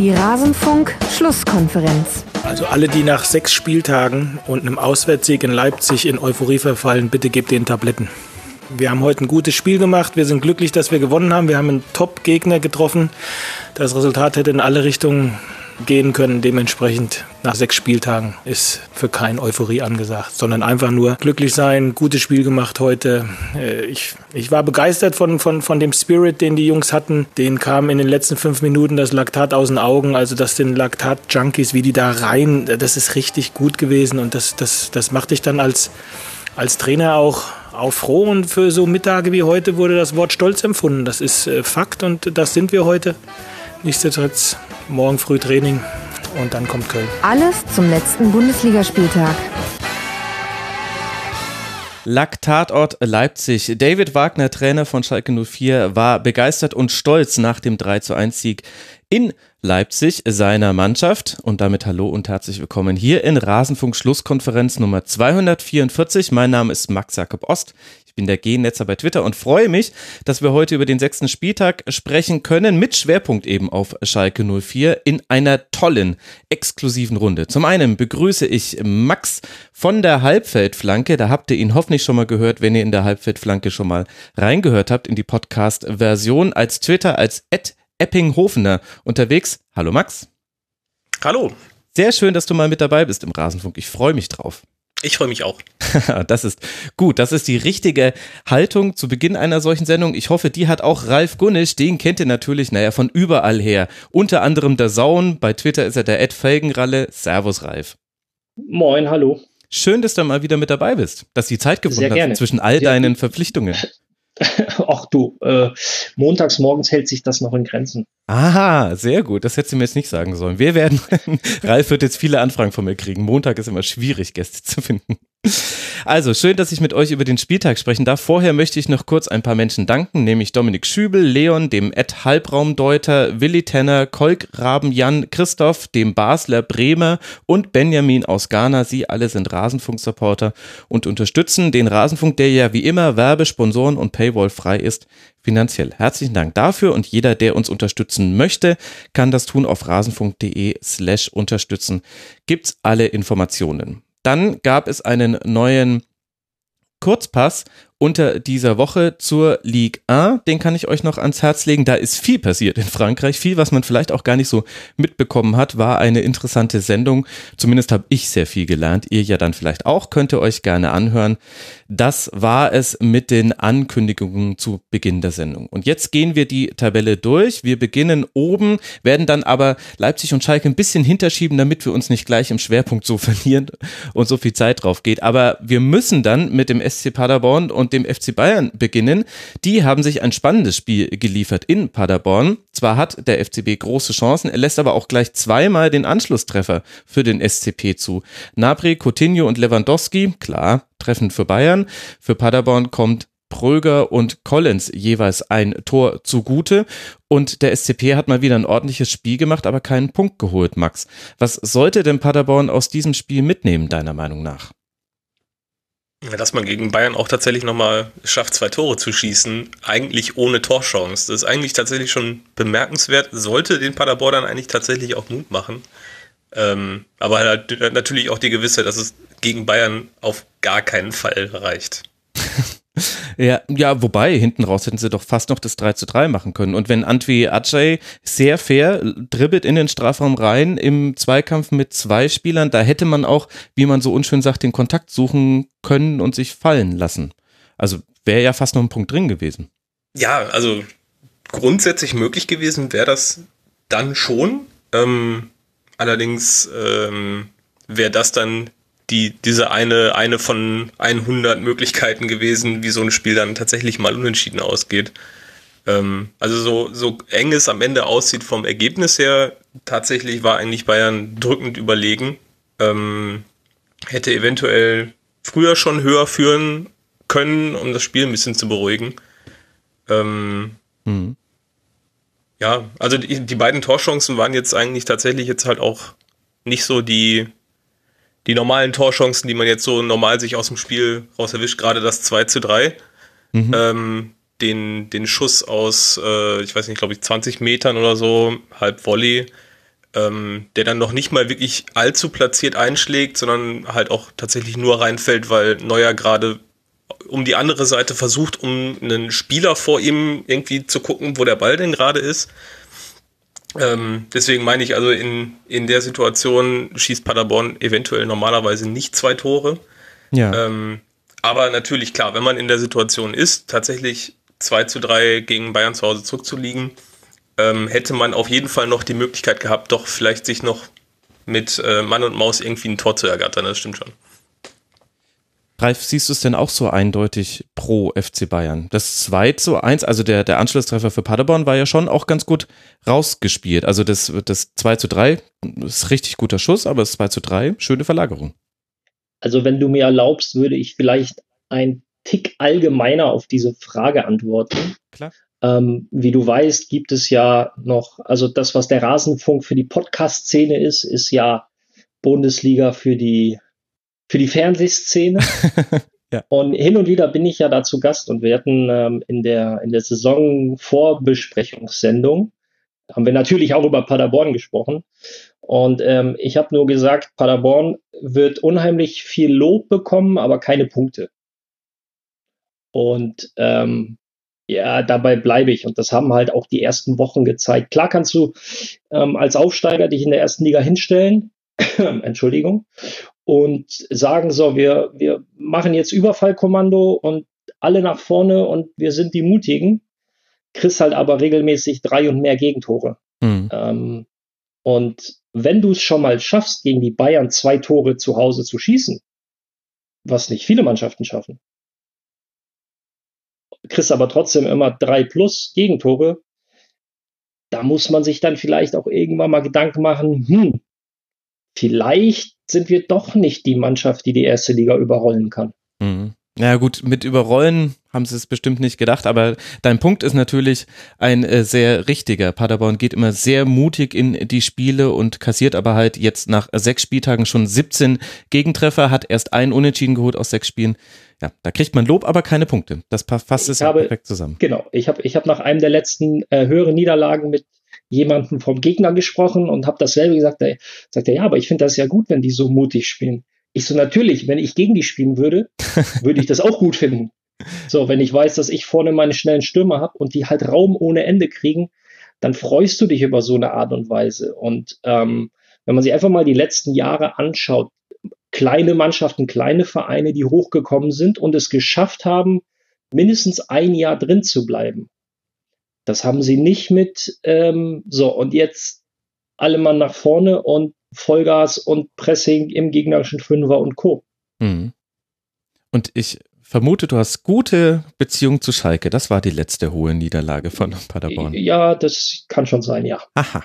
Die Rasenfunk-Schlusskonferenz. Also alle, die nach 6 Spieltagen und einem Auswärtssieg in Leipzig in Euphorie verfallen, bitte gebt denen Tabletten. Wir haben heute ein gutes Spiel gemacht. Wir sind glücklich, dass wir gewonnen haben. Wir haben einen Top-Gegner getroffen. Das Resultat hätte in alle Richtungen gehen können. Dementsprechend nach 6 Spieltagen ist für kein Euphorie angesagt, sondern einfach nur glücklich sein, gutes Spiel gemacht heute. Ich war begeistert von dem Spirit, den die Jungs hatten. Den kam in den letzten 5 Minuten das Laktat aus den Augen, also das den Laktat-Junkies, wie die da rein, das ist richtig gut gewesen und das macht dich dann als Trainer auch froh, und für so Mittage wie heute wurde das Wort Stolz empfunden. Das ist Fakt und das sind wir heute. Nichtsdestotrotz, morgen früh Training und dann kommt Köln. Alles zum letzten Bundesligaspieltag. Lack-Tatort Leipzig. David Wagner, Trainer von Schalke 04, war begeistert und stolz nach dem 3:1-Sieg in Leipzig seiner Mannschaft. Und damit hallo und herzlich willkommen hier in Rasenfunk Schlusskonferenz Nummer 244. Mein Name ist Max Jakob Ost. Ich bin der G-Netzer bei Twitter und freue mich, dass wir heute über den 6. Spieltag sprechen können, mit Schwerpunkt eben auf Schalke 04 in einer tollen, exklusiven Runde. Zum einen begrüße ich Max von der Halbfeldflanke. Da habt ihr ihn hoffentlich schon mal gehört, wenn ihr in der Halbfeldflanke schon mal reingehört habt in die Podcast-Version. Als Twitter, als @eppinghofener unterwegs. Hallo Max. Hallo. Sehr schön, dass du mal mit dabei bist im Rasenfunk. Ich freue mich drauf. Ich freue mich auch. Das ist gut. Das ist die richtige Haltung zu Beginn einer solchen Sendung. Ich hoffe, die hat auch Ralf Gunnisch. Den kennt ihr natürlich, naja, von überall her. Unter anderem der Saun. Bei Twitter ist er der @Felgenralle. Servus, Ralf. Moin, hallo. Schön, dass du mal wieder mit dabei bist. Dass die Zeit gefunden hast zwischen all deinen Verpflichtungen. Ach du, montags morgens hält sich das noch in Grenzen. Aha, sehr gut. Das hättest du mir jetzt nicht sagen sollen. Wir werden, Ralf wird jetzt viele Anfragen von mir kriegen. Montag ist immer schwierig, Gäste zu finden. Also, schön, dass ich mit euch über den Spieltag sprechen darf. Vorher möchte ich noch kurz ein paar Menschen danken, nämlich Dominik Schübel, Leon, dem @Halbraumdeuter, Willi Tenner, Kolk, Raben, Jan, Christoph, dem Basler Bremer und Benjamin aus Ghana. Sie alle sind Rasenfunk-Supporter und unterstützen den Rasenfunk, der ja wie immer Werbe-, Sponsoren- und Paywall-frei ist. Finanziell. Herzlichen Dank dafür, und jeder, der uns unterstützen möchte, kann das tun auf rasenfunk.de/unterstützen. Gibt's alle Informationen. Dann gab es einen neuen Kurzpass unter dieser Woche zur Ligue 1. Den kann ich euch noch ans Herz legen. Da ist viel passiert in Frankreich. Viel, was man vielleicht auch gar nicht so mitbekommen hat, war eine interessante Sendung. Zumindest habe ich sehr viel gelernt. Ihr ja dann vielleicht auch. Könnt ihr euch gerne anhören. Das war es mit den Ankündigungen zu Beginn der Sendung. Und jetzt gehen wir die Tabelle durch. Wir beginnen oben, werden dann aber Leipzig und Schalke ein bisschen hinterschieben, damit wir uns nicht gleich im Schwerpunkt so verlieren und so viel Zeit drauf geht. Aber wir müssen dann mit dem SC Paderborn und dem FC Bayern beginnen. Die haben sich ein spannendes Spiel geliefert in Paderborn. Zwar hat der FCB große Chancen, er lässt aber auch gleich zweimal den Anschlusstreffer für den SCP zu. Gnabry, Coutinho und Lewandowski, klar, treffend für Bayern. Für Paderborn kommt Pröger und Collins jeweils ein Tor zugute. Und der SCP hat mal wieder ein ordentliches Spiel gemacht, aber keinen Punkt geholt, Max. Was sollte denn Paderborn aus diesem Spiel mitnehmen, deiner Meinung nach? Dass man gegen Bayern auch tatsächlich nochmal schafft, 2 Tore zu schießen, eigentlich ohne Torchance. Das ist eigentlich tatsächlich schon bemerkenswert, sollte den Paderbornern eigentlich tatsächlich auch Mut machen. Aber halt natürlich auch die Gewissheit, dass es gegen Bayern auf gar keinen Fall reicht. Ja, wobei, hinten raus hätten sie doch fast noch das 3:3 machen können. Und wenn Antwi Ajay sehr fair dribbelt in den Strafraum rein, im Zweikampf mit 2 Spielern, da hätte man auch, wie man so unschön sagt, den Kontakt suchen können und sich fallen lassen. Also wäre ja fast noch ein Punkt drin gewesen. Ja, also grundsätzlich möglich gewesen wäre das dann schon. Allerdings wäre das dann diese eine von 100 Möglichkeiten gewesen, wie so ein Spiel dann tatsächlich mal unentschieden ausgeht. Also so eng es am Ende aussieht vom Ergebnis her, tatsächlich war eigentlich Bayern drückend überlegen. Hätte eventuell früher schon höher führen können, um das Spiel ein bisschen zu beruhigen. Ja, also die beiden Torchancen waren jetzt eigentlich tatsächlich jetzt halt auch nicht so die normalen Torchancen, die man jetzt so normal sich aus dem Spiel raus erwischt, gerade das 2:3, den Schuss aus, ich weiß nicht, glaube ich, 20 Metern oder so, halb Volley, der dann noch nicht mal wirklich allzu platziert einschlägt, sondern halt auch tatsächlich nur reinfällt, weil Neuer gerade um die andere Seite versucht, um einen Spieler vor ihm irgendwie zu gucken, wo der Ball denn gerade ist. Deswegen meine ich, also in der Situation schießt Paderborn eventuell normalerweise nicht 2 Tore. Ja. Aber natürlich, klar, wenn man in der Situation ist, tatsächlich 2-3 gegen Bayern zu Hause zurückzuliegen, hätte man auf jeden Fall noch die Möglichkeit gehabt, doch vielleicht sich noch mit Mann und Maus irgendwie ein Tor zu ergattern, das stimmt schon. Ralf, siehst du es denn auch so eindeutig pro FC Bayern? Das 2-1, also der Anschlusstreffer für Paderborn war ja schon auch ganz gut rausgespielt. Also das 2-3 ist richtig guter Schuss, aber das 2-3, schöne Verlagerung. Also wenn du mir erlaubst, würde ich vielleicht einen Tick allgemeiner auf diese Frage antworten. Klar. Wie du weißt, gibt es ja noch, also das, was der Rasenfunk für die Podcast-Szene ist, ist ja Bundesliga für die Fernsehszene. Ja. Und hin und wieder bin ich ja dazu Gast und wir hatten in der Saisonvorbesprechungssendung, haben wir natürlich auch über Paderborn gesprochen. Und ich habe nur gesagt, Paderborn wird unheimlich viel Lob bekommen, aber keine Punkte. Und ja, dabei bleibe ich. Und das haben halt auch die ersten Wochen gezeigt. Klar kannst du als Aufsteiger dich in der ersten Liga hinstellen, Entschuldigung, und sagen, so, wir machen jetzt Überfallkommando und alle nach vorne und wir sind die Mutigen, kriegst halt aber regelmäßig 3 und mehr Gegentore. Mhm. Und wenn du es schon mal schaffst, gegen die Bayern 2 Tore zu Hause zu schießen, was nicht viele Mannschaften schaffen, kriegst aber trotzdem immer 3 plus Gegentore, da muss man sich dann vielleicht auch irgendwann mal Gedanken machen, vielleicht sind wir doch nicht die Mannschaft, die erste Liga überrollen kann. Mhm. Na gut, mit überrollen haben sie es bestimmt nicht gedacht, aber dein Punkt ist natürlich ein sehr richtiger. Paderborn geht immer sehr mutig in die Spiele und kassiert aber halt jetzt nach 6 Spieltagen schon 17 Gegentreffer, hat erst einen Unentschieden geholt aus 6 Spielen. Ja, da kriegt man Lob, aber keine Punkte. Das fasst es ja perfekt zusammen. Genau, ich habe nach einem der letzten höheren Niederlagen mit jemandem vom Gegner gesprochen und habe dasselbe gesagt. Da sagt er, ja, aber ich finde das ja gut, wenn die so mutig spielen. Ich so, natürlich, wenn ich gegen die spielen würde, würde ich das auch gut finden. So, wenn ich weiß, dass ich vorne meine schnellen Stürmer habe und die halt Raum ohne Ende kriegen, dann freust du dich über so eine Art und Weise. Und wenn man sich einfach mal die letzten Jahre anschaut, kleine Mannschaften, kleine Vereine, die hochgekommen sind und es geschafft haben, mindestens ein Jahr drin zu bleiben. Das haben sie nicht mit, so und jetzt alle Mann nach vorne und Vollgas und Pressing im gegnerischen Fünfer und Co. Mhm. Und ich vermute, du hast gute Beziehung zu Schalke. Das war die letzte hohe Niederlage von Paderborn. Ja, das kann schon sein, ja. Aha,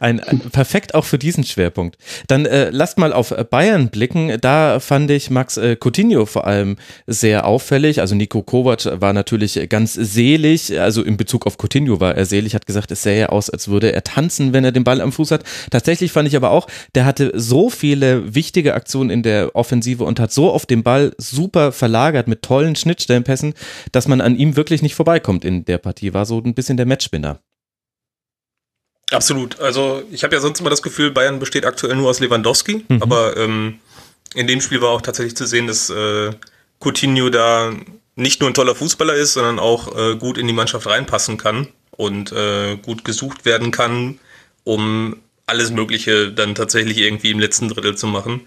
ein perfekt auch für diesen Schwerpunkt. Dann lasst mal auf Bayern blicken. Da fand ich Max Coutinho vor allem sehr auffällig. Also Nico Kovac war natürlich ganz selig. Also in Bezug auf Coutinho war er selig, hat gesagt, es sähe aus, als würde er tanzen, wenn er den Ball am Fuß hat. Tatsächlich fand ich aber auch, der hatte so viele wichtige Aktionen in der Offensive und hat so auf den Ball super verlagert mit tollen Schnittstellenpässen, dass man an ihm wirklich nicht vorbeikommt in der Partie. War so ein bisschen der Matchspinner. Absolut. Also ich habe ja sonst immer das Gefühl, Bayern besteht aktuell nur aus Lewandowski. Mhm. Aber in dem Spiel war auch tatsächlich zu sehen, dass Coutinho da nicht nur ein toller Fußballer ist, sondern auch gut in die Mannschaft reinpassen kann und gut gesucht werden kann, um alles Mögliche dann tatsächlich irgendwie im letzten Drittel zu machen.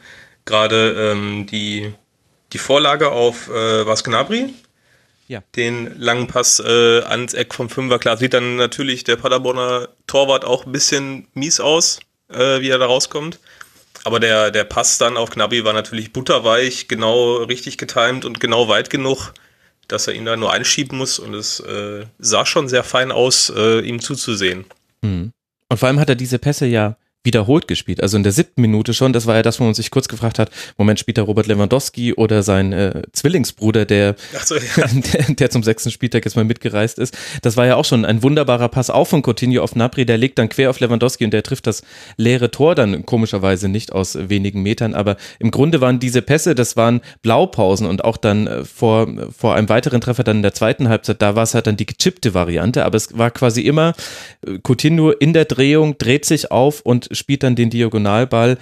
Gerade die Vorlage auf Gnabry, ja. Den langen Pass ans Eck vom Fünfer, klar, sieht dann natürlich der Paderborner Torwart auch ein bisschen mies aus, wie er da rauskommt. Aber der Pass dann auf Gnabry war natürlich butterweich, genau richtig getimt und genau weit genug, dass er ihn da nur einschieben muss. Und es sah schon sehr fein aus, ihm zuzusehen. Mhm. Und vor allem hat er diese Pässe ja wiederholt gespielt, also in der 7. Minute schon, das war ja das, wo man sich kurz gefragt hat, Moment, spielt da Robert Lewandowski oder sein Zwillingsbruder, der zum 6. Spieltag jetzt mal mitgereist ist. Das war ja auch schon ein wunderbarer Pass auch von Coutinho auf Gnabry, der legt dann quer auf Lewandowski und der trifft das leere Tor dann komischerweise nicht aus wenigen Metern, aber im Grunde waren diese Pässe, das waren Blaupausen und auch dann vor einem weiteren Treffer dann in der 2. Halbzeit, da war es halt dann die gechippte Variante, aber es war quasi immer Coutinho in der Drehung, dreht sich auf und spielt dann den Diagonalball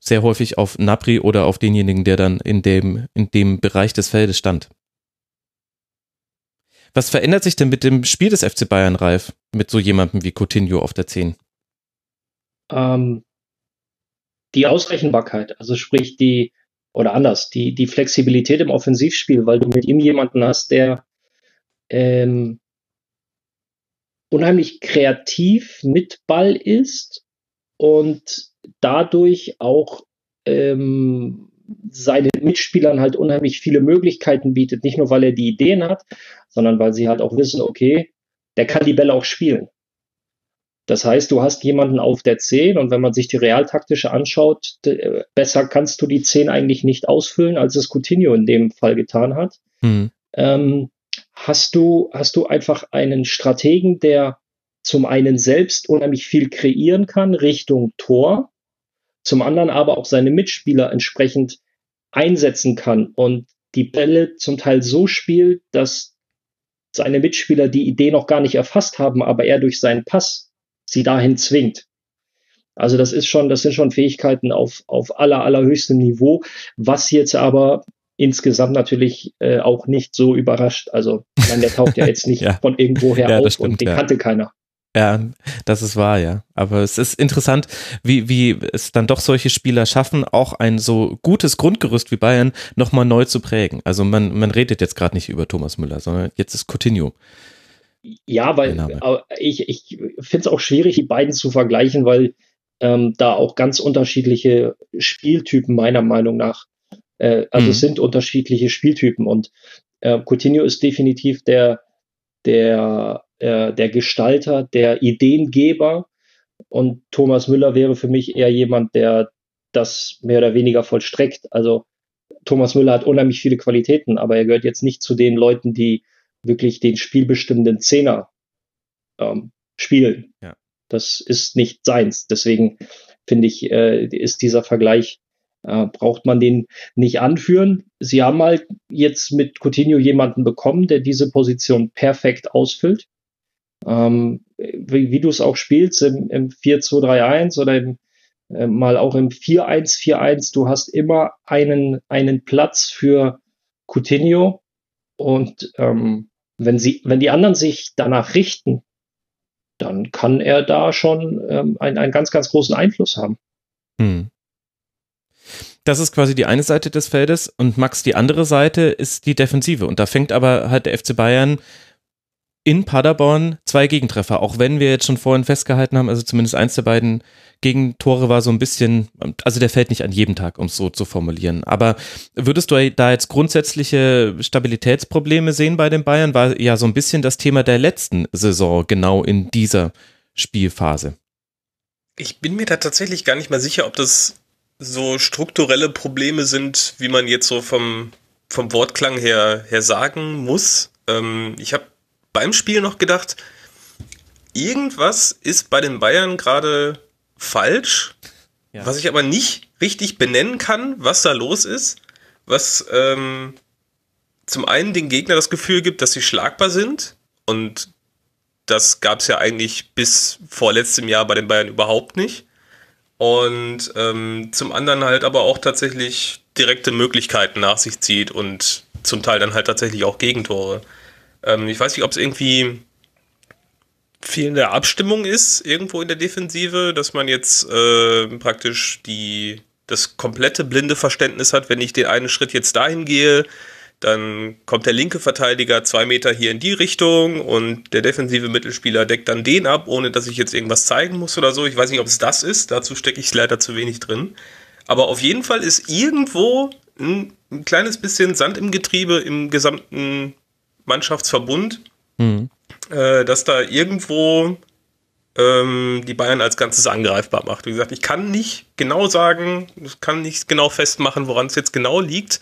sehr häufig auf Gnabry oder auf denjenigen, der dann in dem Bereich des Feldes stand. Was verändert sich denn mit dem Spiel des FC Bayern, Ralf, mit so jemandem wie Coutinho auf der 10? Die Ausrechenbarkeit, also sprich die Flexibilität im Offensivspiel, weil du mit ihm jemanden hast, der unheimlich kreativ mit Ball ist und dadurch auch seinen Mitspielern halt unheimlich viele Möglichkeiten bietet. Nicht nur, weil er die Ideen hat, sondern weil sie halt auch wissen, okay, der kann die Bälle auch spielen. Das heißt, du hast jemanden auf der 10 und wenn man sich die realtaktische anschaut, besser kannst du die 10 eigentlich nicht ausfüllen, als es Coutinho in dem Fall getan hat. Mhm. Hast du einfach einen Strategen, der zum einen selbst unheimlich viel kreieren kann Richtung Tor, zum anderen aber auch seine Mitspieler entsprechend einsetzen kann und die Bälle zum Teil so spielt, dass seine Mitspieler die Idee noch gar nicht erfasst haben, aber er durch seinen Pass sie dahin zwingt. Also das sind schon Fähigkeiten auf allerhöchstem Niveau, was jetzt aber insgesamt natürlich auch nicht so überrascht. Also der taucht ja jetzt nicht ja. von irgendwoher ja, auf stimmt, und den ja. kannte keiner. Ja, das ist wahr, ja. Aber es ist interessant, wie es dann doch solche Spieler schaffen, auch ein so gutes Grundgerüst wie Bayern nochmal neu zu prägen. Also man redet jetzt gerade nicht über Thomas Müller, sondern jetzt ist Coutinho. Ja, weil ich finde es auch schwierig, die beiden zu vergleichen, weil da auch ganz unterschiedliche Spieltypen meiner Meinung nach, es sind unterschiedliche Spieltypen und Coutinho ist definitiv der Gestalter, der Ideengeber und Thomas Müller wäre für mich eher jemand, der das mehr oder weniger vollstreckt. Also Thomas Müller hat unheimlich viele Qualitäten, aber er gehört jetzt nicht zu den Leuten, die wirklich den spielbestimmenden Zehner spielen. Ja. Das ist nicht seins. Deswegen finde ich, ist dieser Vergleich, braucht man den nicht anführen. Sie haben halt jetzt mit Coutinho jemanden bekommen, der diese Position perfekt ausfüllt. Wie du es auch spielst, im 4-2-3-1 oder mal auch im 4-1-4-1, du hast immer einen Platz für Coutinho und wenn die anderen sich danach richten, dann kann er da schon einen ganz, ganz großen Einfluss haben. Hm. Das ist quasi die eine Seite des Feldes und Max, die andere Seite ist die Defensive und da fängt aber halt der FC Bayern in Paderborn 2 Gegentreffer, auch wenn wir jetzt schon vorhin festgehalten haben, also zumindest eins der beiden Gegentore war so ein bisschen, also der fällt nicht an jedem Tag, um es so zu formulieren, aber würdest du da jetzt grundsätzliche Stabilitätsprobleme sehen bei den Bayern? War ja so ein bisschen das Thema der letzten Saison genau in dieser Spielphase. Ich bin mir da tatsächlich gar nicht mehr sicher, ob das so strukturelle Probleme sind, wie man jetzt so vom Wortklang her sagen muss. Ich habe beim Spiel noch gedacht, irgendwas ist bei den Bayern gerade falsch, ja. Was ich aber nicht richtig benennen kann, was da los ist, was zum einen den Gegner das Gefühl gibt, dass sie schlagbar sind und das gab es ja eigentlich bis vorletztem Jahr bei den Bayern überhaupt nicht. Und zum anderen halt aber auch tatsächlich direkte Möglichkeiten nach sich zieht und zum Teil dann halt tatsächlich auch Gegentore. Ich weiß nicht, ob es irgendwie fehlende Abstimmung ist, irgendwo in der Defensive, dass man jetzt praktisch das komplette blinde Verständnis hat, wenn ich den einen Schritt jetzt dahin gehe, dann kommt der linke Verteidiger 2 Meter hier in die Richtung und der defensive Mittelspieler deckt dann den ab, ohne dass ich jetzt irgendwas zeigen muss oder so. Ich weiß nicht, ob es das ist. Dazu stecke ich leider zu wenig drin. Aber auf jeden Fall ist irgendwo ein kleines bisschen Sand im Getriebe im gesamten Mannschaftsverbund, dass da irgendwo die Bayern als Ganzes angreifbar macht. Wie gesagt, ich kann nicht genau sagen, ich kann nicht genau festmachen, woran es jetzt genau liegt.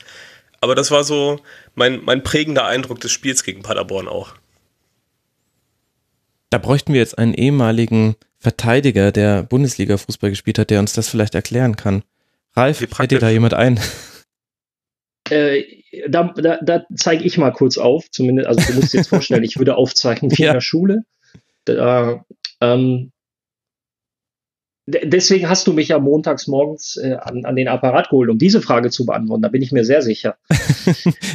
Aber das war so mein prägender Eindruck des Spiels gegen Paderborn auch. Da bräuchten wir jetzt einen ehemaligen Verteidiger, der Bundesliga-Fußball gespielt hat, der uns das vielleicht erklären kann. Ralf, fällt dir da jemand ein? Da zeige ich mal kurz auf, zumindest, also du musst dir jetzt vorstellen, ich würde aufzeigen wie in der Schule. Da, Deswegen hast du mich ja montags morgens an den Apparat geholt, um diese Frage zu beantworten. Da bin ich mir sehr sicher.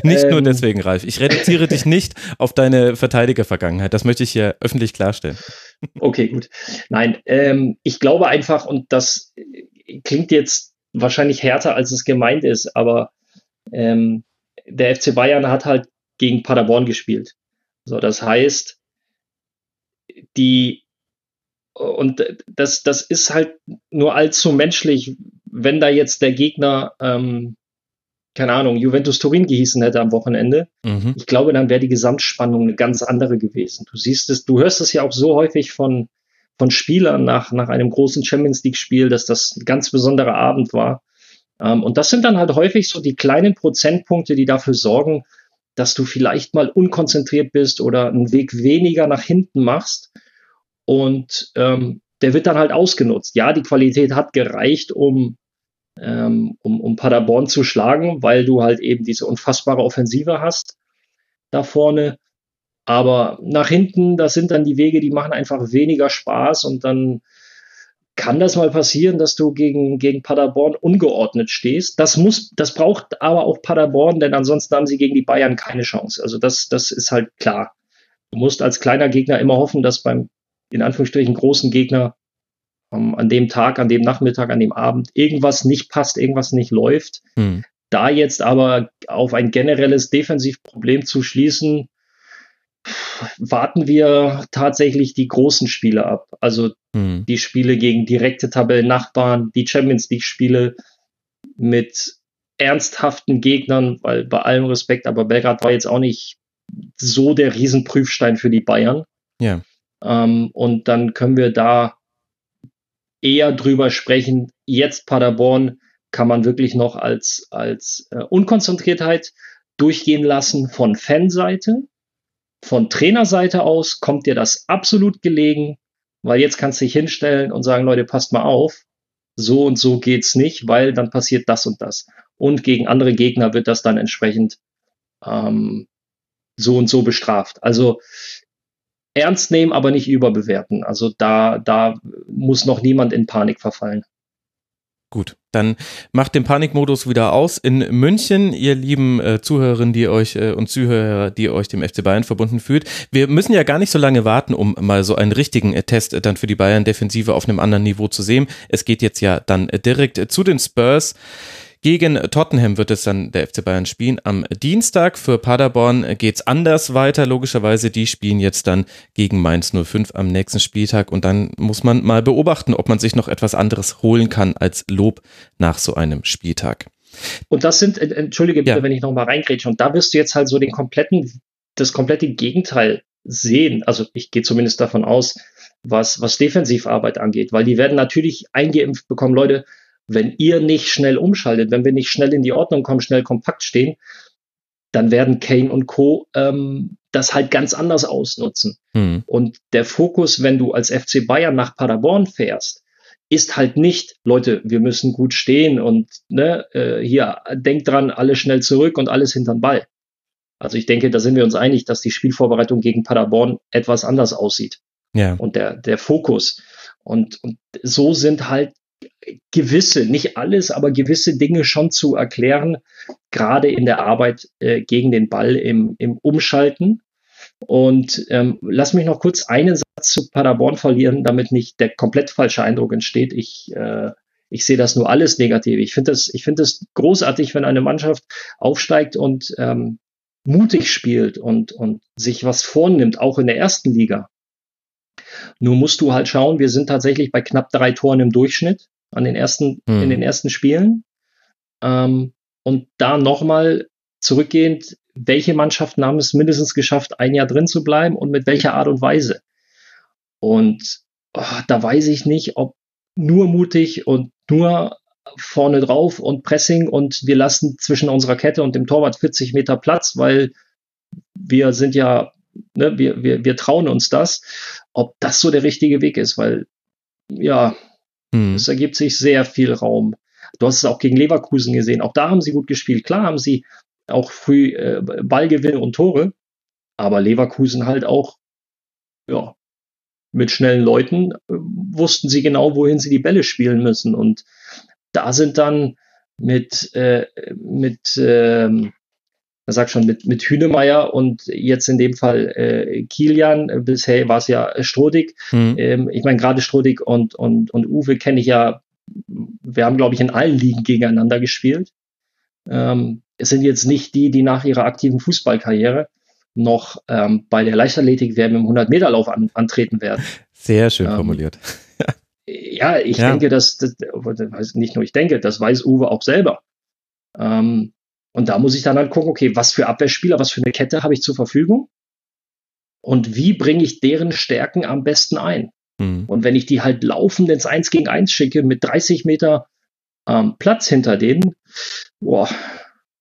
Nicht nur deswegen, Ralf. Ich reduziere dich nicht auf deine Verteidiger-Vergangenheit. Das möchte ich hier öffentlich klarstellen. Okay, gut. Nein, ich glaube einfach, und das klingt jetzt wahrscheinlich härter, als es gemeint ist, aber der FC Bayern hat halt gegen Paderborn gespielt. So, das heißt, und das ist halt nur allzu menschlich, wenn da jetzt der Gegner, keine Ahnung, Juventus Turin gehießen hätte am Wochenende. Mhm. Ich glaube, dann wäre die Gesamtspannung eine ganz andere gewesen. Du siehst es, du hörst es ja auch so häufig von Spielern nach einem großen Champions-League-Spiel, dass das ein ganz besonderer Abend war. Und das sind dann halt häufig so die kleinen Prozentpunkte, die dafür sorgen, dass du vielleicht mal unkonzentriert bist oder einen Weg weniger nach hinten machst. Und der wird dann halt ausgenutzt. Ja, die Qualität hat gereicht, um Paderborn zu schlagen, weil du halt eben diese unfassbare Offensive hast da vorne. Aber nach hinten, das sind dann die Wege, die machen einfach weniger Spaß. Und dann kann das mal passieren, dass du gegen Paderborn ungeordnet stehst. Das braucht aber auch Paderborn, denn ansonsten haben sie gegen die Bayern keine Chance. Also das ist halt klar. Du musst als kleiner Gegner immer hoffen, dass beim in Anführungsstrichen großen Gegner an dem Tag, an dem Nachmittag, an dem Abend irgendwas nicht passt, irgendwas nicht läuft. Hm. Da jetzt aber auf ein generelles Defensivproblem zu schließen, warten wir tatsächlich die großen Spiele ab. Also die Spiele gegen direkte Tabellennachbarn, die Champions League-Spiele mit ernsthaften Gegnern, weil bei allem Respekt, aber Belgrad war jetzt auch nicht so der Riesenprüfstein für die Bayern. Ja. Und dann können wir da eher drüber sprechen. Jetzt Paderborn kann man wirklich noch als Unkonzentriertheit durchgehen lassen von Fanseite. Von Trainerseite aus kommt dir das absolut gelegen, weil jetzt kannst du dich hinstellen und sagen, Leute, passt mal auf. So und so geht's nicht, weil dann passiert das und das. Und gegen andere Gegner wird das dann entsprechend so und so bestraft. Also ernst nehmen, aber nicht überbewerten. Also da muss noch niemand in Panik verfallen. Gut, dann macht den Panikmodus wieder aus. In München, ihr lieben Zuhörerinnen und Zuhörer, die euch dem FC Bayern verbunden fühlt. Wir müssen ja gar nicht so lange warten, um mal so einen richtigen Test dann für die Bayern-Defensive auf einem anderen Niveau zu sehen. Es geht jetzt ja dann direkt zu den Spurs. Gegen Tottenham wird es dann der FC Bayern spielen am Dienstag. Für Paderborn geht's anders weiter, logischerweise. Die spielen jetzt dann gegen Mainz 05 am nächsten Spieltag. Und dann muss man mal beobachten, ob man sich noch etwas anderes holen kann als Lob nach so einem Spieltag. Und das sind, entschuldige bitte, wenn ich nochmal reingrätsche, und da wirst du jetzt halt so das komplette Gegenteil sehen. Also ich gehe zumindest davon aus, was Defensivarbeit angeht. Weil die werden natürlich eingeimpft bekommen, Leute, wenn ihr nicht schnell umschaltet, wenn wir nicht schnell in die Ordnung kommen, schnell kompakt stehen, dann werden Kane und Co. Das halt ganz anders ausnutzen. Mhm. Und der Fokus, wenn du als FC Bayern nach Paderborn fährst, ist halt nicht, Leute, wir müssen gut stehen und hier, denkt dran, alle schnell zurück und alles hinter den Ball. Also ich denke, da sind wir uns einig, dass die Spielvorbereitung gegen Paderborn etwas anders aussieht. Ja. Und der Fokus. Und so sind halt gewisse, nicht alles, aber gewisse Dinge schon zu erklären, gerade in der Arbeit gegen den Ball im Umschalten. Und lass mich noch kurz einen Satz zu Paderborn verlieren, damit nicht der komplett falsche Eindruck entsteht. Ich sehe das nur alles negativ. Ich finde das großartig, wenn eine Mannschaft aufsteigt und mutig spielt und sich was vornimmt, auch in der ersten Liga. Nur musst du halt schauen, wir sind tatsächlich bei knapp 3 Toren im Durchschnitt in den ersten Spielen. Und da nochmal zurückgehend, welche Mannschaften haben es mindestens geschafft, ein Jahr drin zu bleiben und mit welcher Art und Weise? Und da weiß ich nicht, ob nur mutig und nur vorne drauf und Pressing und wir lassen zwischen unserer Kette und dem Torwart 40 Meter Platz, weil wir sind ja, wir trauen uns das, ob das so der richtige Weg ist, weil es ergibt sich sehr viel Raum. Du hast es auch gegen Leverkusen gesehen, auch da haben sie gut gespielt. Klar haben sie auch früh Ballgewinne und Tore, aber Leverkusen halt auch mit schnellen Leuten, wussten sie genau, wohin sie die Bälle spielen müssen. Und da sind dann mit Hünemeier und jetzt in dem Fall Kilian, bisher war es ja Strodig. Mhm. Ich meine, gerade Strodig und Uwe kenne ich ja, wir haben, glaube ich, in allen Ligen gegeneinander gespielt. Es sind jetzt nicht die nach ihrer aktiven Fußballkarriere noch bei der Leichtathletik-WM im 100-Meter-Lauf antreten werden. Sehr schön formuliert. Ja, ich denke, das weiß Uwe auch selber. Und da muss ich dann halt gucken, okay, was für Abwehrspieler, was für eine Kette habe ich zur Verfügung und wie bringe ich deren Stärken am besten ein? Mhm. Und wenn ich die halt laufend ins 1-gegen-1 schicke mit 30 Meter Platz hinter denen,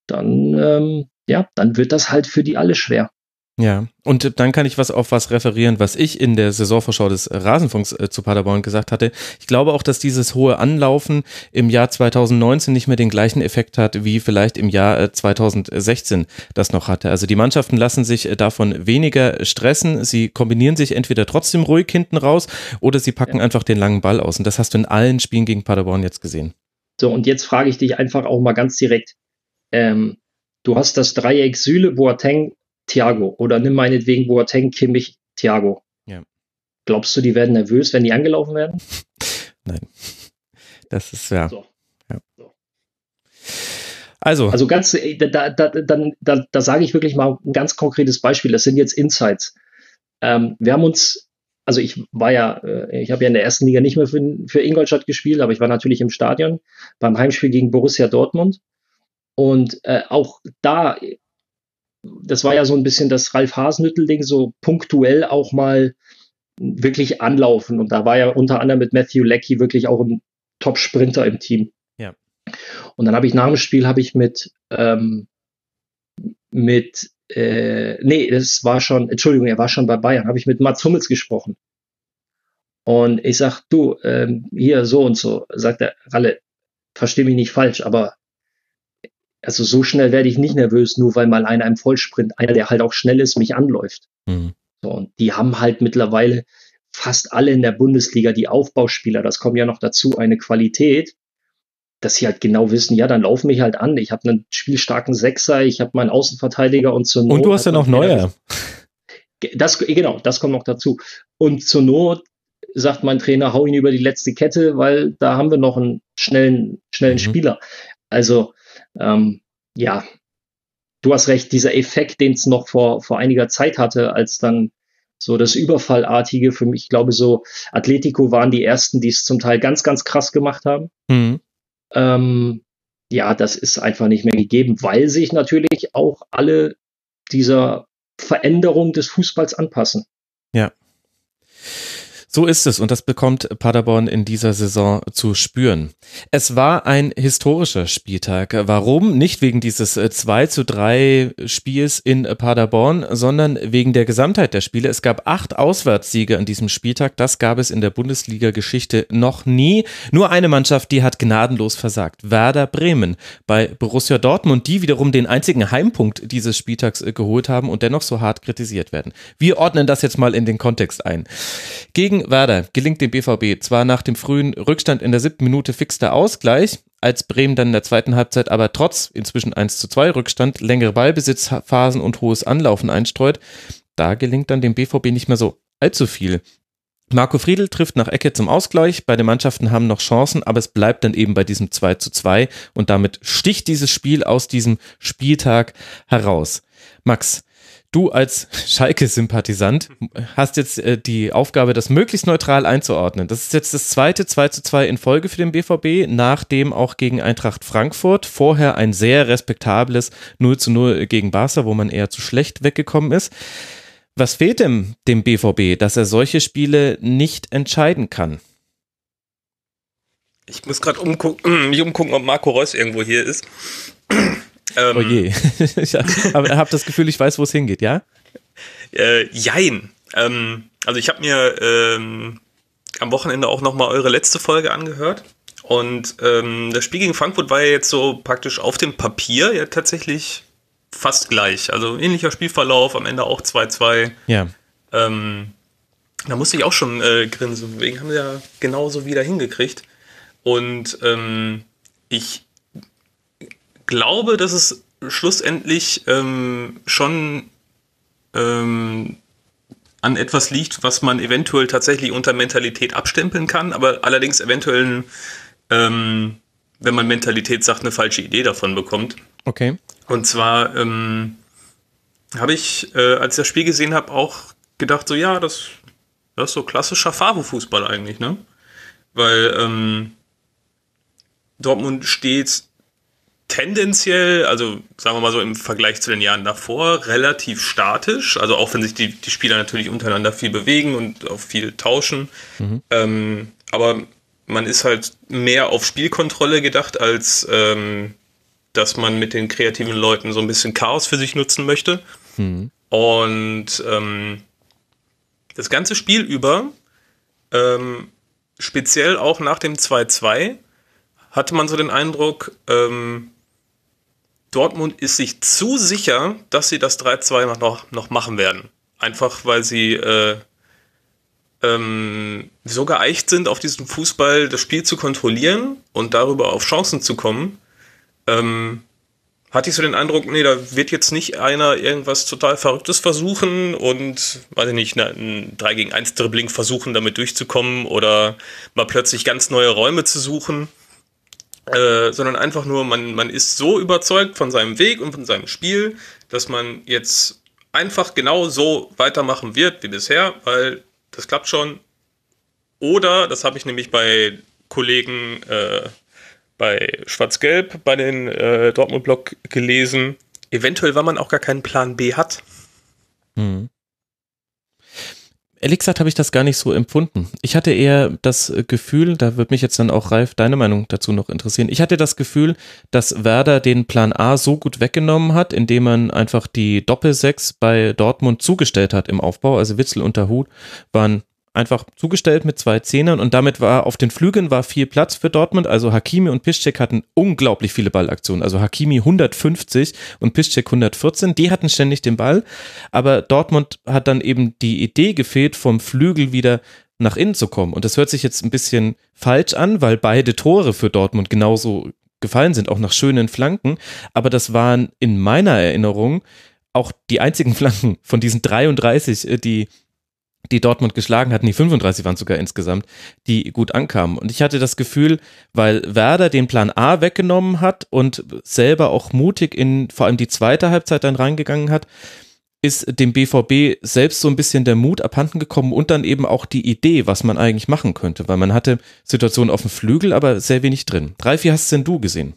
dann wird das halt für die alle schwer. Ja, und dann kann ich auf was referieren, was ich in der Saisonvorschau des Rasenfunks zu Paderborn gesagt hatte. Ich glaube auch, dass dieses hohe Anlaufen im Jahr 2019 nicht mehr den gleichen Effekt hat, wie vielleicht im Jahr 2016 das noch hatte. Also die Mannschaften lassen sich davon weniger stressen. Sie kombinieren sich entweder trotzdem ruhig hinten raus oder sie packen einfach den langen Ball aus. Und das hast du in allen Spielen gegen Paderborn jetzt gesehen. So, und jetzt frage ich dich einfach auch mal ganz direkt. Du hast das Dreieck Süle, Boateng, Thiago, oder nimm meinetwegen Boateng, Kimmich, Thiago. Ja. Glaubst du, die werden nervös, wenn die angelaufen werden? Nein. Das ist ja. So. Ja. So. Also ganz, da sage ich wirklich mal ein ganz konkretes Beispiel. Das sind jetzt Insights. Wir haben uns, also ich habe ja in der ersten Liga nicht mehr für Ingolstadt gespielt, aber ich war natürlich im Stadion beim Heimspiel gegen Borussia Dortmund. Und auch da, das war ja so ein bisschen das Ralf-Hasenhüttl-Ding, so punktuell auch mal wirklich anlaufen. Und da war ja unter anderem mit Matthew Leckie wirklich auch ein Top-Sprinter im Team. Ja. Und dann habe ich nach dem Spiel er war schon bei Bayern, habe ich mit Mats Hummels gesprochen. Und ich sage, du, hier so und so, sagt der Ralle, versteh mich nicht falsch, aber also so schnell werde ich nicht nervös, nur weil mal einer im Vollsprint, einer, der halt auch schnell ist, mich anläuft. Mhm. So, und die haben halt mittlerweile fast alle in der Bundesliga die Aufbauspieler, das kommt ja noch dazu, eine Qualität, dass sie halt genau wissen, ja, dann lauf mich halt an, ich habe einen spielstarken Sechser, ich habe meinen Außenverteidiger und zur Not... Und du hast ja noch Neuer. Genau, das kommt noch dazu. Und zur Not sagt mein Trainer, hau ihn über die letzte Kette, weil da haben wir noch einen schnellen Spieler. Also du hast recht, dieser Effekt, den es noch vor einiger Zeit hatte, als dann so das Überfallartige für mich, ich glaube so Atletico waren die ersten, die es zum Teil ganz, ganz krass gemacht haben. Mhm. Das ist einfach nicht mehr gegeben, weil sich natürlich auch alle dieser Veränderung des Fußballs anpassen. Ja. So ist es und das bekommt Paderborn in dieser Saison zu spüren. Es war ein historischer Spieltag. Warum? Nicht wegen dieses 2:3 Spiels in Paderborn, sondern wegen der Gesamtheit der Spiele. Es gab 8 Auswärtssiege an diesem Spieltag. Das gab es in der Bundesliga-Geschichte noch nie. Nur eine Mannschaft, die hat gnadenlos versagt. Werder Bremen bei Borussia Dortmund, die wiederum den einzigen Heimpunkt dieses Spieltags geholt haben und dennoch so hart kritisiert werden. Wir ordnen das jetzt mal in den Kontext ein. Gegen Werder gelingt dem BVB zwar nach dem frühen Rückstand in der 7. Minute fix der Ausgleich, als Bremen dann in der zweiten Halbzeit aber trotz inzwischen 1:2 Rückstand längere Ballbesitzphasen und hohes Anlaufen einstreut, da gelingt dann dem BVB nicht mehr so allzu viel. Marco Friedl trifft nach Ecke zum Ausgleich, beide Mannschaften haben noch Chancen, aber es bleibt dann eben bei diesem 2:2 und damit sticht dieses Spiel aus diesem Spieltag heraus. Max, du als Schalke-Sympathisant hast jetzt die Aufgabe, das möglichst neutral einzuordnen. Das ist jetzt das zweite 2:2 in Folge für den BVB, nachdem auch gegen Eintracht Frankfurt. Vorher ein sehr respektables 0:0 gegen Barca, wo man eher zu schlecht weggekommen ist. Was fehlt dem BVB, dass er solche Spiele nicht entscheiden kann? Ich muss gerade umgucken, ob Marco Reus irgendwo hier ist. Oh je, aber habe das Gefühl, ich weiß, wo es hingeht, ja? Jein. Also ich habe mir am Wochenende auch nochmal eure letzte Folge angehört und das Spiel gegen Frankfurt war ja jetzt so praktisch auf dem Papier ja tatsächlich fast gleich. Also ähnlicher Spielverlauf, am Ende auch 2:2. Ja. Da musste ich auch schon grinsen. Wegen haben sie ja genauso wieder hingekriegt. Und ich glaube, dass es schlussendlich schon an etwas liegt, was man eventuell tatsächlich unter Mentalität abstempeln kann, aber allerdings eventuell, wenn man Mentalität sagt, eine falsche Idee davon bekommt. Okay. Und zwar habe ich, als ich das Spiel gesehen habe, auch gedacht, so ja, das ist so klassischer Favre-Fußball eigentlich, ne? Weil Dortmund steht tendenziell, also sagen wir mal so im Vergleich zu den Jahren davor, relativ statisch. Also auch wenn sich die Spieler natürlich untereinander viel bewegen und auch viel tauschen. Mhm. Aber man ist halt mehr auf Spielkontrolle gedacht, als dass man mit den kreativen Leuten so ein bisschen Chaos für sich nutzen möchte. Mhm. Und das ganze Spiel über, speziell auch nach dem 2-2, hatte man so den Eindruck, Dortmund ist sich zu sicher, dass sie das 3-2 noch machen werden. Einfach, weil sie so geeicht sind, auf diesem Fußball das Spiel zu kontrollieren und darüber auf Chancen zu kommen. Hatte ich so den Eindruck, nee, da wird jetzt nicht einer irgendwas total Verrücktes versuchen und, weiß ich nicht, ein 3-gegen-1 Dribbling versuchen, damit durchzukommen oder mal plötzlich ganz neue Räume zu suchen. Sondern einfach nur, man ist so überzeugt von seinem Weg und von seinem Spiel, dass man jetzt einfach genau so weitermachen wird wie bisher, weil das klappt schon. Oder, das habe ich nämlich bei Kollegen bei Schwarz-Gelb, bei den Dortmund-Blog gelesen, eventuell, weil man auch gar keinen Plan B hat. Mhm. Ehrlich gesagt habe ich das gar nicht so empfunden. Ich hatte eher das Gefühl, da wird mich jetzt dann auch, Ralf, deine Meinung dazu noch interessieren. Ich hatte das Gefühl, dass Werder den Plan A so gut weggenommen hat, indem man einfach die Doppel-6 bei Dortmund zugestellt hat im Aufbau. Also Witzel und Tahut waren einfach zugestellt mit 2 Zehnern und damit war auf den Flügeln war viel Platz für Dortmund. Also Hakimi und Piszczek hatten unglaublich viele Ballaktionen. Also Hakimi 150 und Piszczek 114. Die hatten ständig den Ball, aber Dortmund hat dann eben die Idee gefehlt, vom Flügel wieder nach innen zu kommen. Und das hört sich jetzt ein bisschen falsch an, weil beide Tore für Dortmund genauso gefallen sind, auch nach schönen Flanken. Aber das waren in meiner Erinnerung auch die einzigen Flanken von diesen 33, die Dortmund geschlagen hatten, die 35 waren sogar insgesamt, die gut ankamen. Und ich hatte das Gefühl, weil Werder den Plan A weggenommen hat und selber auch mutig in vor allem die zweite Halbzeit dann reingegangen hat, ist dem BVB selbst so ein bisschen der Mut abhanden gekommen und dann eben auch die Idee, was man eigentlich machen könnte, weil man hatte Situationen auf dem Flügel, aber sehr wenig drin. Ralf, wie hast denn du gesehen?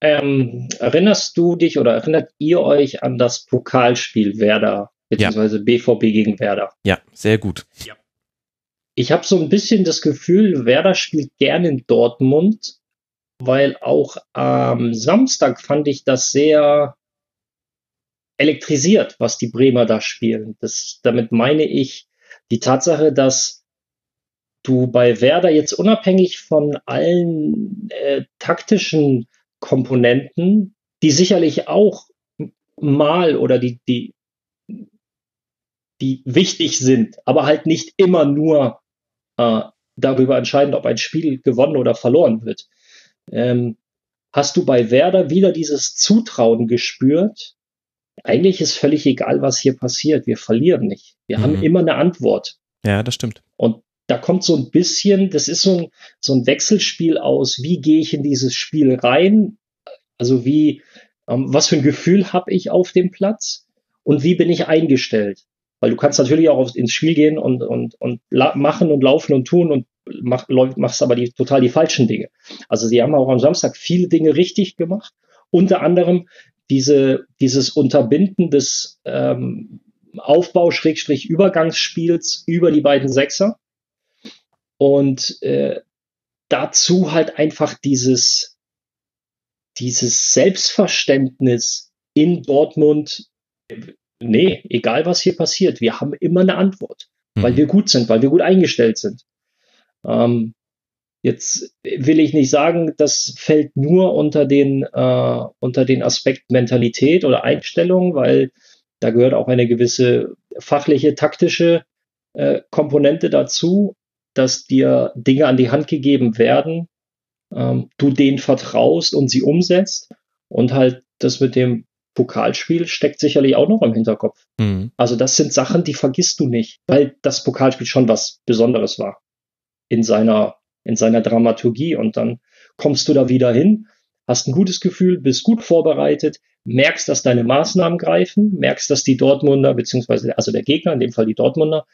Erinnerst du dich oder erinnert ihr euch an das Pokalspiel Werder? Beziehungsweise ja. BVB gegen Werder. Ja, sehr gut. Ja. Ich habe so ein bisschen das Gefühl, Werder spielt gerne in Dortmund, weil auch am Samstag fand ich das sehr elektrisiert, was die Bremer da spielen. Damit meine ich die Tatsache, dass du bei Werder jetzt unabhängig von allen taktischen Komponenten, die sicherlich auch mal oder die wichtig sind, aber halt nicht immer nur darüber entscheiden, ob ein Spiel gewonnen oder verloren wird. Hast du bei Werder wieder dieses Zutrauen gespürt? Eigentlich ist völlig egal, was hier passiert. Wir verlieren nicht. Wir haben immer eine Antwort. Ja, das stimmt. Und da kommt so ein bisschen, das ist so ein Wechselspiel aus, wie gehe ich in dieses Spiel rein? Also wie, was für ein Gefühl habe ich auf dem Platz? Und wie bin ich eingestellt? Weil du kannst natürlich auch ins Spiel gehen und machen und laufen und tun und machst aber total die falschen Dinge. Also sie haben auch am Samstag viele Dinge richtig gemacht. Unter anderem dieses Unterbinden des Aufbau-Übergangsspiels über die beiden Sechser. Und dazu halt einfach dieses Selbstverständnis in Dortmund, nee, egal was hier passiert, wir haben immer eine Antwort, weil wir gut sind, weil wir gut eingestellt sind. Jetzt will ich nicht sagen, das fällt nur unter den Aspekt Mentalität oder Einstellung, weil da gehört auch eine gewisse fachliche, taktische Komponente dazu, dass dir Dinge an die Hand gegeben werden, du denen vertraust und sie umsetzt, und halt das mit dem Pokalspiel steckt sicherlich auch noch im Hinterkopf. Mhm. Also das sind Sachen, die vergisst du nicht, weil das Pokalspiel schon was Besonderes war in seiner Dramaturgie, und dann kommst du da wieder hin, hast ein gutes Gefühl, bist gut vorbereitet, merkst, dass deine Maßnahmen greifen, merkst, dass die Dortmunder, beziehungsweise also der Gegner, in dem Fall die Dortmunder,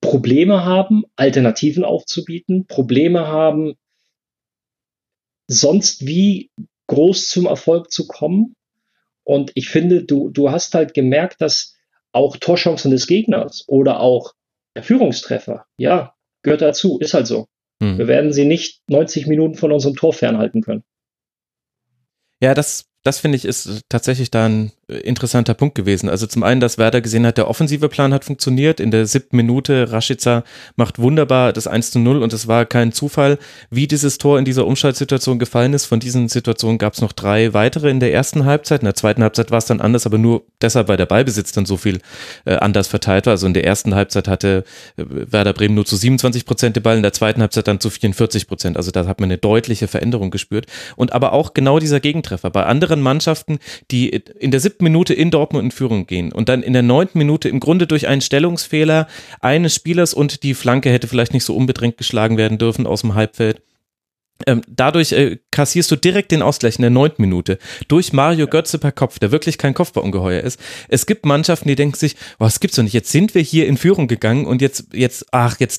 Probleme haben, Alternativen aufzubieten, Probleme haben, sonst wie groß zum Erfolg zu kommen. Und ich finde, du hast halt gemerkt, dass auch Torchancen des Gegners oder auch der Führungstreffer, ja, gehört dazu, ist halt so. Hm. Wir werden sie nicht 90 Minuten von unserem Tor fernhalten können. Ja, das finde ich, ist tatsächlich da ein interessanter Punkt gewesen. Also zum einen, dass Werder gesehen hat, der offensive Plan hat funktioniert. In der 7. Minute, Rashica macht wunderbar das 1:0, und es war kein Zufall, wie dieses Tor in dieser Umschaltsituation gefallen ist. Von diesen Situationen gab es noch 3 weitere in der ersten Halbzeit. In der zweiten Halbzeit war es dann anders, aber nur deshalb, weil der Ballbesitz dann so viel anders verteilt war. Also in der ersten Halbzeit hatte Werder Bremen nur zu 27% den Ball, in der zweiten Halbzeit dann zu 44%. Also da hat man eine deutliche Veränderung gespürt. Und aber auch genau dieser Gegentreffer bei anderen Mannschaften, die in der 7. Minute in Dortmund in Führung gehen und dann in der 9. Minute im Grunde durch einen Stellungsfehler eines Spielers, und die Flanke hätte vielleicht nicht so unbedrängt geschlagen werden dürfen aus dem Halbfeld. Dadurch kassierst du direkt den Ausgleich in der 9. Minute durch Mario Götze per Kopf, der wirklich kein Kopfballungeheuer ist. Es gibt Mannschaften, die denken sich, was gibt's doch nicht, jetzt sind wir hier in Führung gegangen und jetzt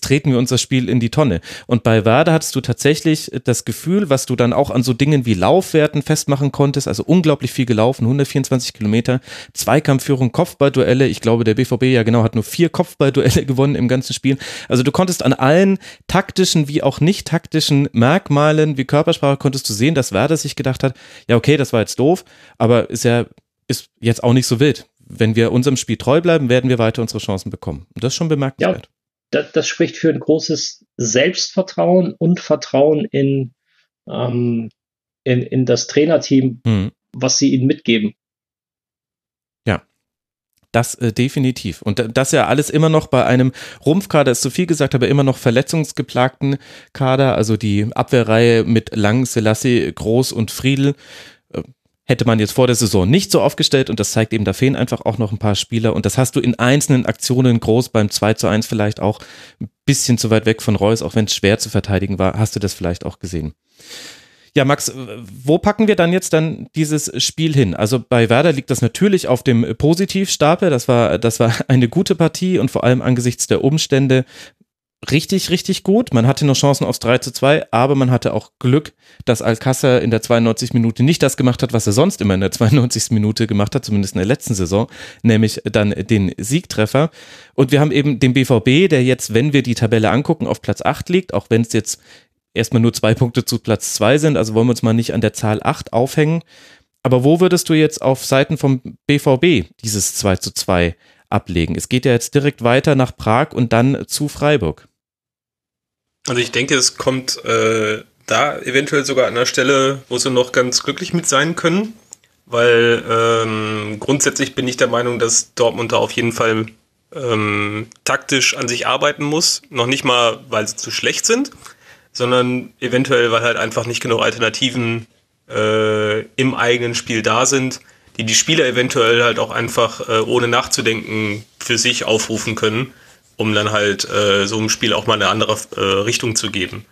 treten wir unser Spiel in die Tonne. Und bei Werder hattest du tatsächlich das Gefühl, was du dann auch an so Dingen wie Laufwerten festmachen konntest, also unglaublich viel gelaufen, 124 Kilometer, Zweikampfführung, Kopfballduelle, ich glaube der BVB hat nur 4 Kopfballduelle gewonnen im ganzen Spiel. Also du konntest an allen taktischen wie auch nicht taktischen Merkmalen wie Körpersprache konntest du sehen, dass Werder sich gedacht hat, ja okay, das war jetzt doof, aber ist jetzt auch nicht so wild. Wenn wir unserem Spiel treu bleiben, werden wir weiter unsere Chancen bekommen. Und das ist schon bemerkenswert. Ja, das spricht für ein großes Selbstvertrauen und Vertrauen in das Trainerteam, was sie ihnen mitgeben. Ja. Das definitiv. Und das ja alles immer noch bei einem Rumpfkader, ist zu viel gesagt, aber immer noch verletzungsgeplagten Kader, also die Abwehrreihe mit Lang, Selassie, Groß und Friedl, hätte man jetzt vor der Saison nicht so aufgestellt, und das zeigt eben, da fehlen einfach auch noch ein paar Spieler, und das hast du in einzelnen Aktionen, Groß beim 2:1 vielleicht auch ein bisschen zu weit weg von Reus, auch wenn es schwer zu verteidigen war, hast du das vielleicht auch gesehen. Ja, Max, wo packen wir dann jetzt dann dieses Spiel hin? Also bei Werder liegt das natürlich auf dem Positivstapel. Das war eine gute Partie und vor allem angesichts der Umstände richtig, richtig gut. Man hatte noch Chancen aufs 3:2, aber man hatte auch Glück, dass Alcázar in der 92. Minute nicht das gemacht hat, was er sonst immer in der 92. Minute gemacht hat, zumindest in der letzten Saison, nämlich dann den Siegtreffer. Und wir haben eben den BVB, der jetzt, wenn wir die Tabelle angucken, auf Platz 8 liegt, auch wenn es jetzt erstmal nur 2 Punkte zu Platz 2 sind, also wollen wir uns mal nicht an der Zahl 8 aufhängen. Aber wo würdest du jetzt auf Seiten vom BVB dieses 2:2 ablegen? Es geht ja jetzt direkt weiter nach Prag und dann zu Freiburg. Also ich denke, es kommt da eventuell sogar an der Stelle, wo sie noch ganz glücklich mit sein können, weil grundsätzlich bin ich der Meinung, dass Dortmund da auf jeden Fall taktisch an sich arbeiten muss. Noch nicht mal, weil sie zu schlecht sind, sondern eventuell, weil halt einfach nicht genug Alternativen im eigenen Spiel da sind, die Spieler eventuell halt auch einfach ohne nachzudenken für sich aufrufen können, um dann halt so einem Spiel auch mal eine andere Richtung zu geben.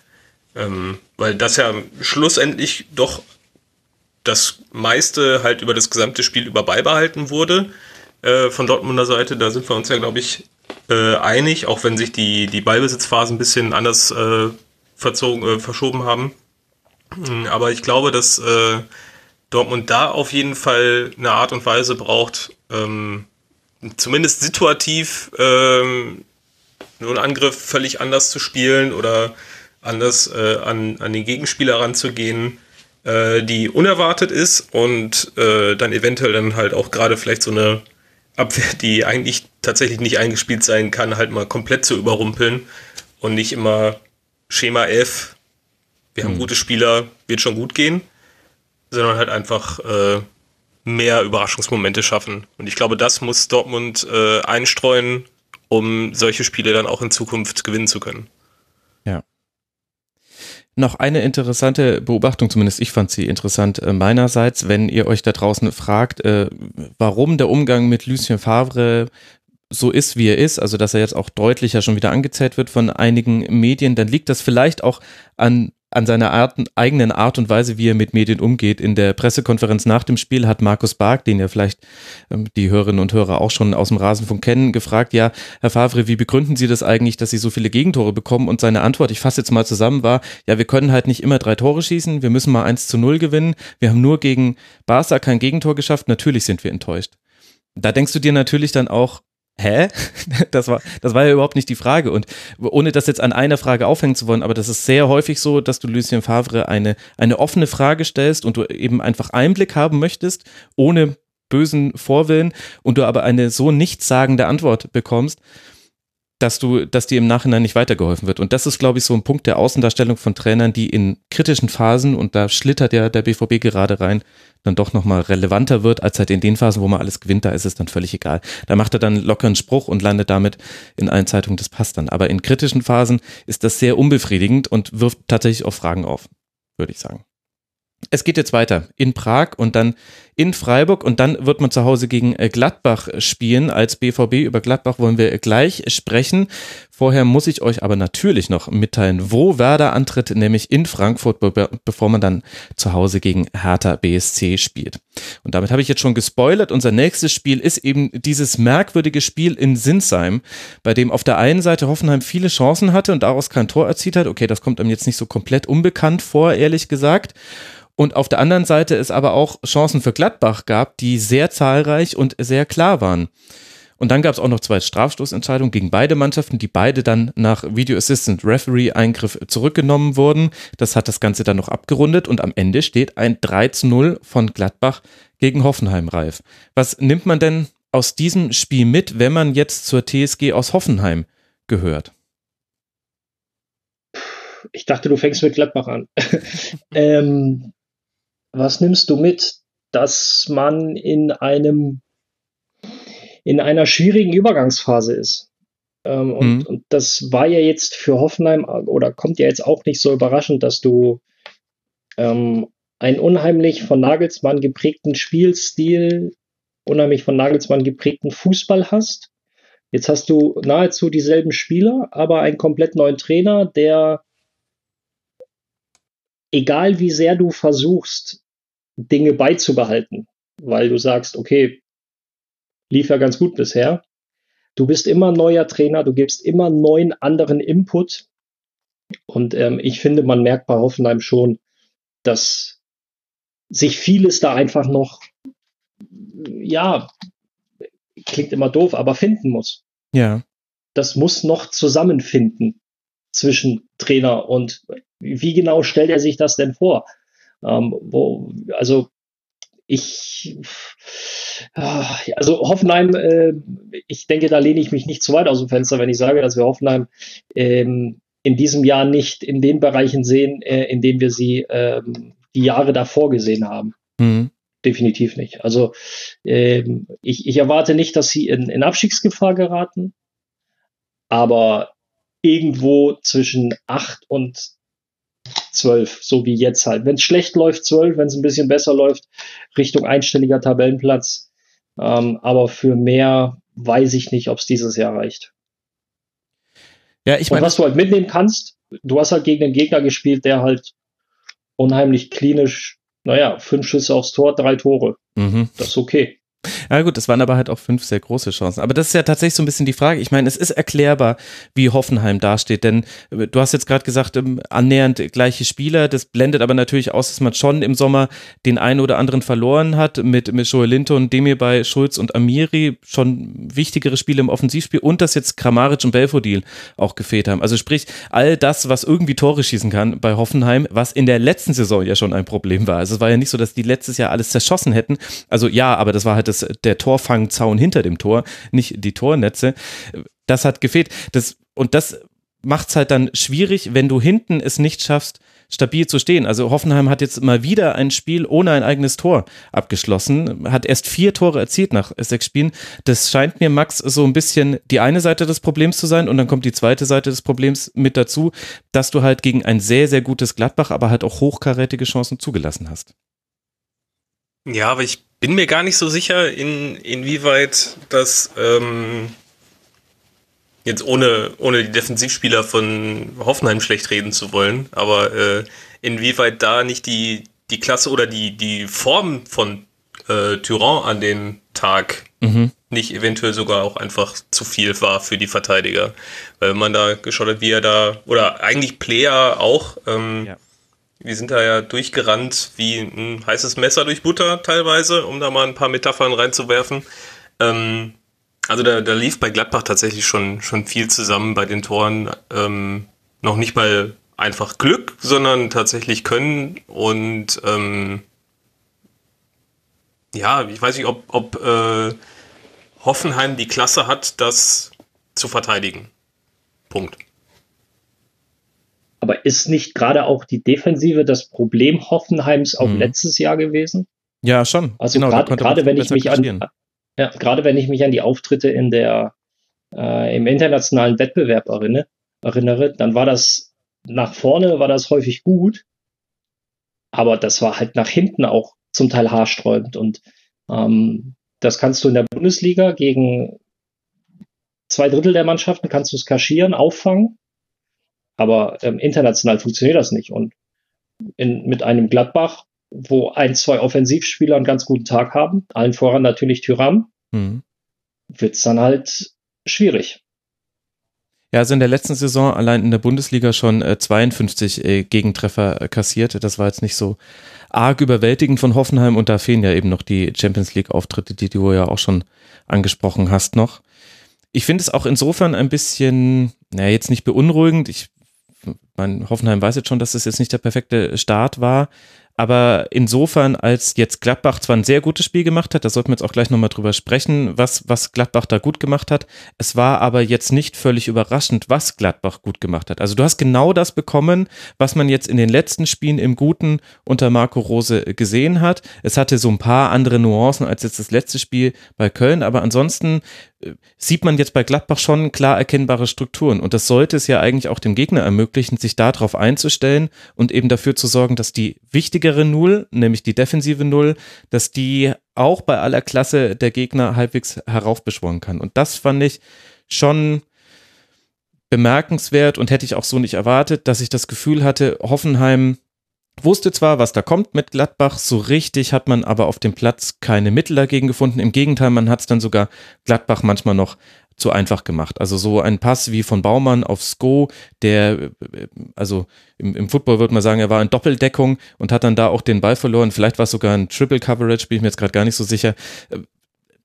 Weil das ja schlussendlich doch das meiste halt über das gesamte Spiel über beibehalten wurde von Dortmunder Seite. Da sind wir uns ja, glaube ich, einig, auch wenn sich die Ballbesitzphasen ein bisschen anders verschoben haben. Aber ich glaube, dass Dortmund da auf jeden Fall eine Art und Weise braucht, zumindest situativ einen Angriff völlig anders zu spielen oder anders an den Gegenspieler ranzugehen, die unerwartet ist und dann eventuell dann halt auch gerade vielleicht so eine Abwehr, die eigentlich tatsächlich nicht eingespielt sein kann, halt mal komplett zu überrumpeln und nicht immer Schema 11, wir haben gute Spieler, wird schon gut gehen, sondern halt einfach mehr Überraschungsmomente schaffen. Und ich glaube, das muss Dortmund einstreuen, um solche Spiele dann auch in Zukunft gewinnen zu können. Ja. Noch eine interessante Beobachtung, zumindest ich fand sie interessant meinerseits, wenn ihr euch da draußen fragt, warum der Umgang mit Lucien Favre so ist, wie er ist, also dass er jetzt auch deutlicher schon wieder angezählt wird von einigen Medien, dann liegt das vielleicht auch an seiner eigenen Art und Weise, wie er mit Medien umgeht. In der Pressekonferenz nach dem Spiel hat Markus Bark, den ja vielleicht die Hörerinnen und Hörer auch schon aus dem Rasenfunk kennen, gefragt, ja, Herr Favre, wie begründen Sie das eigentlich, dass Sie so viele Gegentore bekommen? Und seine Antwort, ich fasse jetzt mal zusammen, war, ja, wir können halt nicht immer 3 Tore schießen, wir müssen mal 1:0 gewinnen, wir haben nur gegen Barca kein Gegentor geschafft, natürlich sind wir enttäuscht. Da denkst du dir natürlich dann auch, hä? Das war ja überhaupt nicht die Frage, und ohne das jetzt an einer Frage aufhängen zu wollen, aber das ist sehr häufig so, dass du Lucien Favre eine offene Frage stellst und du eben einfach Einblick haben möchtest, ohne bösen Vorwillen, und du aber eine so nichtssagende Antwort bekommst, dass dir im Nachhinein nicht weitergeholfen wird. Und das ist, glaube ich, so ein Punkt der Außendarstellung von Trainern, die in kritischen Phasen, und da schlittert ja der BVB gerade rein, dann doch nochmal relevanter wird, als halt in den Phasen, wo man alles gewinnt, da ist es dann völlig egal. Da macht er dann locker einen Spruch und landet damit in allen Zeitungen, das passt dann. Aber in kritischen Phasen ist das sehr unbefriedigend und wirft tatsächlich auch Fragen auf, würde ich sagen. Es geht jetzt weiter in Prag und dann in Freiburg, und dann wird man zu Hause gegen Gladbach spielen als BVB. Über Gladbach wollen wir gleich sprechen. Vorher muss ich euch aber natürlich noch mitteilen, wo Werder antritt, nämlich in Frankfurt, bevor man dann zu Hause gegen Hertha BSC spielt. Und damit habe ich jetzt schon gespoilert. Unser nächstes Spiel ist eben dieses merkwürdige Spiel in Sinsheim, bei dem auf der einen Seite Hoffenheim viele Chancen hatte und daraus kein Tor erzielt hat. Okay, das kommt einem jetzt nicht so komplett unbekannt vor, ehrlich gesagt. Und auf der anderen Seite es aber auch Chancen für Gladbach gab, die sehr zahlreich und sehr klar waren. Und dann gab es auch noch 2 Strafstoßentscheidungen gegen beide Mannschaften, die beide dann nach Video Assistant Referee Eingriff zurückgenommen wurden. Das hat das Ganze dann noch abgerundet, und am Ende steht ein 3:0 von Gladbach gegen Hoffenheim reif. Was nimmt man denn aus diesem Spiel mit, wenn man jetzt zur TSG aus Hoffenheim gehört? Ich dachte, du fängst mit Gladbach an. Was nimmst du mit, dass man in einer schwierigen Übergangsphase ist? Und das war ja jetzt für Hoffenheim, oder kommt ja jetzt auch nicht so überraschend, dass du einen unheimlich von Nagelsmann geprägten Spielstil, unheimlich von Nagelsmann geprägten Fußball hast. Jetzt hast du nahezu dieselben Spieler, aber einen komplett neuen Trainer, der, egal wie sehr du versuchst, Dinge beizubehalten, weil du sagst, okay, lief ja ganz gut bisher, du bist immer neuer Trainer, du gibst immer neuen anderen Input, und ich finde, man merkt bei Hoffenheim schon, dass sich vieles da einfach noch, ja, klingt immer doof, aber finden muss. Ja. Das muss noch zusammenfinden zwischen Trainer und, wie genau stellt er sich das denn vor? Hoffenheim, ich denke, da lehne ich mich nicht zu weit aus dem Fenster, wenn ich sage, dass wir Hoffenheim in diesem Jahr nicht in den Bereichen sehen, in denen wir sie die Jahre davor gesehen haben. Mhm. Definitiv nicht. Also ich erwarte nicht, dass sie in Abstiegsgefahr geraten, aber irgendwo zwischen 8 und 12, so wie jetzt halt. Wenn es schlecht läuft, 12, wenn es ein bisschen besser läuft, Richtung einstelliger Tabellenplatz. Aber für mehr weiß ich nicht, ob es dieses Jahr reicht. Ja, ich meine, was du halt mitnehmen kannst, du hast halt gegen den Gegner gespielt, der halt unheimlich klinisch, 5 Schüsse aufs Tor, 3 Tore. Mhm. Das ist okay. Ja gut, das waren aber halt auch 5 sehr große Chancen. Aber das ist ja tatsächlich so ein bisschen die Frage. Ich meine, es ist erklärbar, wie Hoffenheim dasteht, denn du hast jetzt gerade gesagt, annähernd gleiche Spieler. Das blendet aber natürlich aus, dass man schon im Sommer den einen oder anderen verloren hat mit Joel Linton, Demirbay, Schulz und Amiri. Schon wichtigere Spiele im Offensivspiel, und dass jetzt Kramaric und Belfodil auch gefehlt haben. Also sprich, all das, was irgendwie Tore schießen kann bei Hoffenheim, was in der letzten Saison ja schon ein Problem war. Also es war ja nicht so, dass die letztes Jahr alles zerschossen hätten. Also ja, aber das war halt der Torfangzaun hinter dem Tor, nicht die Tornetze. Das hat gefehlt. Das macht es halt dann schwierig, wenn du hinten es nicht schaffst, stabil zu stehen. Also Hoffenheim hat jetzt mal wieder ein Spiel ohne ein eigenes Tor abgeschlossen, hat erst 4 Tore erzielt nach 6 Spielen. Das scheint mir, Max, so ein bisschen die eine Seite des Problems zu sein und dann kommt die zweite Seite des Problems mit dazu, dass du halt gegen ein sehr, sehr gutes Gladbach, aber halt auch hochkarätige Chancen zugelassen hast. Ja, aber ich bin mir gar nicht so sicher, inwieweit das jetzt ohne die Defensivspieler von Hoffenheim schlecht reden zu wollen, aber inwieweit da nicht die Klasse oder die Form von Thuram an dem Tag nicht eventuell sogar auch einfach zu viel war für die Verteidiger. Weil man da geschaut hat, wie er da, oder eigentlich Player auch, wir sind da ja durchgerannt wie ein heißes Messer durch Butter teilweise, um da mal ein paar Metaphern reinzuwerfen. Also da lief bei Gladbach tatsächlich schon viel zusammen bei den Toren. Noch nicht mal einfach Glück, sondern tatsächlich Können. Und ich weiß nicht, ob Hoffenheim die Klasse hat, das zu verteidigen. Punkt. Aber ist nicht gerade auch die Defensive das Problem Hoffenheims auch letztes Jahr gewesen? Ja, schon. Also genau, gerade wenn ich mich an die Auftritte in im internationalen Wettbewerb erinnere, dann war das nach vorne, war das häufig gut, aber das war halt nach hinten auch zum Teil haarsträubend und das kannst du in der Bundesliga gegen 2/3 der Mannschaften kannst du es kaschieren, auffangen, aber international funktioniert das nicht und mit einem Gladbach, wo 1-2 Offensivspieler einen ganz guten Tag haben, allen voran natürlich Thuram, wird es dann halt schwierig. Ja, also in der letzten Saison allein in der Bundesliga schon 52 Gegentreffer kassiert. Das war jetzt nicht so arg überwältigend von Hoffenheim und da fehlen ja eben noch die Champions League Auftritte, die du ja auch schon angesprochen hast noch. Ich finde es auch insofern ein bisschen, jetzt nicht beunruhigend. Hoffenheim weiß jetzt schon, dass es jetzt nicht der perfekte Start war. Aber insofern, als jetzt Gladbach zwar ein sehr gutes Spiel gemacht hat, da sollten wir jetzt auch gleich nochmal drüber sprechen, was Gladbach da gut gemacht hat. Es war aber jetzt nicht völlig überraschend, was Gladbach gut gemacht hat. Also du hast genau das bekommen, was man jetzt in den letzten Spielen im Guten unter Marco Rose gesehen hat. Es hatte so ein paar andere Nuancen als jetzt das letzte Spiel bei Köln, aber ansonsten sieht man jetzt bei Gladbach schon klar erkennbare Strukturen und das sollte es ja eigentlich auch dem Gegner ermöglichen, sich darauf einzustellen und eben dafür zu sorgen, dass die wichtigere Null, nämlich die defensive Null, dass die auch bei aller Klasse der Gegner halbwegs heraufbeschworen kann und das fand ich schon bemerkenswert und hätte ich auch so nicht erwartet, dass ich das Gefühl hatte, Hoffenheim wusste zwar, was da kommt mit Gladbach, so richtig hat man aber auf dem Platz keine Mittel dagegen gefunden. Im Gegenteil, man hat es dann sogar Gladbach manchmal noch zu einfach gemacht. Also so ein Pass wie von Baumann auf Sko, der, also im Football würde man sagen, er war in Doppeldeckung und hat dann da auch den Ball verloren. Vielleicht war es sogar ein Triple Coverage, bin ich mir jetzt gerade gar nicht so sicher.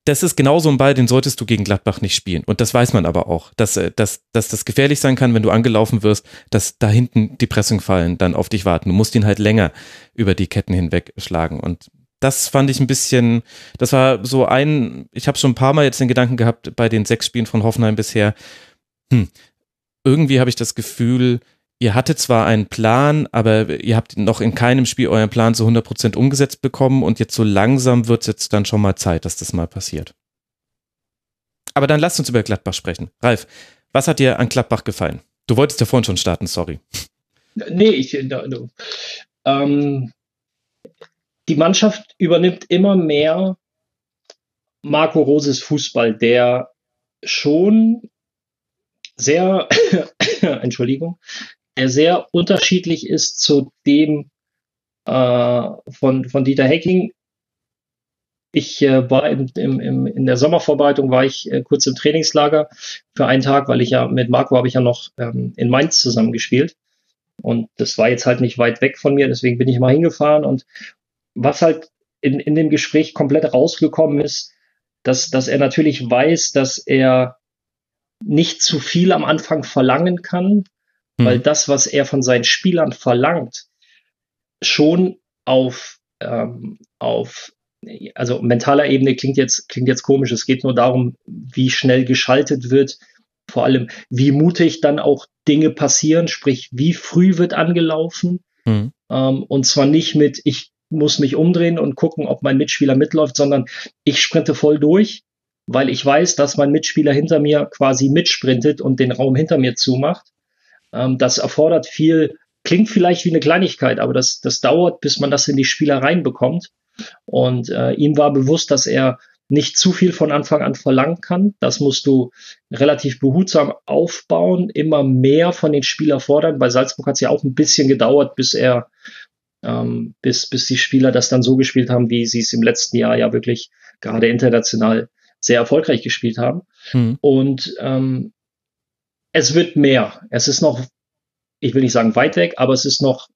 Das ist genau so ein Ball, den solltest du gegen Gladbach nicht spielen. Und das weiß man aber auch, dass das gefährlich sein kann, wenn du angelaufen wirst, dass da hinten die Pressingfallen dann auf dich warten. Du musst ihn halt länger über die Ketten hinweg schlagen. Und das fand ich ein bisschen, das war so ein, ich habe schon ein paar Mal jetzt den Gedanken gehabt, bei den 6 Spielen von Hoffenheim bisher, irgendwie habe ich das Gefühl, ihr hattet zwar einen Plan, aber ihr habt noch in keinem Spiel euren Plan zu 100% umgesetzt bekommen und jetzt so langsam wird es jetzt dann schon mal Zeit, dass das mal passiert. Aber dann lasst uns über Gladbach sprechen. Ralf, was hat dir an Gladbach gefallen? Du wolltest ja vorhin schon starten, sorry. Nee, die Mannschaft übernimmt immer mehr Marco Roses Fußball, der schon sehr, der sehr unterschiedlich ist zu dem von Dieter Hecking. Ich war in der Sommervorbereitung, war ich kurz im Trainingslager für einen Tag, weil ich ja mit Marco habe ich ja noch in Mainz zusammen gespielt. Und das war jetzt halt nicht weit weg von mir, deswegen bin ich mal hingefahren. Und was halt in dem Gespräch komplett rausgekommen ist, dass er natürlich weiß, dass er nicht zu viel am Anfang verlangen kann, weil das, was er von seinen Spielern verlangt, schon auf mentaler Ebene klingt jetzt komisch, es geht nur darum, wie schnell geschaltet wird, vor allem, wie mutig dann auch Dinge passieren, sprich, wie früh wird angelaufen. Mhm. Und zwar nicht mit, ich muss mich umdrehen und gucken, ob mein Mitspieler mitläuft, sondern ich sprinte voll durch, weil ich weiß, dass mein Mitspieler hinter mir quasi mitsprintet und den Raum hinter mir zumacht. Das erfordert viel, klingt vielleicht wie eine Kleinigkeit, aber das dauert, bis man das in die Spieler reinbekommt. Und ihm war bewusst, dass er nicht zu viel von Anfang an verlangen kann. Das musst du relativ behutsam aufbauen, immer mehr von den Spielern fordern. Bei Salzburg hat es ja auch ein bisschen gedauert, bis die Spieler das dann so gespielt haben, wie sie es im letzten Jahr ja wirklich gerade international sehr erfolgreich gespielt haben. Mhm. Und es wird mehr. Es ist noch, ich will nicht sagen weit weg, aber es ist noch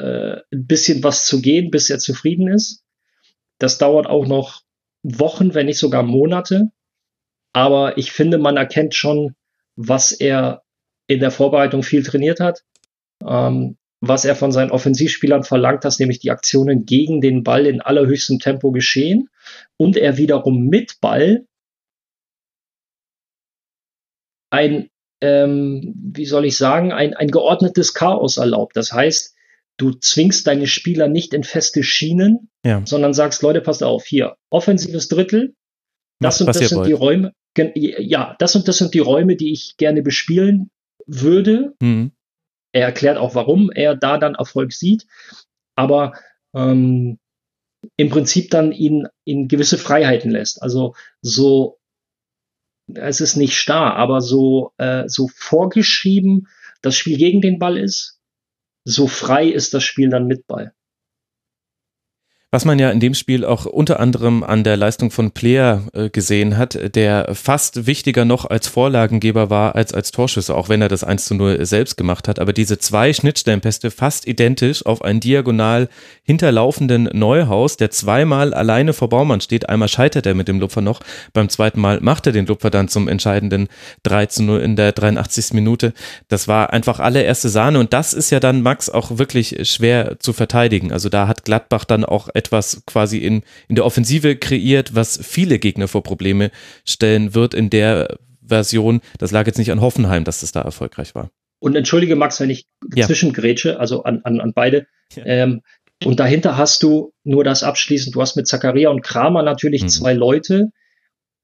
ein bisschen was zu gehen, bis er zufrieden ist. Das dauert auch noch Wochen, wenn nicht sogar Monate. Aber ich finde, man erkennt schon, was er in der Vorbereitung viel trainiert hat, was er von seinen Offensivspielern verlangt, dass nämlich die Aktionen gegen den Ball in allerhöchstem Tempo geschehen und er wiederum mit Ball ein geordnetes Chaos erlaubt. Das heißt, du zwingst deine Spieler nicht in feste Schienen, ja, sondern sagst, Leute, passt auf, hier, offensives Drittel, das sind die Räume, die ich gerne bespielen würde. Mhm. Er erklärt auch, warum er da dann Erfolg sieht, aber im Prinzip dann ihn gewisse Freiheiten lässt. Also so, es ist nicht starr, aber so vorgeschrieben das Spiel gegen den Ball ist, so frei ist das Spiel dann mit Ball. Was man ja in dem Spiel auch unter anderem an der Leistung von Player gesehen hat, der fast wichtiger noch als Vorlagengeber war als als Torschüsse, auch wenn er das 1:0 selbst gemacht hat. Aber diese zwei Schnittstellenpässe fast identisch auf einen diagonal hinterlaufenden Neuhaus, der zweimal alleine vor Baumann steht. Einmal scheitert er mit dem Lupfer noch, beim zweiten Mal macht er den Lupfer dann zum entscheidenden 3:0 in der 83. Minute. Das war einfach allererste Sahne und das ist ja dann, Max, auch wirklich schwer zu verteidigen. Also da hat Gladbach dann auch etwas quasi in der Offensive kreiert, was viele Gegner vor Probleme stellen wird in der Version. Das lag jetzt nicht an Hoffenheim, dass das da erfolgreich war. Und entschuldige, Max, wenn ich zwischengrätsche, also an beide. Ja. Und dahinter hast du nur das abschließend, du hast mit Zakaria und Kramer natürlich zwei Leute,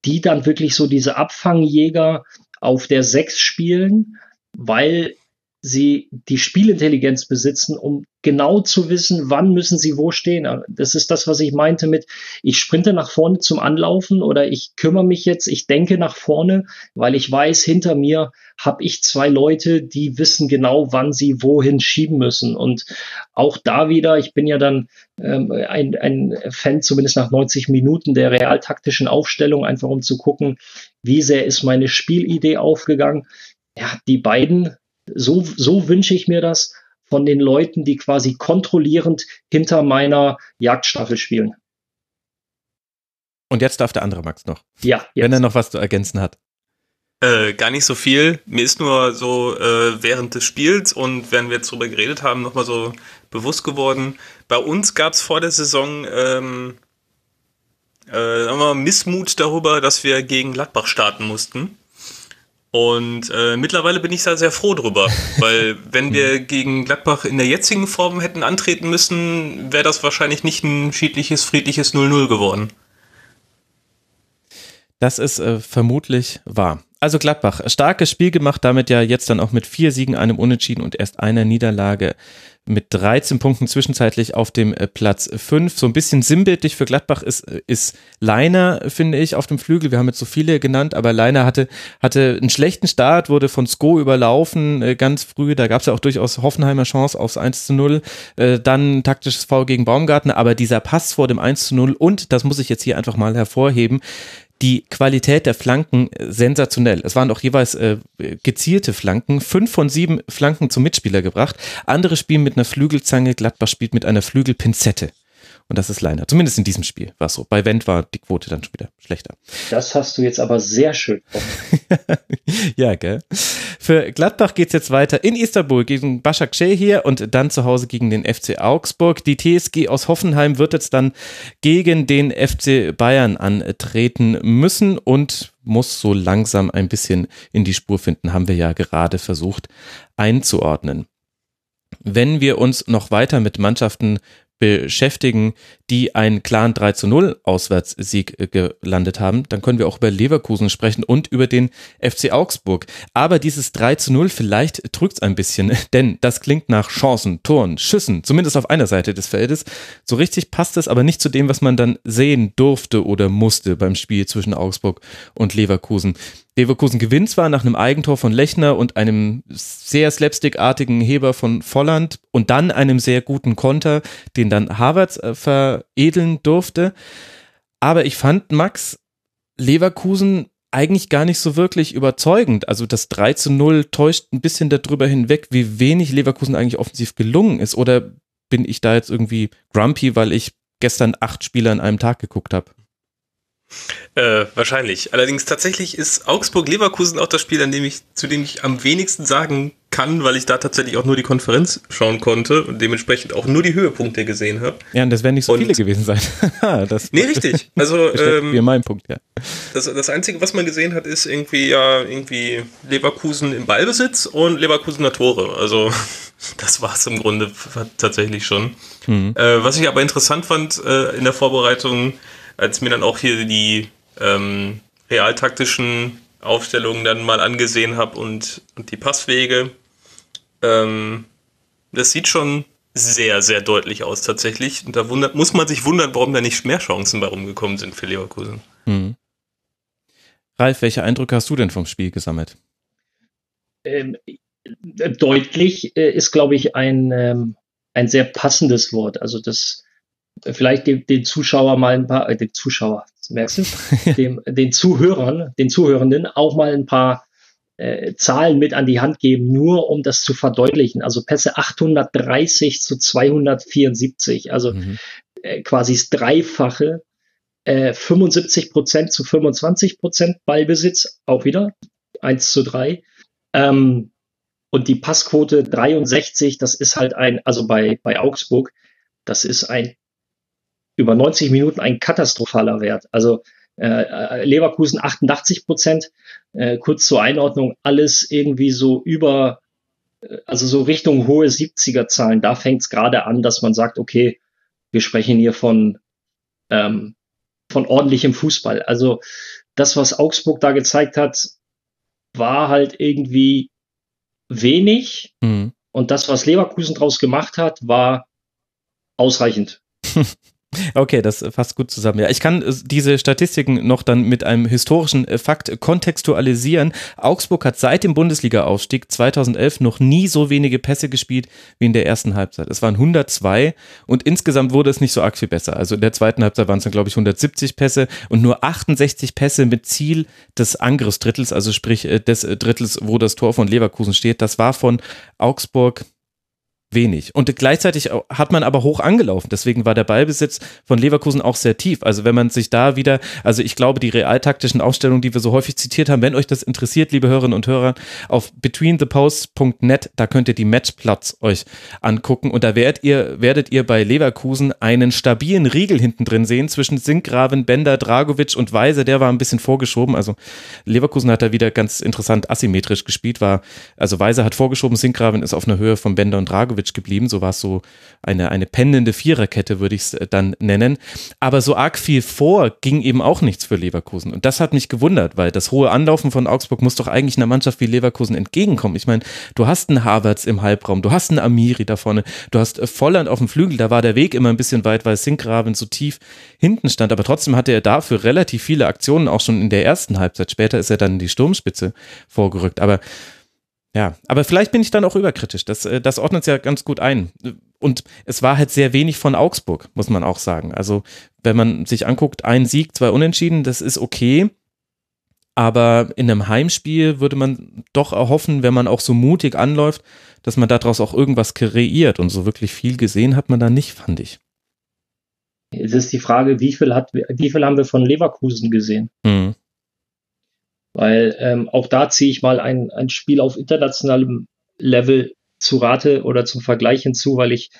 die dann wirklich so diese Abfangjäger auf der 6 spielen, weil sie die Spielintelligenz besitzen, um genau zu wissen, wann müssen sie wo stehen. Das ist das, was ich meinte mit, ich sprinte nach vorne zum Anlaufen oder ich kümmere mich jetzt, ich denke nach vorne, weil ich weiß, hinter mir habe ich zwei Leute, die wissen genau, wann sie wohin schieben müssen. Und auch da wieder, ich bin ja dann ein Fan, zumindest nach 90 Minuten, der realtaktischen Aufstellung, einfach um zu gucken, wie sehr ist meine Spielidee aufgegangen. Ja, die beiden, so wünsche ich mir das von den Leuten, die quasi kontrollierend hinter meiner Jagdstaffel spielen. Und jetzt darf der andere Max noch. Ja. Jetzt. Wenn er noch was zu ergänzen hat. Gar nicht so viel. Mir ist nur so während des Spiels und während wir jetzt drüber geredet haben, nochmal so bewusst geworden. Bei uns gab es vor der Saison Missmut darüber, dass wir gegen Gladbach starten mussten. Und mittlerweile bin ich da sehr froh drüber, weil wenn wir gegen Gladbach in der jetzigen Form hätten antreten müssen, wäre das wahrscheinlich nicht ein schiedliches, friedliches 0:0 geworden. Das ist vermutlich wahr. Also Gladbach, starkes Spiel gemacht, damit ja jetzt dann auch mit 4 Siegen, einem Unentschieden und erst einer Niederlage mit 13 Punkten zwischenzeitlich auf dem Platz 5. So ein bisschen sinnbildlich für Gladbach ist Leiner, finde ich, auf dem Flügel. Wir haben jetzt so viele genannt, aber Leiner hatte einen schlechten Start, wurde von Sko überlaufen ganz früh. Da gab es ja auch durchaus Hoffenheimer Chance aufs 1:0. Dann taktisches Foul gegen Baumgartner, aber dieser Pass vor dem 1:0 und, das muss ich jetzt hier einfach mal hervorheben, die Qualität der Flanken sensationell. Es waren auch jeweils gezielte Flanken. 5 von 7 Flanken zum Mitspieler gebracht. Andere spielen mit einer Flügelzange, Gladbach spielt mit einer Flügelpinzette. Und das ist Leiner. Zumindest in diesem Spiel war es so. Bei Wendt war die Quote dann schon wieder schlechter. Das hast du jetzt aber sehr schön gemacht. Ja, gell? Für Gladbach geht es jetzt weiter in Istanbul gegen Başakşehir hier und dann zu Hause gegen den FC Augsburg. Die TSG aus Hoffenheim wird jetzt dann gegen den FC Bayern antreten müssen und muss so langsam ein bisschen in die Spur finden, haben wir ja gerade versucht einzuordnen. Wenn wir uns noch weiter mit Mannschaften beschäftigen, die einen klaren 3:0 Auswärtssieg gelandet haben, dann können wir auch über Leverkusen sprechen und über den FC Augsburg. Aber dieses 3:0, vielleicht drückt es ein bisschen, denn das klingt nach Chancen, Toren, Schüssen, zumindest auf einer Seite des Feldes. So richtig passt es aber nicht zu dem, was man dann sehen durfte oder musste beim Spiel zwischen Augsburg und Leverkusen. Leverkusen gewinnt zwar nach einem Eigentor von Lechner und einem sehr slapstickartigen Heber von Volland und dann einem sehr guten Konter, den dann Havertz veredeln durfte. Aber ich fand, Max, Leverkusen eigentlich gar nicht so wirklich überzeugend. Also das 3:0 täuscht ein bisschen darüber hinweg, wie wenig Leverkusen eigentlich offensiv gelungen ist. Oder bin ich da jetzt irgendwie grumpy, weil ich gestern 8 Spiele an einem Tag geguckt habe? Wahrscheinlich. Allerdings tatsächlich ist Augsburg-Leverkusen auch das Spiel, zu dem ich am wenigsten sagen kann, weil ich da tatsächlich auch nur die Konferenz schauen konnte und dementsprechend auch nur die Höhepunkte gesehen habe. Ja, und das werden nicht so viele gewesen sein. Nee, richtig. Also wie mein Punkt, ja. Das Einzige, was man gesehen hat, ist irgendwie Leverkusen im Ballbesitz und Leverkusener Tore. Also das war es im Grunde tatsächlich schon. Mhm. Was ich aber interessant fand in der Vorbereitung, als mir dann auch hier die realtaktischen Aufstellungen dann mal angesehen habe und die Passwege, das sieht schon sehr, sehr deutlich aus tatsächlich. Und da muss man sich wundern, warum da nicht mehr Chancen bei rumgekommen sind für Leverkusen. Hm. Ralf, welche Eindrücke hast du denn vom Spiel gesammelt? Deutlich ist, glaube ich, ein sehr passendes Wort. Also das vielleicht den Zuschauer mal ein paar, den Zuschauer, merkst du, den Zuhörenden auch mal ein paar Zahlen mit an die Hand geben, nur um das zu verdeutlichen. Also Pässe 830 zu 274, also quasi das Dreifache, 75% zu 25% Ballbesitz, auch wieder 1:3. Und die Passquote 63, das ist halt bei Augsburg, das ist über 90 Minuten ein katastrophaler Wert. Also Leverkusen 88%, kurz zur Einordnung, alles irgendwie so so Richtung hohe 70er-Zahlen. Da fängt es gerade an, dass man sagt, okay, wir sprechen hier von ordentlichem Fußball. Also das, was Augsburg da gezeigt hat, war halt irgendwie wenig. Mhm. Und das, was Leverkusen draus gemacht hat, war ausreichend. Okay, das fasst gut zusammen. Ja, ich kann diese Statistiken noch dann mit einem historischen Fakt kontextualisieren. Augsburg hat seit dem Bundesliga-Aufstieg 2011 noch nie so wenige Pässe gespielt wie in der ersten Halbzeit. Es waren 102 und insgesamt wurde es nicht so arg viel besser. Also in der zweiten Halbzeit waren es dann, glaube ich, 170 Pässe und nur 68 Pässe mit Ziel des Angriffsdrittels, also sprich des Drittels, wo das Tor von Leverkusen steht. Das war von Augsburg wenig. Und gleichzeitig hat man aber hoch angelaufen. Deswegen war der Ballbesitz von Leverkusen auch sehr tief. Also wenn man sich da wieder, also ich glaube, die realtaktischen Aufstellungen, die wir so häufig zitiert haben, wenn euch das interessiert, liebe Hörerinnen und Hörer, auf betweentheposts.net, da könnt ihr die Matchplots euch angucken. Und da werdet ihr bei Leverkusen einen stabilen Riegel hinten drin sehen zwischen Sinkgraven, Bender, Dragovic und Weise. Der war ein bisschen vorgeschoben. Also Leverkusen hat da wieder ganz interessant asymmetrisch gespielt. Weise hat vorgeschoben, Sinkgraven ist auf einer Höhe von Bender und Dragovic geblieben, so war es so eine pendende Viererkette, würde ich es dann nennen, aber so arg viel vor ging eben auch nichts für Leverkusen und das hat mich gewundert, weil das hohe Anlaufen von Augsburg muss doch eigentlich einer Mannschaft wie Leverkusen entgegenkommen. Ich meine, du hast einen Havertz im Halbraum, du hast einen Amiri da vorne, du hast Volland auf dem Flügel, da war der Weg immer ein bisschen weit, weil Sinkgraven so tief hinten stand, aber trotzdem hatte er dafür relativ viele Aktionen auch schon in der ersten Halbzeit, später ist er dann in die Sturmspitze vorgerückt, aber vielleicht bin ich dann auch überkritisch, das ordnet es ja ganz gut ein und es war halt sehr wenig von Augsburg, muss man auch sagen, also wenn man sich anguckt, ein Sieg, 2 Unentschieden, das ist okay, aber in einem Heimspiel würde man doch erhoffen, wenn man auch so mutig anläuft, dass man daraus auch irgendwas kreiert und so wirklich viel gesehen hat man da nicht, fand ich. Es ist die Frage, wie viel haben wir von Leverkusen gesehen? Mhm. Weil auch da ziehe ich mal ein Spiel auf internationalem Level zu Rate oder zum Vergleich hinzu, weil ich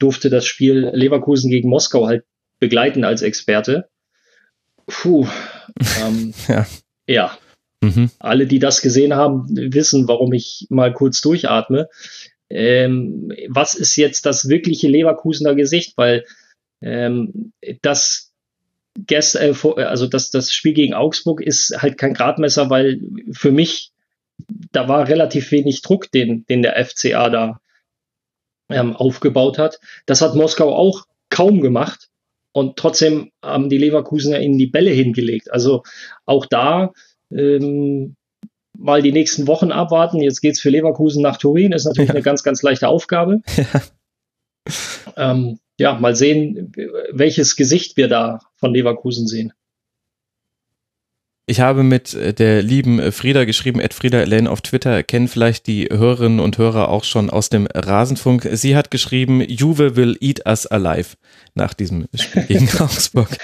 durfte das Spiel Leverkusen gegen Moskau halt begleiten als Experte. Puh. Ja. Ja. Mhm. Alle, die das gesehen haben, wissen, warum ich mal kurz durchatme. Was ist jetzt das wirkliche Leverkusener Gesicht? Weil das Spiel gegen Augsburg ist halt kein Gradmesser, weil für mich, da war relativ wenig Druck, den der FCA da aufgebaut hat. Das hat Moskau auch kaum gemacht und trotzdem haben die Leverkusener ihnen die Bälle hingelegt. Also auch da mal die nächsten Wochen abwarten. Jetzt geht es für Leverkusen nach Turin. Ist natürlich eine ganz, ganz leichte Aufgabe. Ja. Mal sehen, welches Gesicht wir da von Leverkusen sehen. Ich habe mit der lieben Frieda geschrieben, @FriedaElene auf Twitter, kennen vielleicht die Hörerinnen und Hörer auch schon aus dem Rasenfunk. Sie hat geschrieben, Juve will eat us alive nach diesem Spiel gegen Augsburg.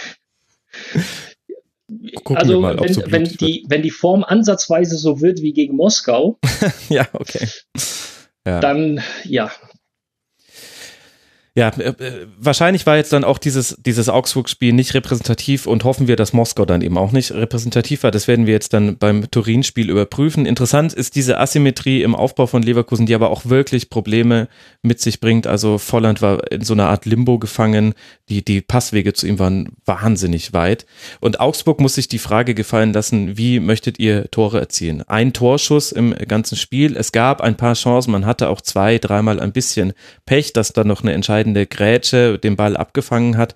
Gucken also, wir mal, ob wenn die Form ansatzweise so wird wie gegen Moskau, ja, okay. Ja. Dann, ja. Ja, wahrscheinlich war jetzt dann auch dieses Augsburg-Spiel nicht repräsentativ und hoffen wir, dass Moskau dann eben auch nicht repräsentativ war. Das werden wir jetzt dann beim Turin-Spiel überprüfen. Interessant ist diese Asymmetrie im Aufbau von Leverkusen, die aber auch wirklich Probleme mit sich bringt. Also Volland war in so einer Art Limbo gefangen. Die Passwege zu ihm waren wahnsinnig weit. Und Augsburg muss sich die Frage gefallen lassen, wie möchtet ihr Tore erzielen? Ein Torschuss im ganzen Spiel. Es gab ein paar Chancen. Man hatte auch 2-3 Mal ein bisschen Pech, dass da noch eine entscheidende Grätsche den Ball abgefangen hat.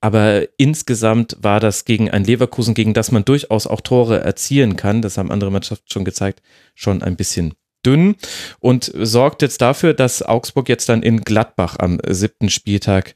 Aber insgesamt war das gegen ein Leverkusen, gegen das man durchaus auch Tore erzielen kann, das haben andere Mannschaften schon gezeigt, schon ein bisschen dünn und sorgt jetzt dafür, dass Augsburg jetzt dann in Gladbach am 7. Spieltag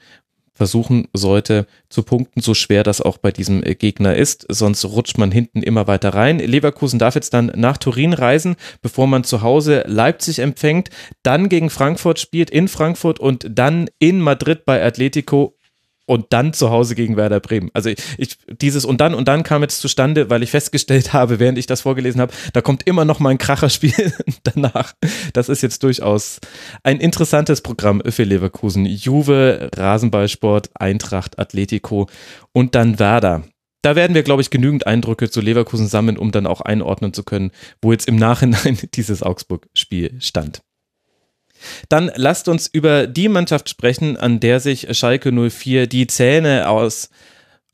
versuchen sollte zu punkten, so schwer das auch bei diesem Gegner ist. Sonst rutscht man hinten immer weiter rein. Leverkusen darf jetzt dann nach Turin reisen, bevor man zu Hause Leipzig empfängt, dann gegen Frankfurt spielt, in Frankfurt und dann in Madrid bei Atletico und dann zu Hause gegen Werder Bremen. Also ich dieses und dann kam jetzt zustande, weil ich festgestellt habe, während ich das vorgelesen habe, da kommt immer noch mal ein Kracherspiel danach. Das ist jetzt durchaus ein interessantes Programm für Leverkusen. Juve, Rasenballsport, Eintracht, Atletico und dann Werder. Da werden wir, glaube ich, genügend Eindrücke zu Leverkusen sammeln, um dann auch einordnen zu können, wo jetzt im Nachhinein dieses Augsburg-Spiel stand. Dann lasst uns über die Mannschaft sprechen, an der sich Schalke 04 die Zähne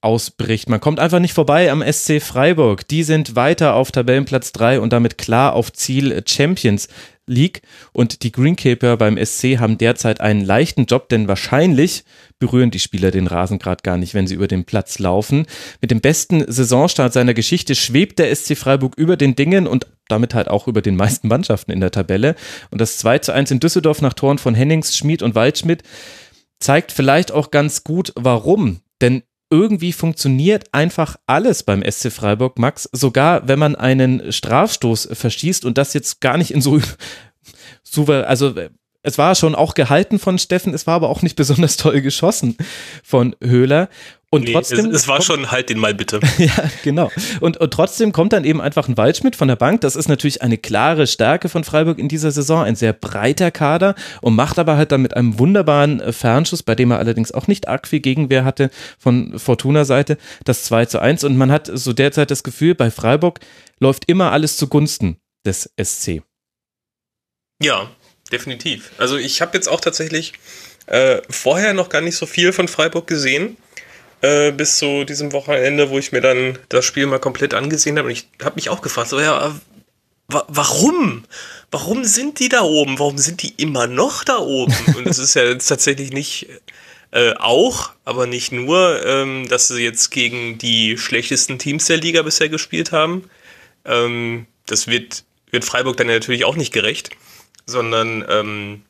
ausbricht. Man kommt einfach nicht vorbei am SC Freiburg. Die sind weiter auf Tabellenplatz 3 und damit klar auf Ziel Champions League. Und die Greenkeeper beim SC haben derzeit einen leichten Job, denn wahrscheinlich berühren die Spieler den Rasen gerade gar nicht, wenn sie über den Platz laufen. Mit dem besten Saisonstart seiner Geschichte schwebt der SC Freiburg über den Dingen und damit halt auch über den meisten Mannschaften in der Tabelle. Und das 2:1 in Düsseldorf nach Toren von Hennings, Schmid und Waldschmidt zeigt vielleicht auch ganz gut, warum. Denn irgendwie funktioniert einfach alles beim SC Freiburg, Max, sogar wenn man einen Strafstoß verschießt und das jetzt gar nicht in so souverän, also es war schon auch gehalten von Steffen, es war aber auch nicht besonders toll geschossen von Höhler. Und nee, trotzdem es war schon, halt den mal bitte. Ja, genau. Und trotzdem kommt dann eben einfach ein Waldschmidt von der Bank. Das ist natürlich eine klare Stärke von Freiburg in dieser Saison. Ein sehr breiter Kader und macht aber halt dann mit einem wunderbaren Fernschuss, bei dem er allerdings auch nicht arg viel Gegenwehr hatte von Fortuna-Seite, das 2:1. Und man hat so derzeit das Gefühl, bei Freiburg läuft immer alles zugunsten des SC. Ja, definitiv. Also ich habe jetzt auch tatsächlich vorher noch gar nicht so viel von Freiburg gesehen. Bis zu diesem Wochenende, wo ich mir dann das Spiel mal komplett angesehen habe. Und ich habe mich auch gefragt, so, ja, warum? Warum sind die da oben? Warum sind die immer noch da oben? Und es ist ja jetzt tatsächlich nicht auch, aber nicht nur, dass sie jetzt gegen die schlechtesten Teams der Liga bisher gespielt haben. Das wird Freiburg dann natürlich auch nicht gerecht, sondern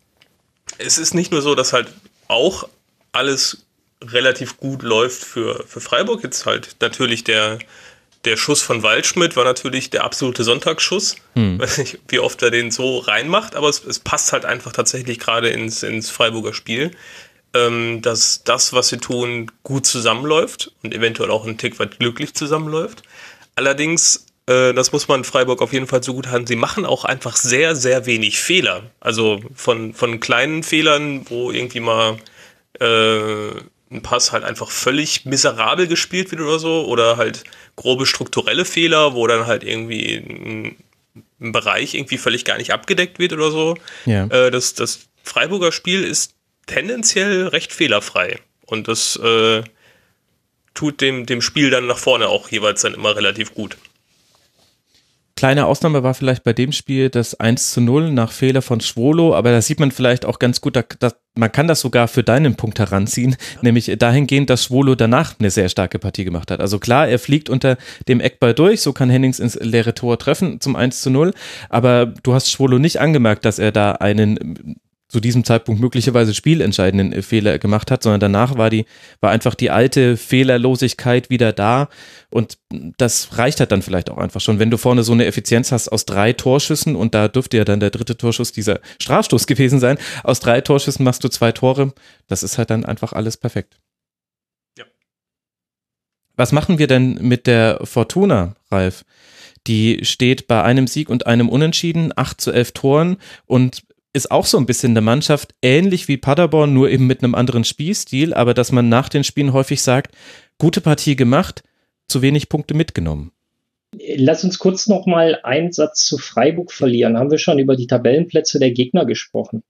es ist nicht nur so, dass halt auch alles relativ gut läuft für Freiburg. Jetzt halt natürlich der Schuss von Waldschmidt war natürlich der absolute Sonntagsschuss. Weiß nicht, wie oft er den so reinmacht, aber es passt halt einfach tatsächlich gerade ins Freiburger Spiel, dass das, was sie tun, gut zusammenläuft und eventuell auch ein Tick weit glücklich zusammenläuft. Allerdings, das muss man Freiburg auf jeden Fall so gut haben, sie machen auch einfach sehr, sehr wenig Fehler. Also von kleinen Fehlern, wo irgendwie mal ein Pass halt einfach völlig miserabel gespielt wird oder so, oder halt grobe strukturelle Fehler, wo dann halt irgendwie ein Bereich irgendwie völlig gar nicht abgedeckt wird oder so. Ja. Das Freiburger Spiel ist tendenziell recht fehlerfrei und das tut dem Spiel dann nach vorne auch jeweils dann immer relativ gut. Kleine Ausnahme war vielleicht bei dem Spiel das 1:0 nach Fehler von Schwolo, aber da sieht man vielleicht auch ganz gut, dass man kann das sogar für deinen Punkt heranziehen, nämlich dahingehend, dass Schwolo danach eine sehr starke Partie gemacht hat. Also klar, er fliegt unter dem Eckball durch, so kann Hennings ins leere Tor treffen zum 1:0, aber du hast Schwolo nicht angemerkt, dass er da einen zu diesem Zeitpunkt möglicherweise spielentscheidenden Fehler gemacht hat, sondern danach war einfach die alte Fehlerlosigkeit wieder da und das reicht halt dann vielleicht auch einfach schon, wenn du vorne so eine Effizienz hast aus 3 Torschüssen und da dürfte ja dann der dritte Torschuss dieser Strafstoß gewesen sein, aus 3 Torschüssen machst du 2 Tore, das ist halt dann einfach alles perfekt. Ja. Was machen wir denn mit der Fortuna, Ralf? Die steht bei einem Sieg und einem Unentschieden, 8:11 Toren und ist auch so ein bisschen eine Mannschaft, ähnlich wie Paderborn, nur eben mit einem anderen Spielstil, aber dass man nach den Spielen häufig sagt, gute Partie gemacht, zu wenig Punkte mitgenommen. Lass uns kurz nochmal einen Satz zu Freiburg verlieren. Haben wir schon über die Tabellenplätze der Gegner gesprochen?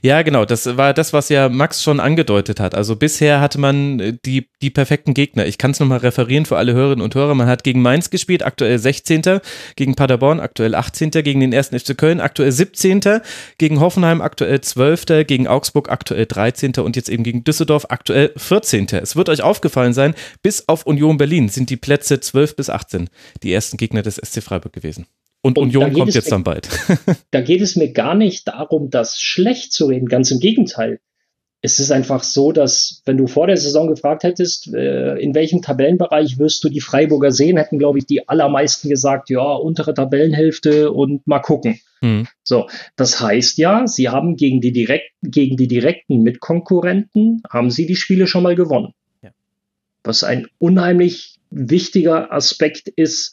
Ja, genau. Das war das, was ja Max schon angedeutet hat. Also bisher hatte man die perfekten Gegner. Ich kann es nochmal referieren für alle Hörerinnen und Hörer. Man hat gegen Mainz gespielt, aktuell 16., gegen Paderborn, aktuell 18., gegen den 1. FC Köln, aktuell 17., gegen Hoffenheim, aktuell 12., gegen Augsburg, aktuell 13. und jetzt eben gegen Düsseldorf, aktuell 14. Es wird euch aufgefallen sein, bis auf Union Berlin sind die Plätze 12 bis 18 die ersten Gegner des SC Freiburg gewesen. Und Union kommt jetzt dann bald. Da geht es mir gar nicht darum, das schlecht zu reden. Ganz im Gegenteil. Es ist einfach so, dass wenn du vor der Saison gefragt hättest, in welchem Tabellenbereich wirst du die Freiburger sehen, hätten, glaube ich, die allermeisten gesagt, ja, untere Tabellenhälfte und mal gucken. Mhm. So, das heißt ja, sie haben gegen die direkten Mitkonkurrenten haben sie die Spiele schon mal gewonnen. Ja. Was ein unheimlich wichtiger Aspekt ist,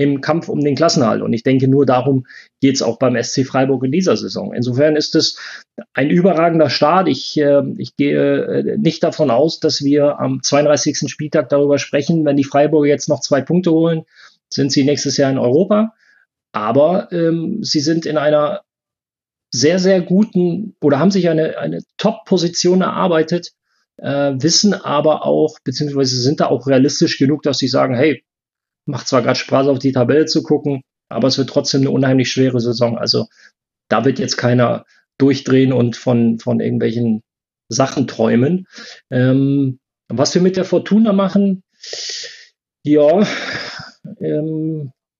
im Kampf um den Klassenerhalt. Und ich denke, nur darum geht es auch beim SC Freiburg in dieser Saison. Insofern ist es ein überragender Start. Ich gehe nicht davon aus, dass wir am 32. Spieltag darüber sprechen. Wenn die Freiburger jetzt noch 2 Punkte holen, sind sie nächstes Jahr in Europa. Aber sie sind in einer sehr, sehr guten oder haben sich eine Top-Position erarbeitet, wissen aber auch, beziehungsweise sind da auch realistisch genug, dass sie sagen, hey, macht zwar gerade Spaß, auf die Tabelle zu gucken, aber es wird trotzdem eine unheimlich schwere Saison. Also da wird jetzt keiner durchdrehen und von irgendwelchen Sachen träumen. Was wir mit der Fortuna machen, ja,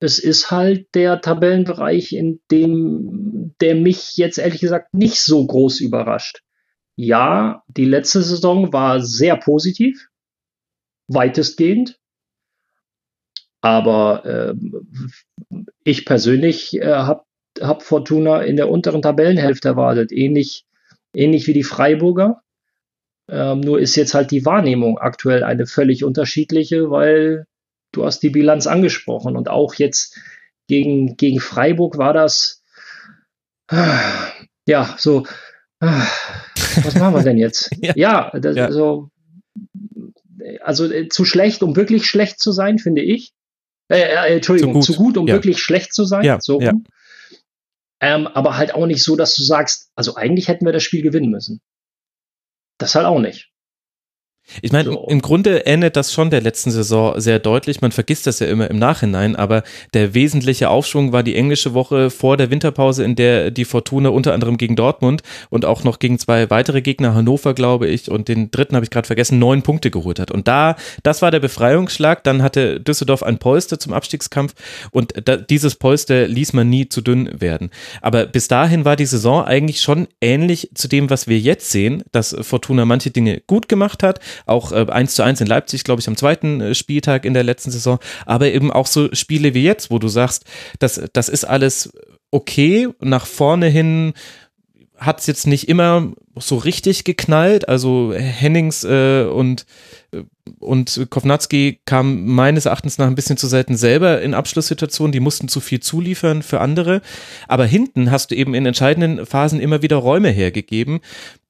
es ist halt der Tabellenbereich, in dem der mich jetzt ehrlich gesagt nicht so groß überrascht. Ja, die letzte Saison war sehr positiv, weitestgehend. Aber ich persönlich habe Fortuna in der unteren Tabellenhälfte erwartet, ähnlich wie die Freiburger. Nur ist jetzt halt die Wahrnehmung aktuell eine völlig unterschiedliche, weil du hast die Bilanz angesprochen. Und auch jetzt gegen Freiburg war das, ja, so, was machen wir denn jetzt? Ja. Also zu schlecht, um wirklich schlecht zu sein, finde ich. Entschuldigung, zu gut, um wirklich schlecht zu sein. Ja, so. Ja. Aber halt auch nicht so, dass du sagst, also eigentlich hätten wir das Spiel gewinnen müssen. Das halt auch nicht. Ich meine, im Grunde ähnelt das schon der letzten Saison sehr deutlich. Man vergisst das ja immer im Nachhinein, aber der wesentliche Aufschwung war die englische Woche vor der Winterpause, in der die Fortuna unter anderem gegen Dortmund und auch noch gegen 2 weitere Gegner, Hannover, glaube ich, und den dritten habe ich gerade vergessen, 9 Punkte geholt hat. Und das war der Befreiungsschlag. Dann hatte Düsseldorf ein Polster zum Abstiegskampf und dieses Polster ließ man nie zu dünn werden. Aber bis dahin war die Saison eigentlich schon ähnlich zu dem, was wir jetzt sehen, dass Fortuna manche Dinge gut gemacht hat. Auch 1:1 in Leipzig, glaube ich, am 2. Spieltag in der letzten Saison, aber eben auch so Spiele wie jetzt, wo du sagst, das ist alles okay, nach vorne hin hat es jetzt nicht immer so richtig geknallt, also Hennings und Kovnatski kamen meines Erachtens nach ein bisschen zu selten selber in Abschlusssituationen, die mussten zu viel zuliefern für andere, aber hinten hast du eben in entscheidenden Phasen immer wieder Räume hergegeben,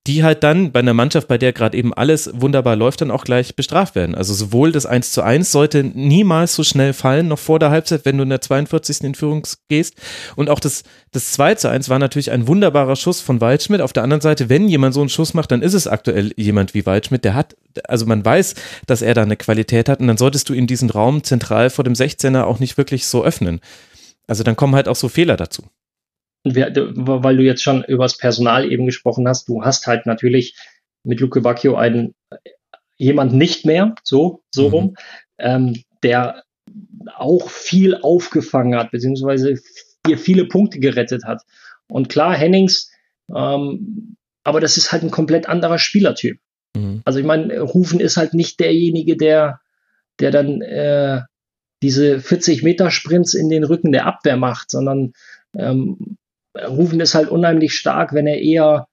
die halt dann bei einer Mannschaft, bei der gerade eben alles wunderbar läuft, dann auch gleich bestraft werden. Also sowohl das 1:1 sollte niemals so schnell fallen, noch vor der Halbzeit, wenn du in der 42. in Führung gehst. Und auch das 2:1 war natürlich ein wunderbarer Schuss von Waldschmidt. Auf der anderen Seite, wenn jemand so einen Schuss macht, dann ist es aktuell jemand wie Waldschmidt, der hat, also man weiß, dass er da eine Qualität hat und dann solltest du ihm diesen Raum zentral vor dem 16er auch nicht wirklich so öffnen. Also dann kommen halt auch so Fehler dazu. Weil du jetzt schon über das Personal eben gesprochen hast, du hast halt natürlich mit Luke Bacchio einen jemand nicht mehr, so rum, der auch viel aufgefangen hat, beziehungsweise viele Punkte gerettet hat. Und klar, Hennings, aber das ist halt ein komplett anderer Spielertyp. Mhm. Also ich meine, Rufen ist halt nicht derjenige, der dann diese 40-Meter-Sprints in den Rücken der Abwehr macht, sondern Rufen ist halt unheimlich stark, wenn er eher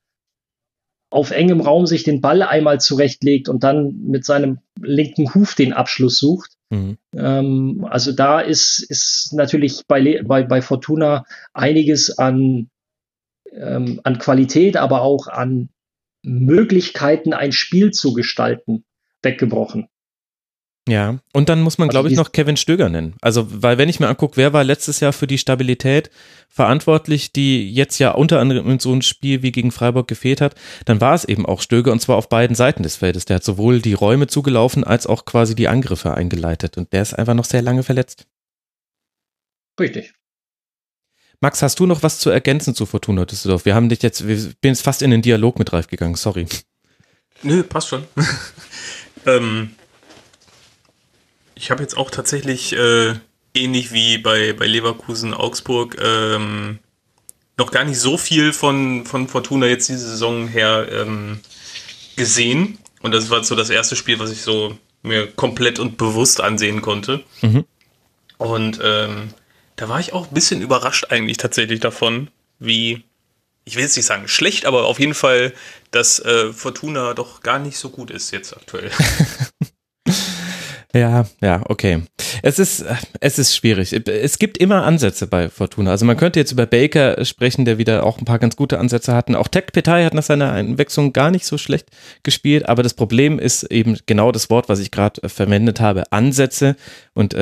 auf engem Raum sich den Ball einmal zurechtlegt und dann mit seinem linken Huf den Abschluss sucht. Mhm. Also da ist natürlich bei Fortuna einiges an Qualität, aber auch an Möglichkeiten, ein Spiel zu gestalten, weggebrochen. Ja, und dann muss man, glaube ich, noch Kevin Stöger nennen. Also, weil wenn ich mir angucke, wer war letztes Jahr für die Stabilität verantwortlich, die jetzt ja unter anderem in so einem Spiel wie gegen Freiburg gefehlt hat, dann war es eben auch Stöger, und zwar auf beiden Seiten des Feldes. Der hat sowohl die Räume zugelaufen, als auch quasi die Angriffe eingeleitet. Und der ist einfach noch sehr lange verletzt. Richtig. Max, hast du noch was zu ergänzen zu Fortuna Düsseldorf? Wir sind jetzt fast in den Dialog mit Ralf gegangen, sorry. Nö, passt schon. Ich habe jetzt auch tatsächlich ähnlich wie bei Leverkusen, Augsburg noch gar nicht so viel von Fortuna jetzt diese Saison her gesehen. Und das war so das erste Spiel, was ich so mir komplett und bewusst ansehen konnte. Mhm. Und da war ich auch ein bisschen überrascht eigentlich tatsächlich davon, wie, ich will jetzt nicht sagen schlecht, aber auf jeden Fall, dass Fortuna doch gar nicht so gut ist jetzt aktuell. Ja, okay. Es ist schwierig. Es gibt immer Ansätze bei Fortuna. Also man könnte jetzt über Baker sprechen, der wieder auch ein paar ganz gute Ansätze hatten. Auch Tech Petai hat nach seiner Einwechslung gar nicht so schlecht gespielt. Aber das Problem ist eben genau das Wort, was ich gerade verwendet habe, Ansätze. Und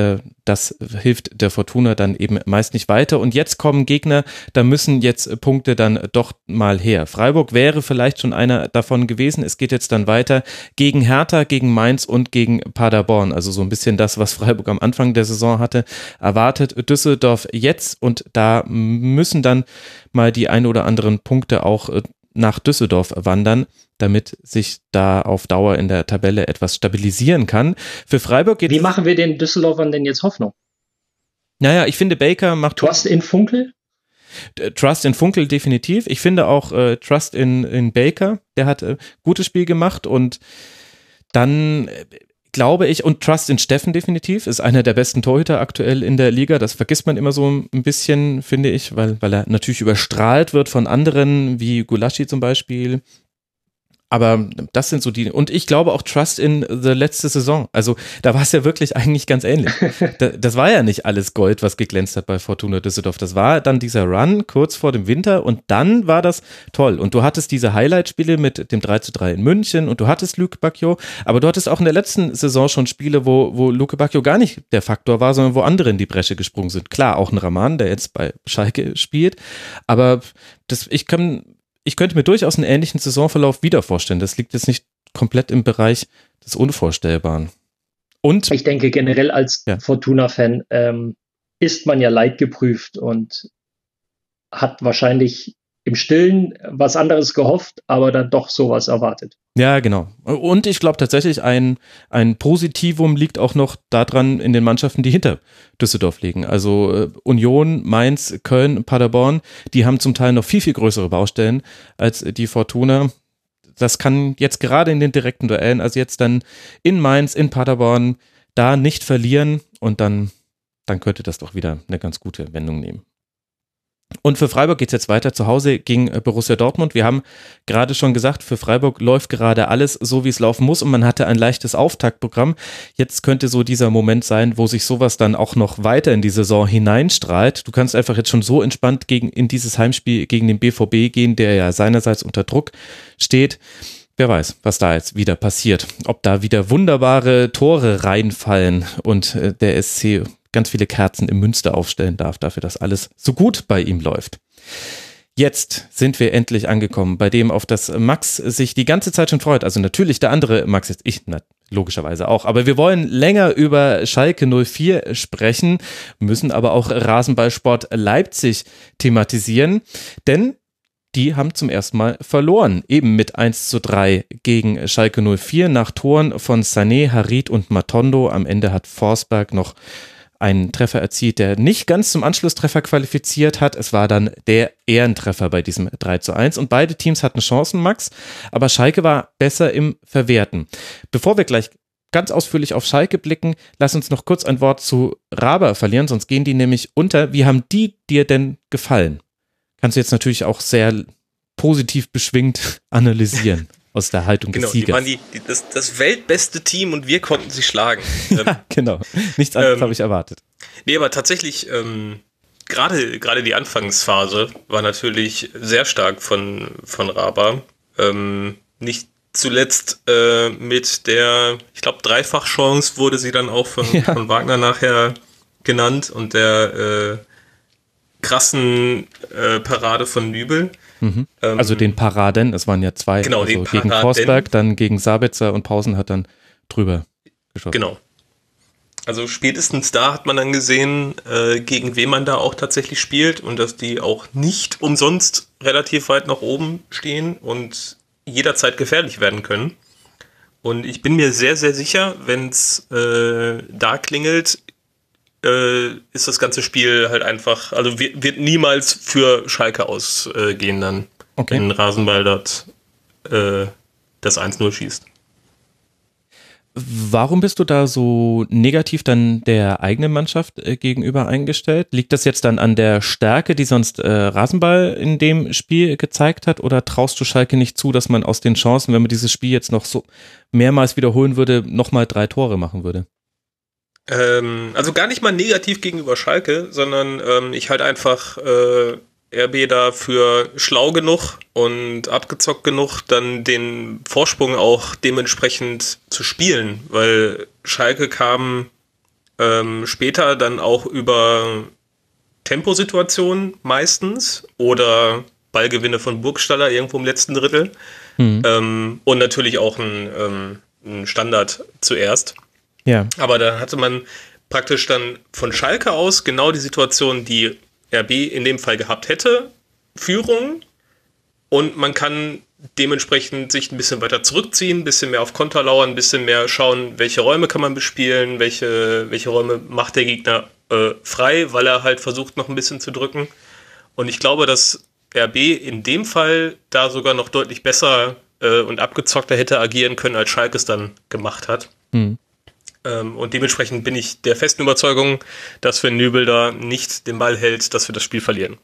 das hilft der Fortuna dann eben meist nicht weiter. Und jetzt kommen Gegner, da müssen jetzt Punkte dann doch mal her. Freiburg wäre vielleicht schon einer davon gewesen. Es geht jetzt dann weiter gegen Hertha, gegen Mainz und gegen Paderborn. Also so ein bisschen das, was Freiburg am Anfang der Saison hatte, erwartet Düsseldorf jetzt. Und da müssen dann mal die ein oder anderen Punkte auch nach Düsseldorf wandern, damit sich da auf Dauer in der Tabelle etwas stabilisieren kann. Für Freiburg geht. Wie machen wir den Düsseldorfern denn jetzt Hoffnung? Naja, ich finde, Baker macht Trust in Funkel? Trust in Funkel definitiv. Ich finde auch Trust in Baker. Der hat ein gutes Spiel gemacht und dann glaube ich, und Trust in Steffen definitiv, ist einer der besten Torhüter aktuell in der Liga. Das vergisst man immer so ein bisschen, finde ich, weil er natürlich überstrahlt wird von anderen, wie Gulaschi zum Beispiel. Aber das sind so die, und ich glaube auch Trust in the letzte Saison. Also da war es ja wirklich eigentlich ganz ähnlich. Das war ja nicht alles Gold, was geglänzt hat bei Fortuna Düsseldorf. Das war dann dieser Run kurz vor dem Winter und dann war das toll. Und du hattest diese Highlight-Spiele mit dem 3:3 in München und du hattest Luke Bacchio, aber du hattest auch in der letzten Saison schon Spiele, wo Luke Bacchio gar nicht der Faktor war, sondern wo andere in die Bresche gesprungen sind. Klar, auch ein Rahman, der jetzt bei Schalke spielt, aber ich könnte mir durchaus einen ähnlichen Saisonverlauf wieder vorstellen. Das liegt jetzt nicht komplett im Bereich des Unvorstellbaren. Und ich denke generell als Fortuna-Fan ist man ja leidgeprüft und hat wahrscheinlich im Stillen was anderes gehofft, aber dann doch sowas erwartet. Ja, genau. Und ich glaube tatsächlich, ein Positivum liegt auch noch daran in den Mannschaften, die hinter Düsseldorf liegen. Also Union, Mainz, Köln, Paderborn, die haben zum Teil noch viel, viel größere Baustellen als die Fortuna. Das kann jetzt gerade in den direkten Duellen, also jetzt dann in Mainz, in Paderborn, da nicht verlieren und dann könnte das doch wieder eine ganz gute Wendung nehmen. Und für Freiburg geht es jetzt weiter zu Hause gegen Borussia Dortmund. Wir haben gerade schon gesagt, für Freiburg läuft gerade alles so, wie es laufen muss. Und man hatte ein leichtes Auftaktprogramm. Jetzt könnte so dieser Moment sein, wo sich sowas dann auch noch weiter in die Saison hineinstrahlt. Du kannst einfach jetzt schon so entspannt in dieses Heimspiel gegen den BVB gehen, der ja seinerseits unter Druck steht. Wer weiß, was da jetzt wieder passiert. Ob da wieder wunderbare Tore reinfallen und der SC ganz viele Kerzen im Münster aufstellen darf, dafür, dass alles so gut bei ihm läuft. Jetzt sind wir endlich angekommen, bei dem, auf das Max sich die ganze Zeit schon freut. Also natürlich der andere Max, jetzt ich logischerweise auch. Aber wir wollen länger über Schalke 04 sprechen, müssen aber auch Rasenballsport Leipzig thematisieren, denn die haben zum ersten Mal verloren, eben mit 1:3 gegen Schalke 04 nach Toren von Sané, Harit und Matondo. Am Ende hat Forsberg noch einen Treffer erzielt, der nicht ganz zum Anschlusstreffer qualifiziert hat. Es war dann der Ehrentreffer bei diesem 3:1. Und beide Teams hatten Chancen, Max. Aber Schalke war besser im Verwerten. Bevor wir gleich ganz ausführlich auf Schalke blicken, lass uns noch kurz ein Wort zu Raba verlieren, sonst gehen die nämlich unter. Wie haben die dir denn gefallen? Kannst du jetzt natürlich auch sehr positiv beschwingt analysieren. Aus der Haltung des Siegers. Genau, die waren das weltbeste Team und wir konnten sie schlagen. Ja, genau, nichts anderes habe ich erwartet. Nee, aber tatsächlich, gerade die Anfangsphase war natürlich sehr stark von Raba. Nicht zuletzt mit der, ich glaube, Dreifachchance wurde sie dann auch von Wagner nachher genannt und der krassen Parade von Nübel. Mhm. Also den Paraden, es waren ja zwei, genau, also den gegen Forsberg, dann gegen Sabitzer und Pausen hat dann drüber geschossen. Genau. Also spätestens da hat man dann gesehen, gegen wen man da auch tatsächlich spielt und dass die auch nicht umsonst relativ weit nach oben stehen und jederzeit gefährlich werden können. Und ich bin mir sehr, sehr sicher, wenn es da klingelt, ist das ganze Spiel halt einfach, also wird niemals für Schalke ausgehen dann, okay, wenn Rasenball dort das 1:0 schießt. Warum bist du da so negativ dann der eigenen Mannschaft gegenüber eingestellt? Liegt das jetzt dann an der Stärke, die sonst Rasenball in dem Spiel gezeigt hat? Oder traust du Schalke nicht zu, dass man aus den Chancen, wenn man dieses Spiel jetzt noch so mehrmals wiederholen würde, nochmal 3 Tore machen würde? Also gar nicht mal negativ gegenüber Schalke, sondern ich halt einfach RB da für schlau genug und abgezockt genug, dann den Vorsprung auch dementsprechend zu spielen, weil Schalke kam später dann auch über Temposituationen meistens oder Ballgewinne von Burgstaller irgendwo im letzten Drittel, und natürlich auch ein Standard zuerst. Ja. Aber da hatte man praktisch dann von Schalke aus genau die Situation, die RB in dem Fall gehabt hätte, Führung, und man kann dementsprechend sich ein bisschen weiter zurückziehen, ein bisschen mehr auf Konter lauern, ein bisschen mehr schauen, welche Räume kann man bespielen, welche Räume macht der Gegner frei, weil er halt versucht, noch ein bisschen zu drücken. Und ich glaube, dass RB in dem Fall da sogar noch deutlich besser und abgezockter hätte agieren können, als Schalke es dann gemacht hat. Mhm. Und dementsprechend bin ich der festen Überzeugung, dass wenn Nübel da nicht den Ball hält, dass wir das Spiel verlieren.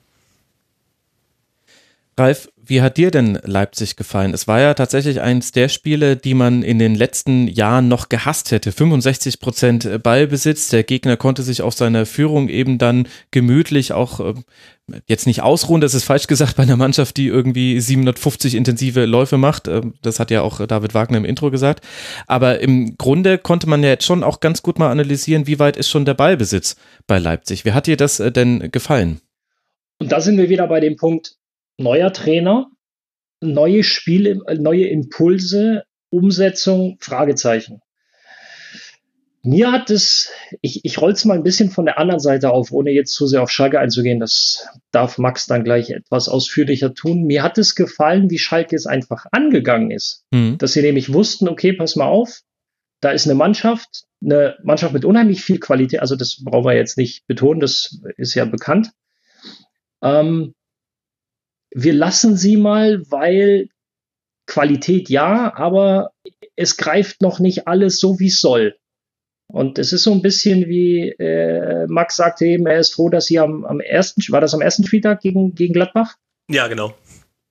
Ralf, wie hat dir denn Leipzig gefallen? Es war ja tatsächlich eins der Spiele, die man in den letzten Jahren noch gehasst hätte. 65% Ballbesitz, der Gegner konnte sich auf seiner Führung eben dann gemütlich auch jetzt nicht ausruhen, das ist falsch gesagt, bei einer Mannschaft, die irgendwie 750 intensive Läufe macht. Das hat ja auch David Wagner im Intro gesagt. Aber im Grunde konnte man ja jetzt schon auch ganz gut mal analysieren, wie weit ist schon der Ballbesitz bei Leipzig. Wie hat dir das denn gefallen? Und da sind wir wieder bei dem Punkt, neuer Trainer, neue Spiele, neue Impulse, Umsetzung, Fragezeichen. Mir hat es, ich roll's mal ein bisschen von der anderen Seite auf, ohne jetzt zu sehr auf Schalke einzugehen, das darf Max dann gleich etwas ausführlicher tun. Mir hat es gefallen, wie Schalke es einfach angegangen ist, dass sie nämlich wussten, okay, pass mal auf, da ist eine Mannschaft mit unheimlich viel Qualität, also das brauchen wir jetzt nicht betonen, das ist ja bekannt. Wir lassen sie mal, weil Qualität ja, aber es greift noch nicht alles so, wie es soll. Und es ist so ein bisschen wie Max sagte eben, er ist froh, dass sie am ersten Spieltag gegen Gladbach? Ja, genau.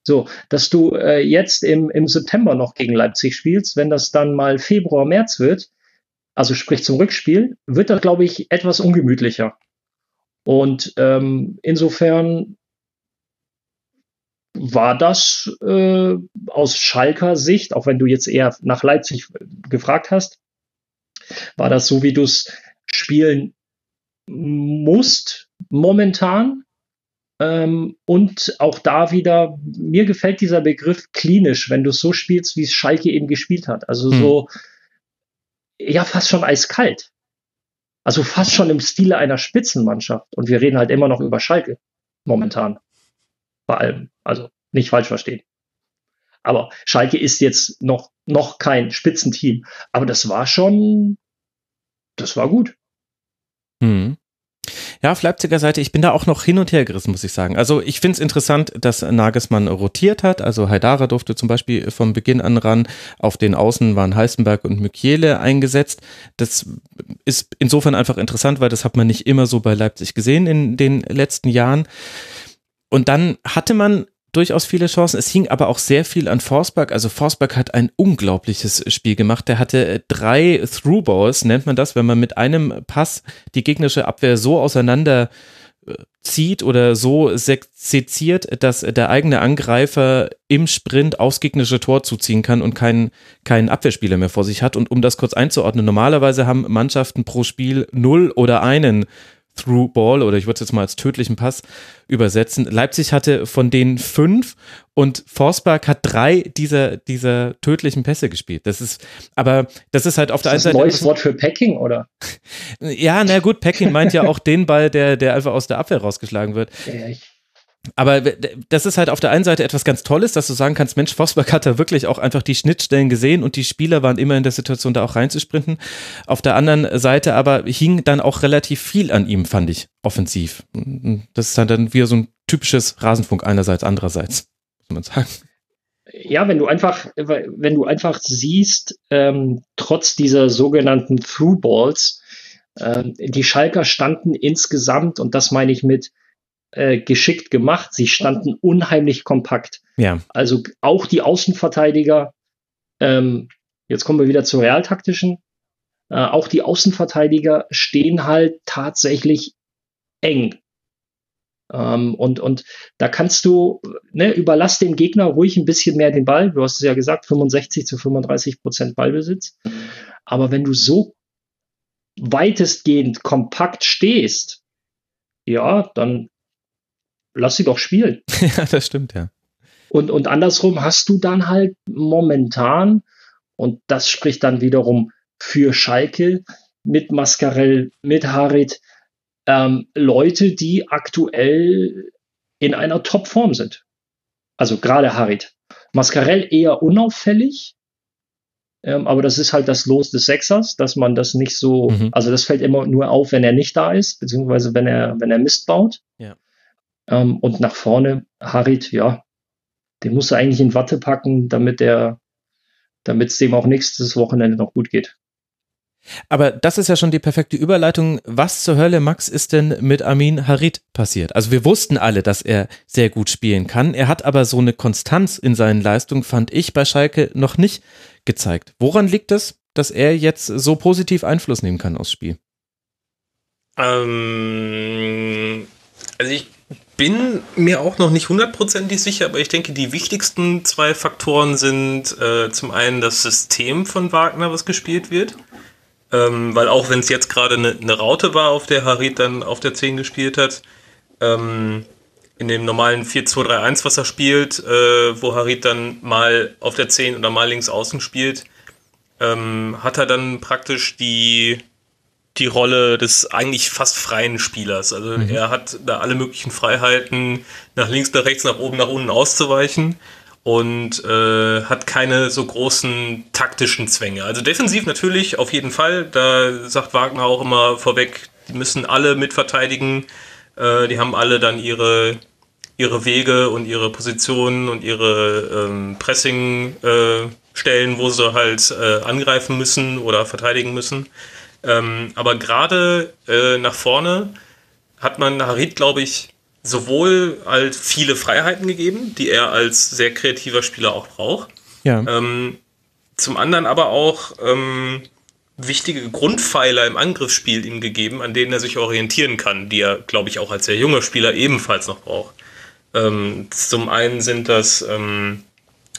So, dass du jetzt im September noch gegen Leipzig spielst, wenn das dann mal Februar, März wird, also sprich zum Rückspiel, wird das, glaube ich, etwas ungemütlicher. Und insofern war das aus Schalker Sicht, auch wenn du jetzt eher nach Leipzig gefragt hast, war das so, wie du es spielen musst momentan. Und auch da wieder, mir gefällt dieser Begriff klinisch, wenn du es so spielst, wie es Schalke eben gespielt hat. Also so, ja, fast schon eiskalt. Also fast schon im Stile einer Spitzenmannschaft. Und wir reden halt immer noch über Schalke momentan. Bei allem. Also nicht falsch verstehen. Aber Schalke ist jetzt noch kein Spitzenteam. Aber das war gut. Mhm. Ja, auf Leipziger Seite, ich bin da auch noch hin und her gerissen, muss ich sagen. Also ich finde es interessant, dass Nagelsmann rotiert hat. Also Haidara durfte zum Beispiel vom Beginn an ran. Auf den Außen waren Heißenberg und Mükiele eingesetzt. Das ist insofern einfach interessant, weil das hat man nicht immer so bei Leipzig gesehen in den letzten Jahren. Und dann hatte man durchaus viele Chancen. Es hing aber auch sehr viel an Forsberg. Also Forsberg hat ein unglaubliches Spiel gemacht. Der hatte 3 Throughballs, nennt man das, wenn man mit einem Pass die gegnerische Abwehr so auseinander zieht oder so seziert, dass der eigene Angreifer im Sprint aufs gegnerische Tor zuziehen kann und keinen Abwehrspieler mehr vor sich hat. Und um das kurz einzuordnen, normalerweise haben Mannschaften pro Spiel 0 oder einen Through Ball, oder ich würde es jetzt mal als tödlichen Pass übersetzen. Leipzig hatte von denen 5 und Forsberg hat 3 dieser tödlichen Pässe gespielt. Das ist halt auf der einen Seite. Ist das ein neues Wort für Packing, oder? Ja, na gut, Packing meint ja auch den Ball, der einfach aus der Abwehr rausgeschlagen wird. Aber das ist halt auf der einen Seite etwas ganz Tolles, dass du sagen kannst, Mensch, Forsberg hat da wirklich auch einfach die Schnittstellen gesehen und die Spieler waren immer in der Situation, da auch reinzusprinten. Auf der anderen Seite aber hing dann auch relativ viel an ihm, fand ich, offensiv. Das ist dann wieder so ein typisches Rasenfunk einerseits, andererseits, muss man sagen. Ja, wenn du einfach siehst, trotz dieser sogenannten Through-Balls, die Schalker standen insgesamt, und das meine ich mit geschickt gemacht. Sie standen unheimlich kompakt. Ja. Also auch die Außenverteidiger, jetzt kommen wir wieder zum realtaktischen, auch die Außenverteidiger stehen halt tatsächlich eng. Und da kannst du, überlass dem Gegner ruhig ein bisschen mehr den Ball. Du hast es ja gesagt, 65-35% Ballbesitz. Aber wenn du so weitestgehend kompakt stehst, ja, dann lass sie doch spielen. Ja, das stimmt, ja. Und andersrum hast du dann halt momentan, und das spricht dann wiederum für Schalke, mit Mascarell, mit Harit, Leute, die aktuell in einer Topform sind. Also gerade Harit. Mascarell eher unauffällig, aber das ist halt das Los des Sechsers, dass man das nicht so, also das fällt immer nur auf, wenn er nicht da ist, beziehungsweise wenn er Mist baut. Ja. Und nach vorne, Harit, ja, den musst du eigentlich in Watte packen, damit es dem auch nächstes Wochenende noch gut geht. Aber das ist ja schon die perfekte Überleitung. Was zur Hölle, Max, ist denn mit Amin Harit passiert? Also wir wussten alle, dass er sehr gut spielen kann. Er hat aber so eine Konstanz in seinen Leistungen, fand ich, bei Schalke noch nicht gezeigt. Woran liegt es, dass er jetzt so positiv Einfluss nehmen kann aufs Spiel? Also ich bin mir auch noch nicht 100% sicher, aber ich denke, die wichtigsten 2 Faktoren sind zum einen das System von Wagner, was gespielt wird, weil auch wenn es jetzt gerade eine Raute war, auf der Harit dann auf der 10 gespielt hat, in dem normalen 4-2-3-1, was er spielt, wo Harit dann mal auf der 10 oder mal links außen spielt, hat er dann praktisch die Rolle des eigentlich fast freien Spielers. Also er hat da alle möglichen Freiheiten, nach links, nach rechts, nach oben, nach unten auszuweichen und hat keine so großen taktischen Zwänge. Also defensiv natürlich, auf jeden Fall. Da sagt Wagner auch immer vorweg, die müssen alle mitverteidigen. Die haben alle dann ihre Wege und ihre Positionen und ihre Pressing-Stellen, wo sie halt angreifen müssen oder verteidigen müssen. Aber gerade nach vorne hat man Harit, glaube ich, sowohl als viele Freiheiten gegeben, die er als sehr kreativer Spieler auch braucht. Ja. Zum anderen aber auch wichtige Grundpfeiler im Angriffsspiel ihm gegeben, an denen er sich orientieren kann, die er, glaube ich, auch als sehr junger Spieler ebenfalls noch braucht. Zum einen sind das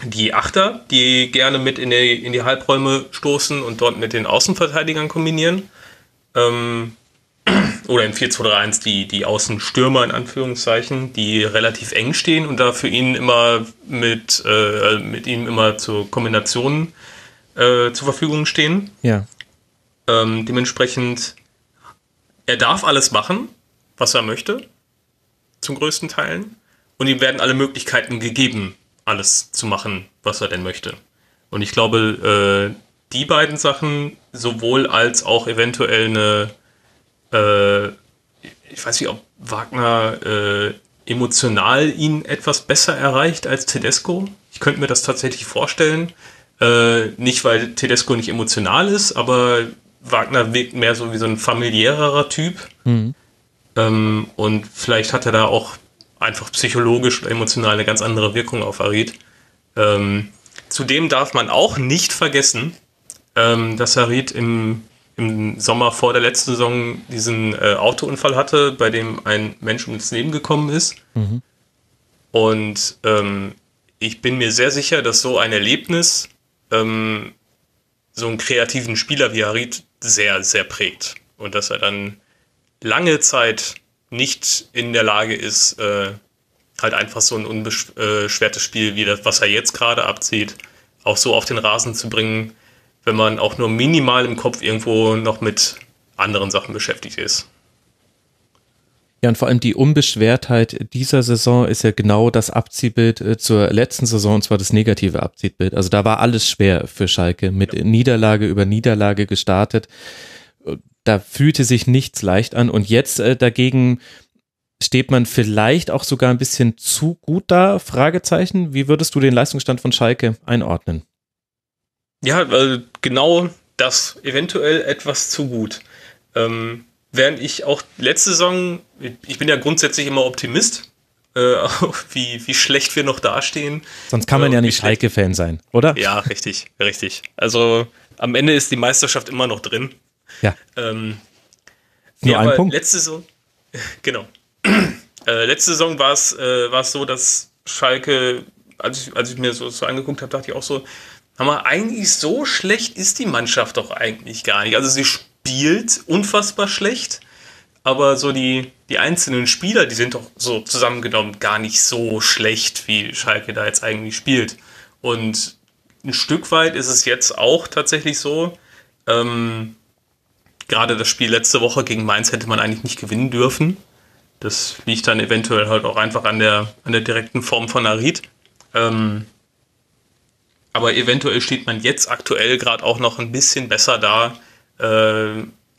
die Achter, die gerne mit in die Halbräume stoßen und dort mit den Außenverteidigern kombinieren. Oder im 4-2-3-1 die Außenstürmer in Anführungszeichen, die relativ eng stehen und da für ihn immer mit ihm immer zu Kombinationen zur Verfügung stehen. Ja. Dementsprechend, er darf alles machen, was er möchte, zum größten Teil. Und ihm werden alle Möglichkeiten gegeben, alles zu machen, was er denn möchte. Und ich glaube, die beiden Sachen, sowohl als auch eventuell ich weiß nicht, ob Wagner emotional ihn etwas besser erreicht als Tedesco. Ich könnte mir das tatsächlich vorstellen. Nicht, weil Tedesco nicht emotional ist, aber Wagner wirkt mehr so wie so ein familiärerer Typ. Mhm. Und vielleicht hat er da auch einfach psychologisch oder emotional eine ganz andere Wirkung auf Harit. Zudem darf man auch nicht vergessen, dass Harit im Sommer vor der letzten Saison diesen Autounfall hatte, bei dem ein Mensch ums Leben gekommen ist. Mhm. Und ich bin mir sehr sicher, dass so ein Erlebnis so einen kreativen Spieler wie Harit sehr, sehr prägt. Und dass er dann lange Zeit nicht in der Lage ist, halt einfach so ein unbeschwertes Spiel, wie das, was er jetzt gerade abzieht, auch so auf den Rasen zu bringen, wenn man auch nur minimal im Kopf irgendwo noch mit anderen Sachen beschäftigt ist. Ja, und vor allem die Unbeschwertheit dieser Saison ist ja genau das Abziehbild zur letzten Saison, und zwar das negative Abziehbild. Also da war alles schwer für Schalke, mit Niederlage über Niederlage gestartet. Da fühlte sich nichts leicht an, und jetzt dagegen steht man vielleicht auch sogar ein bisschen zu gut da, Fragezeichen. Wie würdest du den Leistungsstand von Schalke einordnen? Ja, genau das, eventuell etwas zu gut. Während ich auch letzte Saison, ich bin ja grundsätzlich immer Optimist, wie schlecht wir noch dastehen. Sonst kann man ja nicht Schalke-Fan sein, oder? Ja, richtig. Also am Ende ist die Meisterschaft immer noch drin. Ja. Nur ein Punkt. Letzte Saison, genau. Letzte Saison war es so, dass Schalke, als ich mir so angeguckt habe, dachte ich auch so, aber eigentlich so schlecht ist die Mannschaft doch eigentlich gar nicht. Also sie spielt unfassbar schlecht, aber so die einzelnen Spieler, die sind doch so zusammengenommen gar nicht so schlecht, wie Schalke da jetzt eigentlich spielt. Und ein Stück weit ist es jetzt auch tatsächlich so, gerade das Spiel letzte Woche gegen Mainz hätte man eigentlich nicht gewinnen dürfen. Das liegt dann eventuell halt auch einfach an der direkten Form von Harit. Aber eventuell steht man jetzt aktuell gerade auch noch ein bisschen besser da,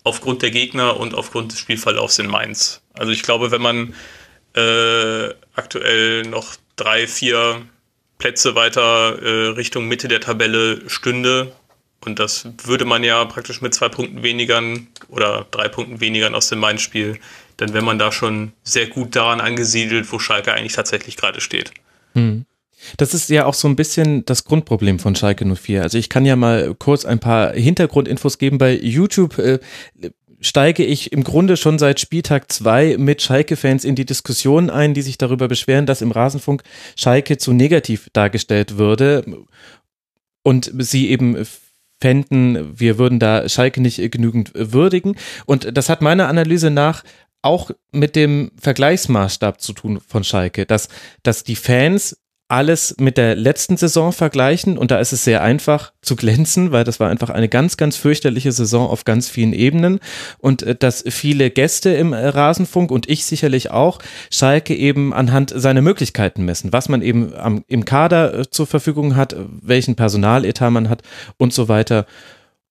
aufgrund der Gegner und aufgrund des Spielverlaufs in Mainz. Also ich glaube, wenn man aktuell noch 3-4 Plätze weiter Richtung Mitte der Tabelle stünde, und das würde man ja praktisch mit 2 Punkten weniger oder 3 Punkten weniger aus dem Mainz-Spiel, dann wäre man da schon sehr gut daran angesiedelt, wo Schalke eigentlich tatsächlich gerade steht. Mhm. Das ist ja auch so ein bisschen das Grundproblem von Schalke 04. Also ich kann ja mal kurz ein paar Hintergrundinfos geben. Bei YouTube steige ich im Grunde schon seit Spieltag 2 mit Schalke-Fans in die Diskussion ein, die sich darüber beschweren, dass im Rasenfunk Schalke zu negativ dargestellt würde und sie eben fänden, wir würden da Schalke nicht genügend würdigen. Und das hat meiner Analyse nach auch mit dem Vergleichsmaßstab zu tun von Schalke, dass die Fans alles mit der letzten Saison vergleichen, und da ist es sehr einfach zu glänzen, weil das war einfach eine ganz, ganz fürchterliche Saison auf ganz vielen Ebenen, und dass viele Gäste im Rasenfunk und ich sicherlich auch Schalke eben anhand seiner Möglichkeiten messen, was man eben im Kader zur Verfügung hat, welchen Personaletat man hat und so weiter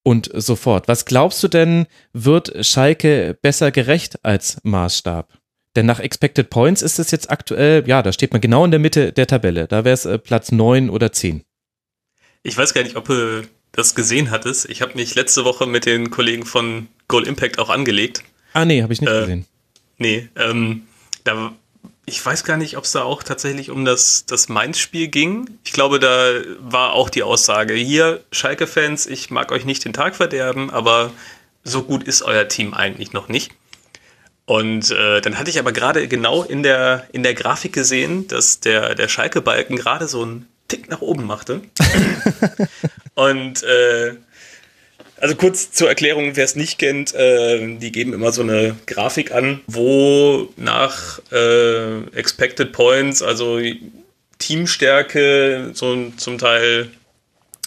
und so fort. Was glaubst du denn, wird Schalke besser gerecht als Maßstab? Denn nach Expected Points ist es jetzt aktuell, ja, da steht man genau in der Mitte der Tabelle. Da wäre es Platz 9 oder 10. Ich weiß gar nicht, ob das gesehen hattest. Ich habe mich letzte Woche mit den Kollegen von Goal Impact auch angelegt. Ah, nee, habe ich nicht gesehen. Nee, ich weiß gar nicht, ob es da auch tatsächlich um das Mainz-Spiel ging. Ich glaube, da war auch die Aussage, hier, Schalke-Fans, ich mag euch nicht den Tag verderben, aber so gut ist euer Team eigentlich noch nicht. Und dann hatte ich aber gerade genau in der Grafik gesehen, dass der Schalke-Balken gerade so einen Tick nach oben machte. Und also kurz zur Erklärung, wer es nicht kennt, die geben immer so eine Grafik an, wo nach Expected Points, also Teamstärke, so zum Teil,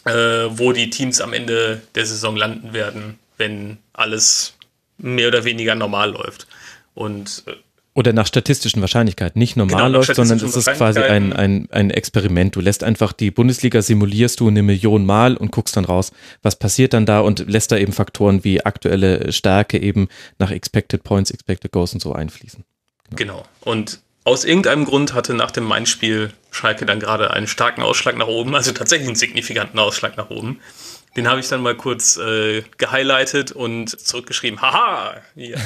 wo die Teams am Ende der Saison landen werden, wenn alles mehr oder weniger normal läuft. Und oder nach statistischen Wahrscheinlichkeiten nicht normal läuft, sondern es ist quasi ein Experiment. Du lässt einfach die Bundesliga, simulierst du 1 Million Mal und guckst dann raus, was passiert dann da, und lässt da eben Faktoren wie aktuelle Stärke eben nach Expected Points, Expected Goals und so einfließen. Genau. Und aus irgendeinem Grund hatte nach dem Mainz-Spiel Schalke dann gerade einen starken Ausschlag nach oben, also tatsächlich einen signifikanten Ausschlag nach oben. Den habe ich dann mal kurz gehighlightet und zurückgeschrieben. Haha! Ja.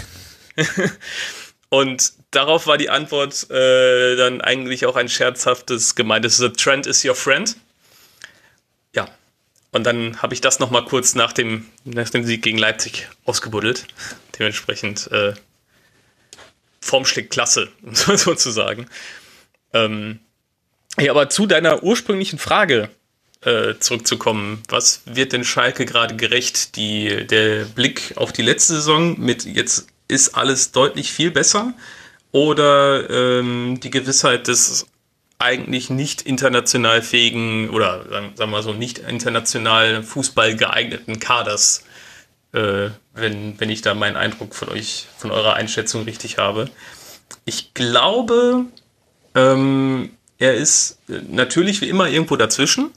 Und darauf war die Antwort dann eigentlich auch ein scherzhaftes gemeintes The Trend is your friend. Ja, und dann habe ich das nochmal kurz nach dem Sieg gegen Leipzig ausgebuddelt. Dementsprechend Form schlägt Klasse, sozusagen. Ja, aber zu deiner ursprünglichen Frage zurückzukommen. Was wird denn Schalke gerade gerecht? Der Blick auf die letzte Saison mit jetzt ist alles deutlich viel besser, oder die Gewissheit des eigentlich nicht international fähigen oder sagen wir so nicht international Fußball geeigneten Kaders, wenn ich da meinen Eindruck von eurer Einschätzung richtig habe. Ich glaube, er ist natürlich wie immer irgendwo dazwischen,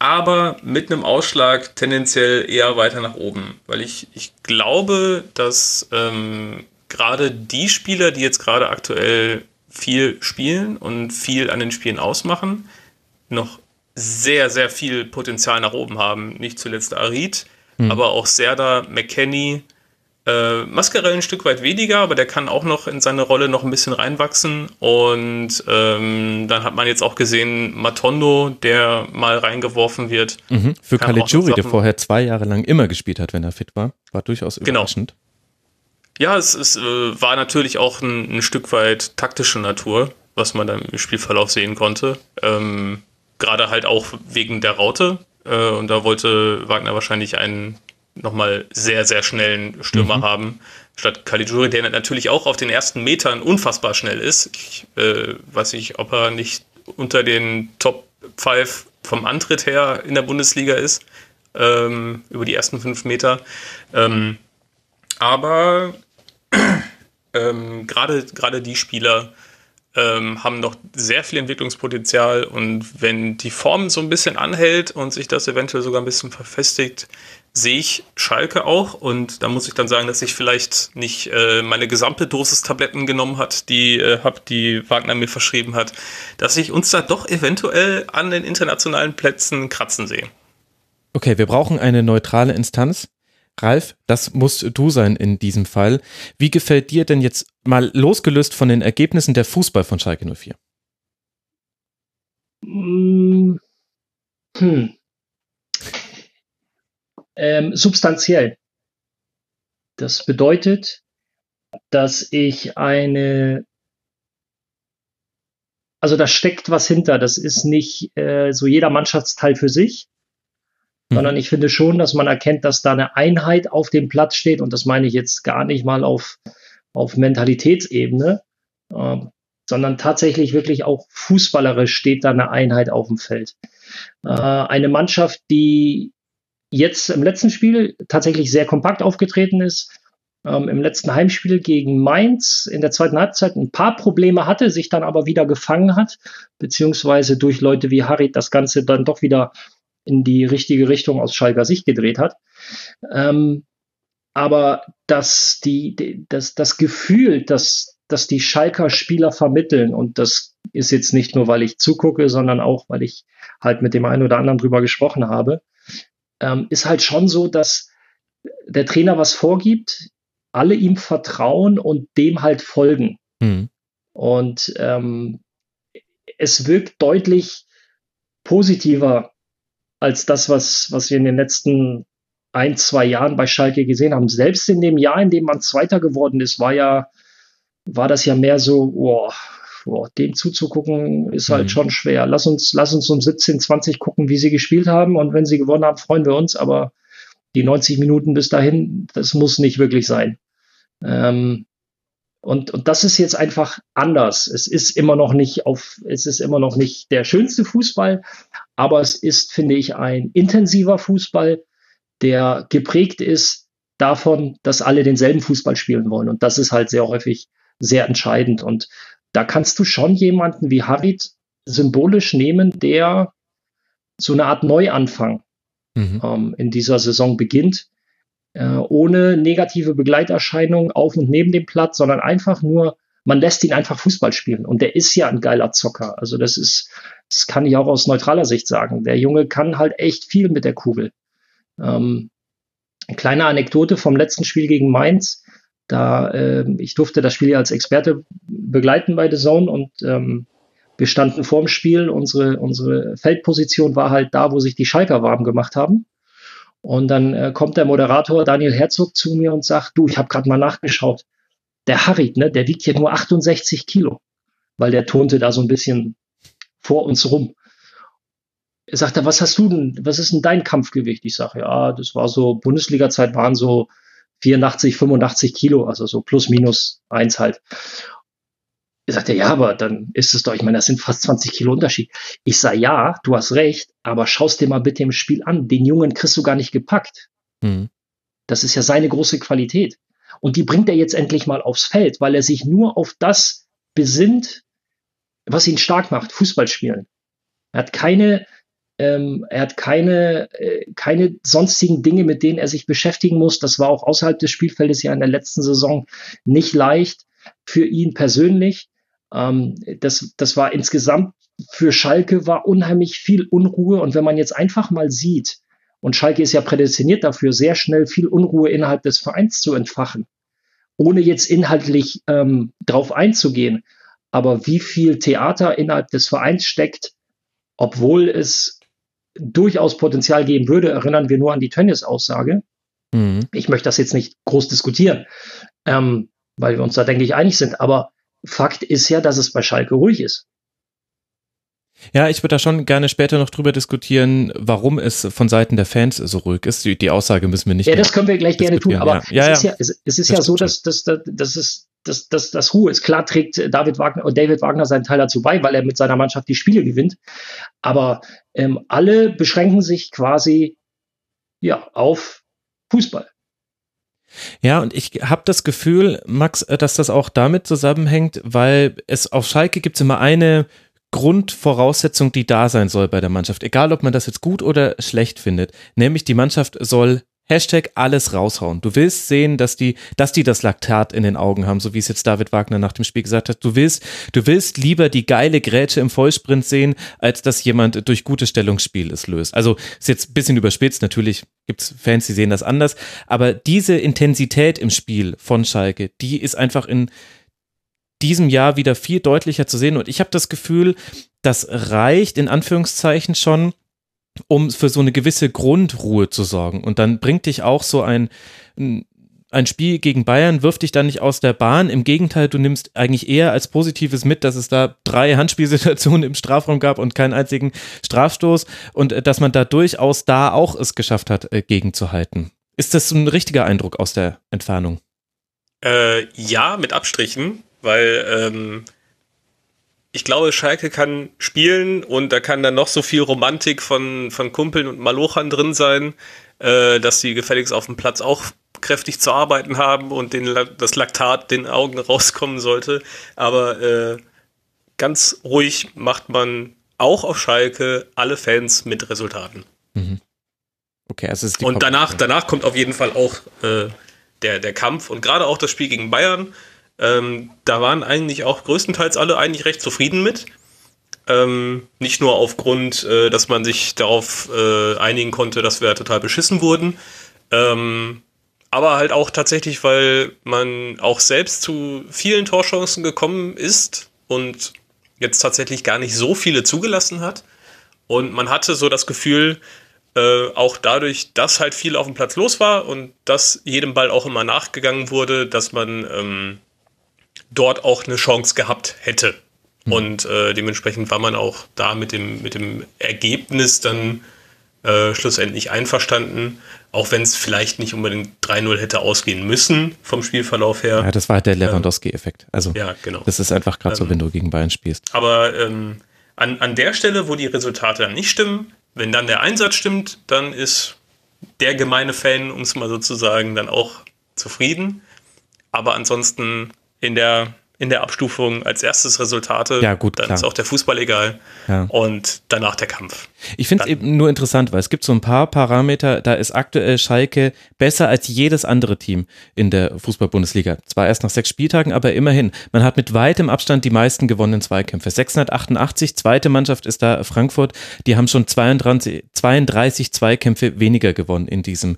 aber mit einem Ausschlag tendenziell eher weiter nach oben. Weil ich glaube, dass gerade die Spieler, die jetzt gerade aktuell viel spielen und viel an den Spielen ausmachen, noch sehr, sehr viel Potenzial nach oben haben. Nicht zuletzt Harit, aber auch Serdar, McKennie, Mascarell ein Stück weit weniger, aber der kann auch noch in seine Rolle noch ein bisschen reinwachsen. Und dann hat man jetzt auch gesehen, Matondo, der mal reingeworfen wird. Mhm. Für Caligiuri, der vorher 2 Jahre lang immer gespielt hat, wenn er fit war, war durchaus überraschend. Genau. Ja, es war natürlich auch ein Stück weit taktische Natur, was man dann im Spielverlauf sehen konnte. Gerade halt auch wegen der Raute. Und da wollte Wagner wahrscheinlich einen nochmal sehr, sehr schnellen Stürmer haben, statt Caligiuri, der natürlich auch auf den ersten Metern unfassbar schnell ist. Ich weiß nicht, ob er nicht unter den Top 5 vom Antritt her in der Bundesliga ist, über die ersten 5 Meter. Aber gerade die Spieler haben noch sehr viel Entwicklungspotenzial, und wenn die Form so ein bisschen anhält und sich das eventuell sogar ein bisschen verfestigt, sehe ich Schalke auch, und da muss ich dann sagen, dass ich vielleicht nicht meine gesamte Dosis Tabletten genommen die Wagner mir verschrieben hat, dass ich uns da doch eventuell an den internationalen Plätzen kratzen sehe. Okay, wir brauchen eine neutrale Instanz. Ralf, das musst du sein in diesem Fall. Wie gefällt dir denn jetzt mal losgelöst von den Ergebnissen der Fußball von Schalke 04? Substanziell. Das bedeutet, dass da steckt was hinter. Das ist nicht so jeder Mannschaftsteil für sich, sondern ich finde schon, dass man erkennt, dass da eine Einheit auf dem Platz steht, und das meine ich jetzt gar nicht mal auf Mentalitätsebene, sondern tatsächlich wirklich auch fußballerisch steht da eine Einheit auf dem Feld. Eine Mannschaft, die jetzt im letzten Spiel tatsächlich sehr kompakt aufgetreten ist, im letzten Heimspiel gegen Mainz in der zweiten Halbzeit ein paar Probleme hatte, sich dann aber wieder gefangen hat, beziehungsweise durch Leute wie Harit das Ganze dann doch wieder in die richtige Richtung aus Schalker Sicht gedreht hat. Aber dass das Gefühl, dass die Schalker Spieler vermitteln, und das ist jetzt nicht nur, weil ich zugucke, sondern auch, weil ich halt mit dem einen oder anderen drüber gesprochen habe, ist halt schon so, dass der Trainer was vorgibt, alle ihm vertrauen und dem halt folgen. Mhm. Und es wirkt deutlich positiver als das, was wir in den letzten 1-2 Jahren bei Schalke gesehen haben. Selbst in dem Jahr, in dem man Zweiter geworden ist, war das ja mehr so, dem zuzugucken ist halt schon schwer. Lass uns um 17:20 gucken, wie sie gespielt haben, und wenn sie gewonnen haben, freuen wir uns, aber die 90 Minuten bis dahin, das muss nicht wirklich sein. Und das ist jetzt einfach anders. Es ist immer noch nicht der schönste Fußball, aber es ist, finde ich, ein intensiver Fußball, der geprägt ist davon, dass alle denselben Fußball spielen wollen. Und das ist halt sehr häufig sehr entscheidend. Und da kannst du schon jemanden wie Harit symbolisch nehmen, der so eine Art Neuanfang in dieser Saison beginnt, ohne negative Begleiterscheinungen auf und neben dem Platz, sondern einfach nur, man lässt ihn einfach Fußball spielen. Und der ist ja ein geiler Zocker. Also das kann ich auch aus neutraler Sicht sagen. Der Junge kann halt echt viel mit der Kugel. Eine kleine Anekdote vom letzten Spiel gegen Mainz. Da ich durfte das Spiel ja als Experte begleiten bei The Zone, und wir standen vorm Spiel, unsere Feldposition war halt da, wo sich die Schalker warm gemacht haben, und dann kommt der Moderator Daniel Herzog zu mir und sagt, du, ich habe gerade mal nachgeschaut, der Harit, ne, der wiegt hier nur 68 Kilo, weil der turnte da so ein bisschen vor uns rum. Er sagte, was ist denn dein Kampfgewicht? Ich sage, ja, das war so, Bundesliga-Zeit waren so 84, 85 Kilo, also so plus minus 1 halt. Er sagte, ja, aber dann ist es doch, ich meine, das sind fast 20 Kilo Unterschied. Ich sage, ja, du hast recht, aber schaust dir mal bitte im Spiel an, den Jungen kriegst du gar nicht gepackt. Mhm. Das ist ja seine große Qualität. Und die bringt er jetzt endlich mal aufs Feld, weil er sich nur auf das besinnt, was ihn stark macht, Fußball spielen. Er hat keine sonstigen Dinge, mit denen er sich beschäftigen muss. Das war auch außerhalb des Spielfeldes ja in der letzten Saison nicht leicht für ihn persönlich. Das war insgesamt für Schalke war unheimlich viel Unruhe. Und wenn man jetzt einfach mal sieht, und Schalke ist ja prädestiniert dafür, sehr schnell viel Unruhe innerhalb des Vereins zu entfachen, ohne jetzt inhaltlich drauf einzugehen, aber wie viel Theater innerhalb des Vereins steckt, obwohl es durchaus Potenzial geben würde, erinnern wir nur an die Tönnies-Aussage. Mhm. Ich möchte das jetzt nicht groß diskutieren, weil wir uns da, denke ich, einig sind. Aber Fakt ist ja, dass es bei Schalke ruhig ist. Ja, ich würde da schon gerne später noch drüber diskutieren, warum es von Seiten der Fans so ruhig ist. Die Aussage müssen wir nicht. Ja, das können wir gleich gerne tun. Aber ja. Es ist ja so, dass Ruhe ist. Klar trägt David Wagner seinen Teil dazu bei, weil er mit seiner Mannschaft die Spiele gewinnt. Aber alle beschränken sich quasi auf Fußball. Ja, und ich habe das Gefühl, Max, dass das auch damit zusammenhängt, weil es auf Schalke gibt es immer eine Grundvoraussetzung, die da sein soll bei der Mannschaft, egal ob man das jetzt gut oder schlecht findet, nämlich die Mannschaft soll Hashtag alles raushauen. Du willst sehen, dass die das Laktat in den Augen haben, so wie es jetzt David Wagner nach dem Spiel gesagt hat. Du willst lieber die geile Grätsche im Vollsprint sehen, als dass jemand durch gutes Stellungsspiel es löst. Also ist jetzt ein bisschen überspitzt, natürlich gibt's Fans, die sehen das anders, aber diese Intensität im Spiel von Schalke, die ist einfach in diesem Jahr wieder viel deutlicher zu sehen, und ich habe das Gefühl, das reicht in Anführungszeichen schon, um für so eine gewisse Grundruhe zu sorgen. Und dann bringt dich auch so ein Spiel gegen Bayern, wirft dich dann nicht aus der Bahn. Im Gegenteil, du nimmst eigentlich eher als Positives mit, dass es da 3 Handspielsituationen im Strafraum gab und keinen einzigen Strafstoß, und dass man da durchaus auch es geschafft hat, gegenzuhalten. Ist das ein richtiger Eindruck aus der Entfernung? Ja, mit Abstrichen, weil ich glaube, Schalke kann spielen, und da kann dann noch so viel Romantik von Kumpeln und Malochern drin sein, dass die gefälligst auf dem Platz auch kräftig zu arbeiten haben und das Laktat den Augen rauskommen sollte. Aber ganz ruhig macht man auch auf Schalke alle Fans mit Resultaten. Mhm. Okay, also ist die und danach kommt auf jeden Fall auch der Kampf, und gerade auch das Spiel gegen Bayern. Da waren eigentlich auch größtenteils alle eigentlich recht zufrieden mit. Nicht nur aufgrund, dass man sich darauf einigen konnte, dass wir total beschissen wurden, aber halt auch tatsächlich, weil man auch selbst zu vielen Torchancen gekommen ist und jetzt tatsächlich gar nicht so viele zugelassen hat. Und man hatte so das Gefühl, auch dadurch, dass halt viel auf dem Platz los war und dass jedem Ball auch immer nachgegangen wurde, dass man dort auch eine Chance gehabt hätte. Und dementsprechend war man auch da mit dem Ergebnis dann schlussendlich einverstanden, auch wenn es vielleicht nicht unbedingt 3-0 hätte ausgehen müssen vom Spielverlauf her. Ja, das war halt der Lewandowski-Effekt. Also ja, genau. Das ist einfach gerade so, wenn du gegen Bayern spielst. Aber an der Stelle, wo die Resultate dann nicht stimmen, wenn dann der Einsatz stimmt, dann ist der gemeine Fan, um es mal so zu sagen, dann auch zufrieden. Aber ansonsten in der Abstufung als erstes Resultate, ja, gut, dann klar. Ist auch der Fußball egal, ja. Und danach der Kampf. Ich finde es eben nur interessant, weil es gibt so ein paar Parameter, da ist aktuell Schalke besser als jedes andere Team in der Fußball-Bundesliga. Zwar erst nach 6 Spieltagen, aber immerhin. Man hat mit weitem Abstand die meisten gewonnenen Zweikämpfe. 688, zweite Mannschaft ist da Frankfurt, die haben schon 32 Zweikämpfe weniger gewonnen in diesem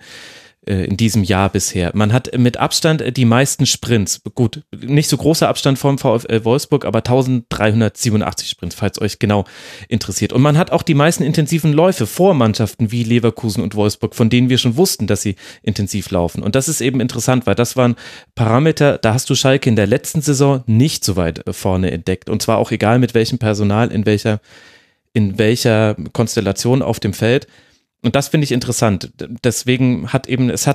Jahr bisher. Man hat mit Abstand die meisten Sprints. Gut, nicht so großer Abstand vom VfL Wolfsburg, aber 1387 Sprints, falls euch genau interessiert. Und man hat auch die meisten intensiven Läufe vor Mannschaften wie Leverkusen und Wolfsburg, von denen wir schon wussten, dass sie intensiv laufen. Und das ist eben interessant, weil das waren Parameter, da hast du Schalke in der letzten Saison nicht so weit vorne entdeckt. Und zwar auch egal mit welchem Personal, in welcher Konstellation auf dem Feld. Und das finde ich interessant. Deswegen es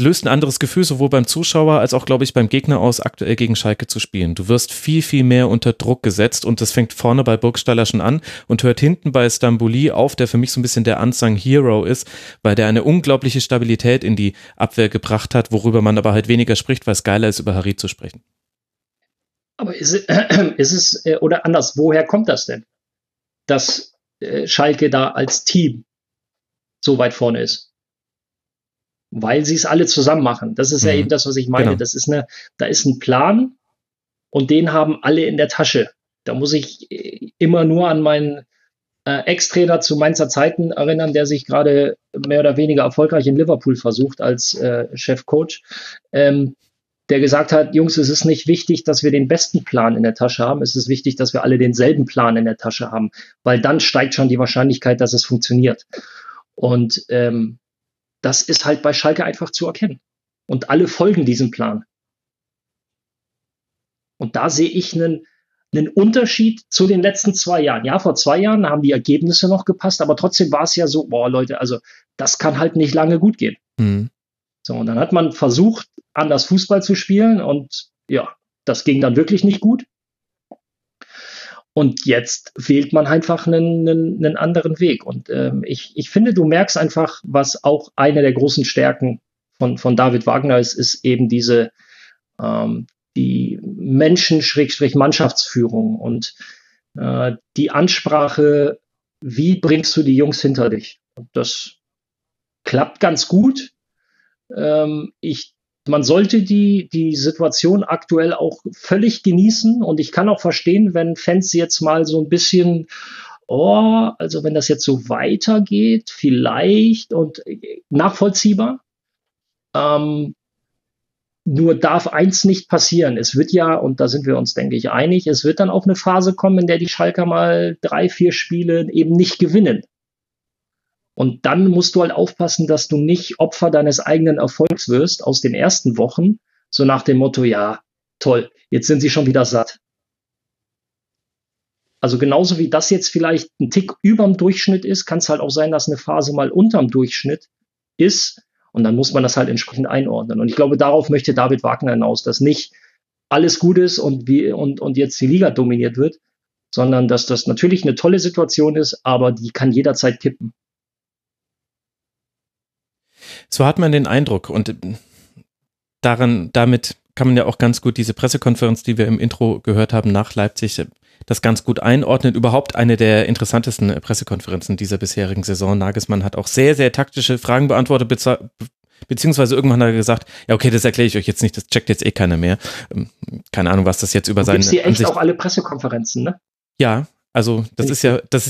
löst ein anderes Gefühl, sowohl beim Zuschauer als auch, glaube ich, beim Gegner aus, aktuell gegen Schalke zu spielen. Du wirst viel, viel mehr unter Druck gesetzt und das fängt vorne bei Burgstaller schon an und hört hinten bei Stambouli auf, der für mich so ein bisschen der Unsung Hero ist, weil der eine unglaubliche Stabilität in die Abwehr gebracht hat, worüber man aber halt weniger spricht, weil es geiler ist, über Harit zu sprechen. Aber oder anders, woher kommt das denn? Dass Schalke da als Team so weit vorne ist. Weil sie es alle zusammen machen. Das ist ja eben das, was ich meine. Genau. Da ist ein Plan und den haben alle in der Tasche. Da muss ich immer nur an meinen Ex-Trainer zu Mainzer Zeiten erinnern, der sich gerade mehr oder weniger erfolgreich in Liverpool versucht als Chefcoach, der gesagt hat, Jungs, es ist nicht wichtig, dass wir den besten Plan in der Tasche haben. Es ist wichtig, dass wir alle denselben Plan in der Tasche haben, weil dann steigt schon die Wahrscheinlichkeit, dass es funktioniert. Und das ist halt bei Schalke einfach zu erkennen. Und alle folgen diesem Plan. Und da sehe ich einen Unterschied zu den letzten 2 Jahren. Ja, vor 2 Jahren haben die Ergebnisse noch gepasst, aber trotzdem war es ja so, boah, Leute, also das kann halt nicht lange gut gehen. Mhm. So, und dann hat man versucht, anders Fußball zu spielen und ja, das ging dann wirklich nicht gut. Und jetzt wählt man einfach einen anderen Weg. Und ich finde, du merkst einfach, was auch eine der großen Stärken von David Wagner ist eben diese die Menschen-Mannschaftsführung und die Ansprache, wie bringst du die Jungs hinter dich? Und das klappt ganz gut. Man sollte die Situation aktuell auch völlig genießen und ich kann auch verstehen, wenn Fans jetzt mal so ein bisschen, also wenn das jetzt so weitergeht, vielleicht und nachvollziehbar. Nur darf eins nicht passieren. Es wird ja, und da sind wir uns, denke ich, einig, es wird dann auch eine Phase kommen, in der die Schalker mal 3-4 Spiele eben nicht gewinnen. Und dann musst du halt aufpassen, dass du nicht Opfer deines eigenen Erfolgs wirst aus den ersten Wochen, so nach dem Motto, ja, toll, jetzt sind sie schon wieder satt. Also genauso wie das jetzt vielleicht ein Tick überm Durchschnitt ist, kann es halt auch sein, dass eine Phase mal unterm Durchschnitt ist und dann muss man das halt entsprechend einordnen. Und ich glaube, darauf möchte David Wagner hinaus, dass nicht alles gut ist und jetzt die Liga dominiert wird, sondern dass das natürlich eine tolle Situation ist, aber die kann jederzeit kippen. So hat man den Eindruck und damit kann man ja auch ganz gut diese Pressekonferenz, die wir im Intro gehört haben, nach Leipzig, das ganz gut einordnen. Überhaupt eine der interessantesten Pressekonferenzen dieser bisherigen Saison. Nagelsmann hat auch sehr, sehr taktische Fragen beantwortet, Beziehungsweise irgendwann hat er gesagt, ja okay, das erkläre ich euch jetzt nicht, das checkt jetzt eh keiner mehr. Keine Ahnung, was das jetzt über seine Ansicht... Du gibst hier echt auch alle Pressekonferenzen, ne? Ja, also das ist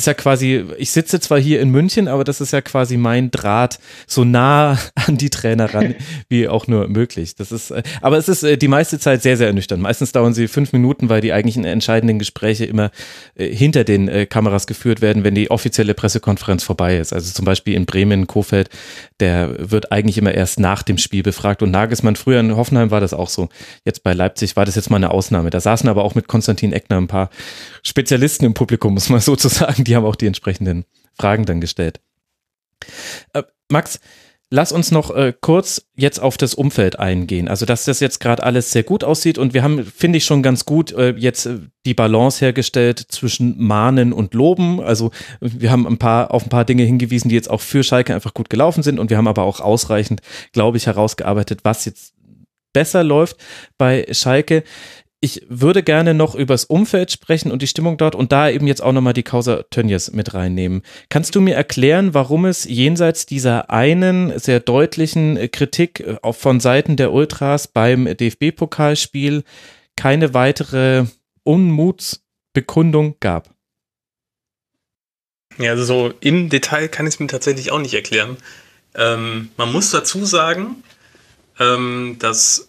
ja quasi, ich sitze zwar hier in München, aber das ist ja quasi mein Draht so nah an die Trainer ran, wie auch nur möglich. Das ist, aber es ist die meiste Zeit sehr, sehr ernüchternd. Meistens dauern sie 5 Minuten, weil die eigentlichen entscheidenden Gespräche immer hinter den Kameras geführt werden, wenn die offizielle Pressekonferenz vorbei ist. Also zum Beispiel in Bremen, Kohfeldt, der wird eigentlich immer erst nach dem Spiel befragt. Und Nagelsmann, früher in Hoffenheim war das auch so. Jetzt bei Leipzig war das jetzt mal eine Ausnahme. Da saßen aber auch mit Konstantin Eckner ein paar Spezialisten im Publikum, muss man sozusagen. Die haben auch die entsprechenden Fragen dann gestellt. Max, lass uns noch kurz jetzt auf das Umfeld eingehen. Also, dass das jetzt gerade alles sehr gut aussieht und wir haben, finde ich, schon ganz gut jetzt die Balance hergestellt zwischen Mahnen und Loben. Also, wir haben auf ein paar Dinge hingewiesen, die jetzt auch für Schalke einfach gut gelaufen sind und wir haben aber auch ausreichend, glaube ich, herausgearbeitet, was jetzt besser läuft bei Schalke. Ich würde gerne noch übers Umfeld sprechen und die Stimmung dort und da eben jetzt auch nochmal die Causa Tönnies mit reinnehmen. Kannst du mir erklären, warum es jenseits dieser einen sehr deutlichen Kritik von Seiten der Ultras beim DFB-Pokalspiel keine weitere Unmutsbekundung gab? Ja, also so im Detail kann ich es mir tatsächlich auch nicht erklären. Man muss dazu sagen, dass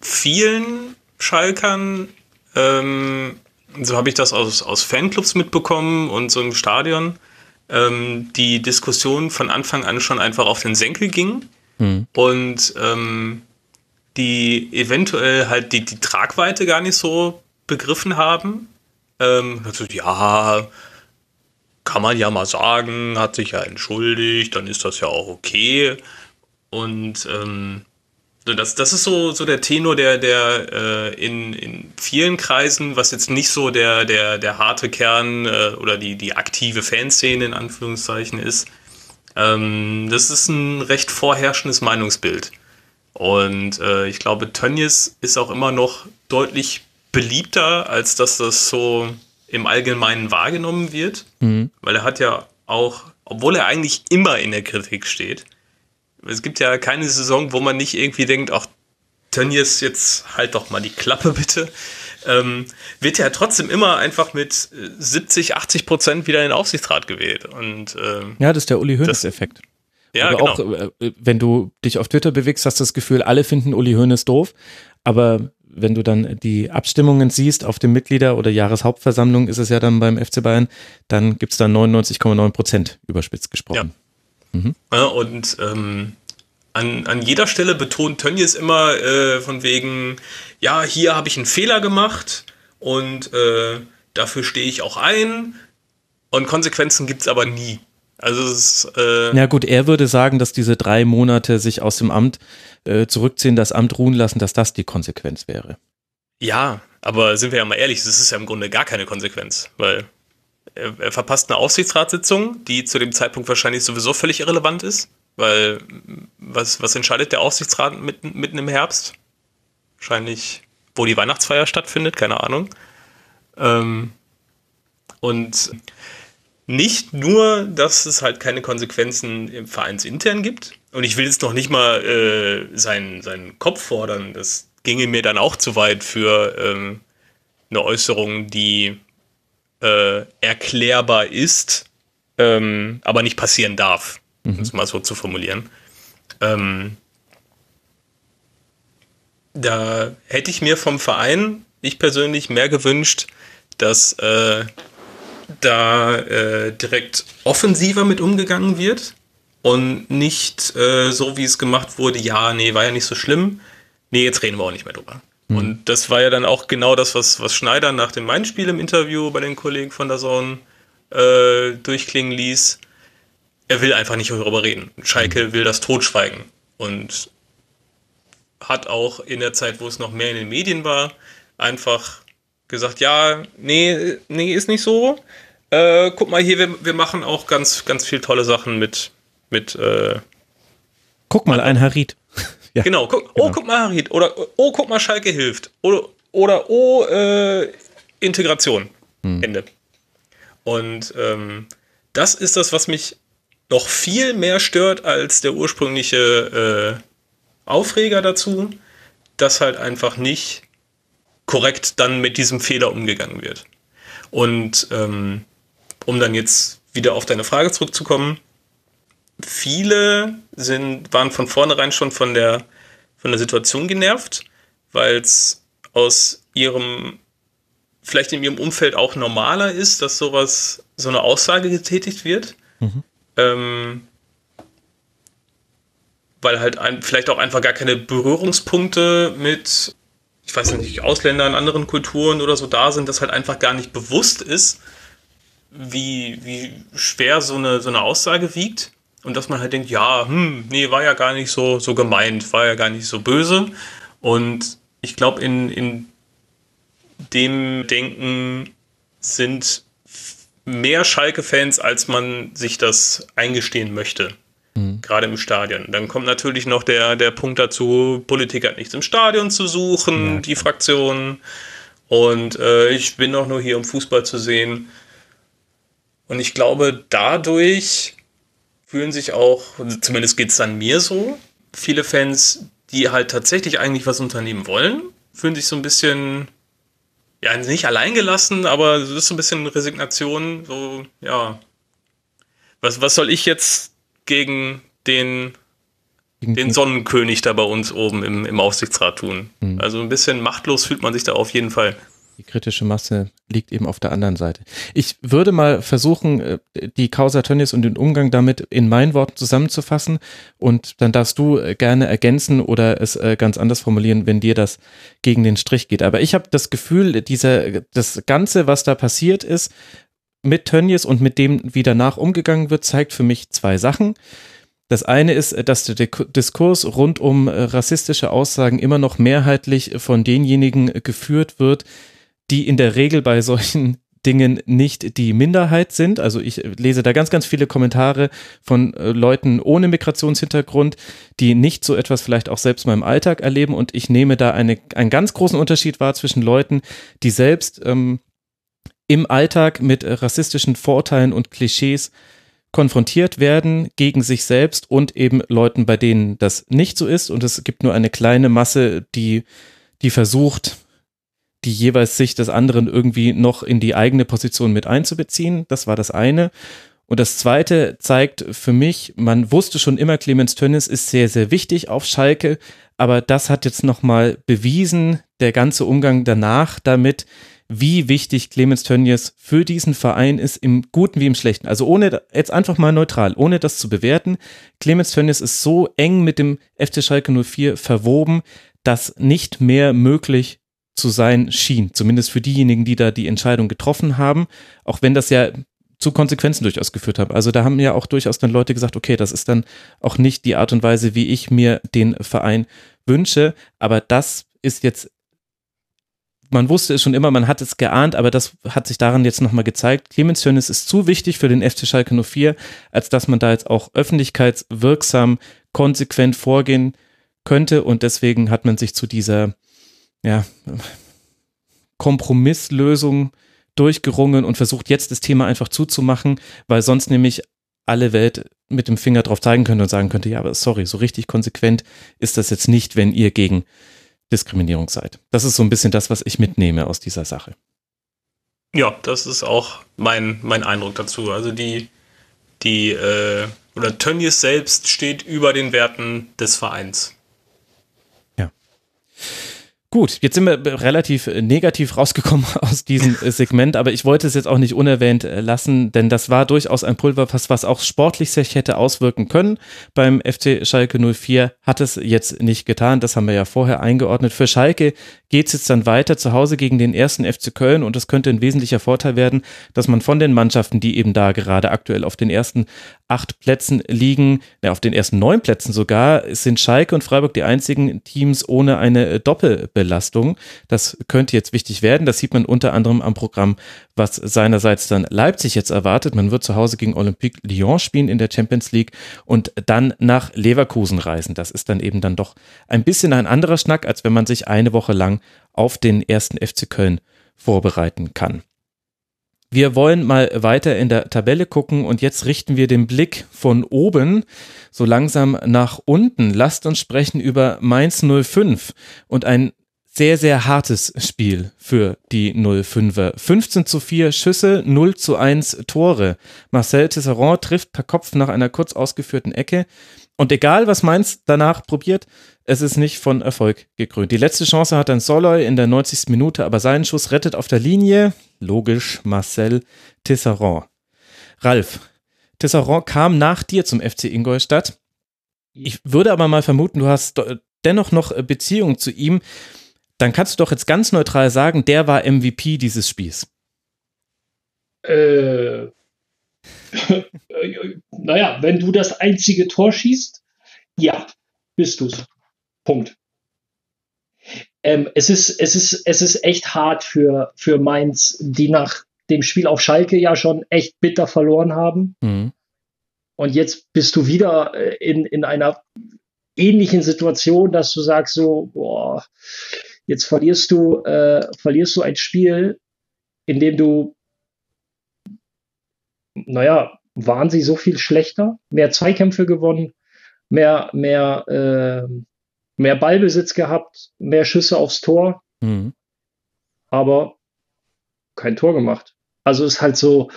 vielen Schalkern, so habe ich das aus Fanclubs mitbekommen und so im Stadion, die Diskussion von Anfang an schon einfach auf den Senkel ging und die eventuell halt die Tragweite gar nicht so begriffen haben. Also, ja, kann man ja mal sagen, hat sich ja entschuldigt, dann ist das ja auch okay und das ist so der Tenor, der in vielen Kreisen, was jetzt nicht so der harte Kern oder die aktive Fanszene in Anführungszeichen ist, das ist ein recht vorherrschendes Meinungsbild. Und ich glaube, Tönnies ist auch immer noch deutlich beliebter, als dass das so im Allgemeinen wahrgenommen wird. Mhm. Weil er hat ja auch, obwohl er eigentlich immer in der Kritik steht, es gibt ja keine Saison, wo man nicht irgendwie denkt, ach, Tönnies, jetzt halt doch mal die Klappe bitte. Wird ja trotzdem immer einfach mit 70-80% wieder in den Aufsichtsrat gewählt. Und, ja, das ist der Uli Hoeneß-Effekt. Ja, genau. Auch, wenn du dich auf Twitter bewegst, hast du das Gefühl, alle finden Uli Hoeneß doof. Aber wenn du dann die Abstimmungen siehst auf den Mitglieder- oder Jahreshauptversammlung, ist es ja dann beim FC Bayern, dann gibt es da 99,9% überspitzt gesprochen. Ja. Ja, und an jeder Stelle betont Tönnies immer von wegen, ja, hier habe ich einen Fehler gemacht und dafür stehe ich auch ein und Konsequenzen gibt es aber nie. Also es ist, ja gut, er würde sagen, dass diese 3 Monate sich aus dem Amt zurückziehen, das Amt ruhen lassen, dass das die Konsequenz wäre. Ja, aber sind wir ja mal ehrlich, das ist ja im Grunde gar keine Konsequenz, weil... Er verpasst eine Aufsichtsratssitzung, die zu dem Zeitpunkt wahrscheinlich sowieso völlig irrelevant ist, weil was entscheidet der Aufsichtsrat mitten im Herbst? Wahrscheinlich, wo die Weihnachtsfeier stattfindet, keine Ahnung. Und nicht nur, dass es halt keine Konsequenzen im Vereinsintern gibt, und ich will jetzt noch nicht mal seinen Kopf fordern, das ginge mir dann auch zu weit für eine Äußerung, die erklärbar ist, aber nicht passieren darf, um es mal so zu formulieren. Da hätte ich mir vom Verein, ich persönlich, mehr gewünscht, dass direkt offensiver mit umgegangen wird und nicht so, wie es gemacht wurde, ja, nee, war ja nicht so schlimm, nee, jetzt reden wir auch nicht mehr drüber. Und das war ja dann auch genau das, was Schneider nach dem Mainz-Spiel im Interview bei den Kollegen von der Zone durchklingen ließ. Er will einfach nicht darüber reden. Schalke will das totschweigen und hat auch in der Zeit, wo es noch mehr in den Medien war, einfach gesagt, ja, nee, ist nicht so. Guck mal hier, wir machen auch ganz, ganz viel tolle Sachen mit guck mal, ein Harit. Ja, genau. Guck mal, Harit. Oder, oh, guck mal, Schalke hilft. Oder oh, Integration. Ende. Und das ist das, was mich noch viel mehr stört als der ursprüngliche Aufreger dazu, dass halt einfach nicht korrekt dann mit diesem Fehler umgegangen wird. Und um dann jetzt wieder auf deine Frage zurückzukommen, viele waren von vornherein schon von der Situation genervt, weil es vielleicht in ihrem Umfeld auch normaler ist, dass so eine Aussage getätigt wird. Mhm. Weil halt vielleicht auch einfach gar keine Berührungspunkte mit, ich weiß nicht, Ausländern, anderen Kulturen oder so da sind, dass halt einfach gar nicht bewusst ist, wie schwer so eine Aussage wiegt. Und dass man halt denkt, ja, nee, war ja gar nicht so gemeint, war ja gar nicht so böse. Und ich glaube, in dem Denken sind mehr Schalke-Fans, als man sich das eingestehen möchte, gerade im Stadion. Dann kommt natürlich noch der Punkt dazu, Politik hat nichts im Stadion zu suchen, die Fraktion, und ich bin doch nur hier, um Fußball zu sehen. Und ich glaube, dadurch fühlen sich auch, zumindest geht es dann mir so, viele Fans, die halt tatsächlich eigentlich was unternehmen wollen, fühlen sich so ein bisschen, ja, nicht alleingelassen, aber es ist so ein bisschen Resignation, so, ja, was soll ich jetzt gegen den Sonnenkönig da bei uns oben im Aufsichtsrat tun? Mhm. Also ein bisschen machtlos fühlt man sich da auf jeden Fall. Die kritische Masse liegt eben auf der anderen Seite. Ich würde mal versuchen, die Causa Tönnies und den Umgang damit in meinen Worten zusammenzufassen, und dann darfst du gerne ergänzen oder es ganz anders formulieren, wenn dir das gegen den Strich geht. Aber ich habe das Gefühl, das Ganze, was da passiert ist, mit Tönnies und mit dem, wie danach umgegangen wird, zeigt für mich zwei Sachen. Das eine ist, dass der Diskurs rund um rassistische Aussagen immer noch mehrheitlich von denjenigen geführt wird, die in der Regel bei solchen Dingen nicht die Minderheit sind. Also ich lese da ganz, ganz viele Kommentare von Leuten ohne Migrationshintergrund, die nicht so etwas vielleicht auch selbst mal im Alltag erleben, und ich nehme da einen ganz großen Unterschied wahr zwischen Leuten, die selbst im Alltag mit rassistischen Vorurteilen und Klischees konfrontiert werden gegen sich selbst, und eben Leuten, bei denen das nicht so ist, und es gibt nur eine kleine Masse, die versucht, die jeweils Sicht des anderen irgendwie noch in die eigene Position mit einzubeziehen. Das war das eine. Und das zweite zeigt für mich, man wusste schon immer, Clemens Tönnies ist sehr, sehr wichtig auf Schalke, aber das hat jetzt nochmal bewiesen, der ganze Umgang danach damit, wie wichtig Clemens Tönnies für diesen Verein ist, im Guten wie im Schlechten. Also ohne, jetzt einfach mal neutral, ohne das zu bewerten, Clemens Tönnies ist so eng mit dem FC Schalke 04 verwoben, dass nicht mehr möglich ist zu sein schien, zumindest für diejenigen, die da die Entscheidung getroffen haben, auch wenn das ja zu Konsequenzen durchaus geführt hat. Also da haben ja auch durchaus dann Leute gesagt, okay, das ist dann auch nicht die Art und Weise, wie ich mir den Verein wünsche, aber das ist jetzt, man wusste es schon immer, man hat es geahnt, aber das hat sich daran jetzt nochmal gezeigt. Clemens Tönnies ist zu wichtig für den FC Schalke 04, als dass man da jetzt auch öffentlichkeitswirksam konsequent vorgehen könnte, und deswegen hat man sich zu dieser Kompromisslösung durchgerungen und versucht jetzt das Thema einfach zuzumachen, weil sonst nämlich alle Welt mit dem Finger drauf zeigen könnte und sagen könnte, ja, aber sorry, so richtig konsequent ist das jetzt nicht, wenn ihr gegen Diskriminierung seid. Das ist so ein bisschen das, was ich mitnehme aus dieser Sache. Ja, das ist auch mein Eindruck dazu. Also oder Tönnies selbst steht über den Werten des Vereins. Ja. Gut, jetzt sind wir relativ negativ rausgekommen aus diesem Segment, aber ich wollte es jetzt auch nicht unerwähnt lassen, denn das war durchaus ein Pulverfass, was auch sportlich sich hätte auswirken können. Beim FC Schalke 04 hat es jetzt nicht getan, das haben wir ja vorher eingeordnet. Für Schalke geht es jetzt dann weiter zu Hause gegen den 1. FC Köln, und das könnte ein wesentlicher Vorteil werden, dass man von den Mannschaften, die eben da gerade aktuell auf den ersten 8 Plätzen liegen, auf den ersten 9 Plätzen sogar, sind Schalke und Freiburg die einzigen Teams ohne eine Doppelbelastung. Das könnte jetzt wichtig werden. Das sieht man unter anderem am Programm, was seinerseits dann Leipzig jetzt erwartet. Man wird zu Hause gegen Olympique Lyon spielen in der Champions League und dann nach Leverkusen reisen. Das ist dann eben dann doch ein bisschen ein anderer Schnack, als wenn man sich eine Woche lang auf den 1. FC Köln vorbereiten kann. Wir wollen mal weiter in der Tabelle gucken und jetzt richten wir den Blick von oben so langsam nach unten. Lasst uns sprechen über Mainz 05 und ein sehr, sehr hartes Spiel für die 05er. 15:4 Schüsse, 0:1 Tore. Marcel Tisserand trifft per Kopf nach einer kurz ausgeführten Ecke. Und egal, was Mainz danach probiert, es ist nicht von Erfolg gekrönt. Die letzte Chance hat dann Soloy in der 90. Minute, aber seinen Schuss rettet auf der Linie, logisch, Marcel Tisserand. Ralf, Tisserand kam nach dir zum FC Ingolstadt. Ich würde aber mal vermuten, du hast dennoch noch Beziehung zu ihm. Dann kannst du doch jetzt ganz neutral sagen, der war MVP dieses Spiels. Naja, wenn du das einzige Tor schießt, ja, bist du's. Punkt. Es ist echt hart für Mainz, die nach dem Spiel auf Schalke ja schon echt bitter verloren haben. Mhm. Und jetzt bist du wieder in einer ähnlichen Situation, dass du sagst so, boah, jetzt verlierst du ein Spiel, in dem du, naja, waren sie so viel schlechter, mehr Zweikämpfe gewonnen, mehr Ballbesitz gehabt, mehr Schüsse aufs Tor, aber kein Tor gemacht. Also ist halt so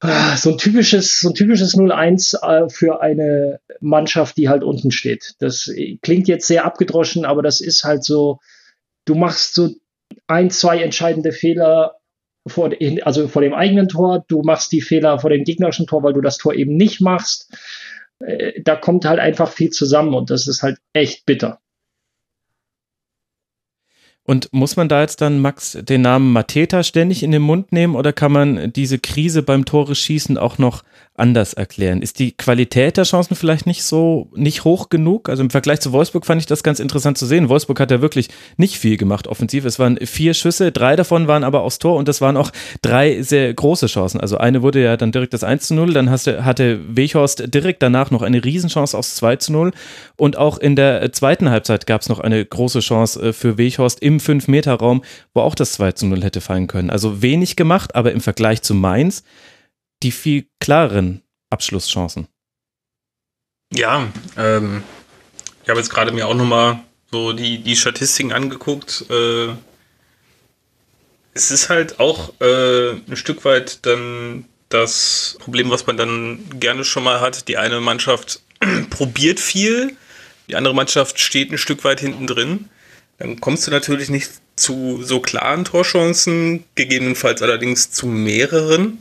ein typisches 0-1 für eine Mannschaft, die halt unten steht. Das klingt jetzt sehr abgedroschen, aber das ist halt so, du machst so ein, zwei entscheidende Fehler vor dem eigenen Tor, du machst die Fehler vor dem gegnerischen Tor, weil du das Tor eben nicht machst. Da kommt halt einfach viel zusammen und das ist halt echt bitter. Und muss man da jetzt dann, Max, den Namen Mateta ständig in den Mund nehmen oder kann man diese Krise beim Tore-Schießen auch noch anders erklären? Ist die Qualität der Chancen vielleicht nicht hoch genug? Also im Vergleich zu Wolfsburg fand ich das ganz interessant zu sehen. Wolfsburg hat ja wirklich nicht viel gemacht offensiv. Es waren 4 Schüsse, 3 davon waren aber aufs Tor und das waren auch 3 sehr große Chancen. Also eine wurde ja dann direkt das 1:0, dann hatte Weghorst direkt danach noch eine Riesenchance aufs 2:0 und auch in der zweiten Halbzeit gab es noch eine große Chance für Weghorst im 5-Meter-Raum, wo auch das 2:0 hätte fallen können. Also wenig gemacht, aber im Vergleich zu Mainz die viel klareren Abschlusschancen. Ja, ich habe jetzt gerade mir auch nochmal so die Statistiken angeguckt. Es ist halt auch ein Stück weit dann das Problem, was man dann gerne schon mal hat. Die eine Mannschaft probiert viel, die andere Mannschaft steht ein Stück weit hinten drin. Dann kommst du natürlich nicht zu so klaren Torchancen, gegebenenfalls allerdings zu mehreren.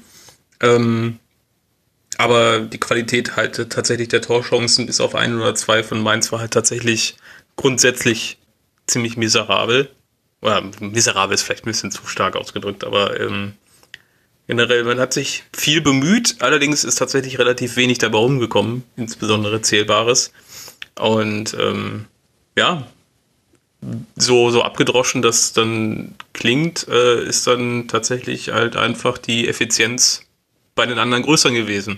Aber die Qualität halt tatsächlich der Torchancen bis auf 1 oder 2 von Mainz war halt tatsächlich grundsätzlich ziemlich miserabel. Oder miserabel ist vielleicht ein bisschen zu stark ausgedrückt, aber generell, man hat sich viel bemüht, allerdings ist tatsächlich relativ wenig dabei rumgekommen, insbesondere Zählbares. Und ja, so abgedroschen das dann klingt, ist dann tatsächlich halt einfach die Effizienz bei den anderen größer gewesen.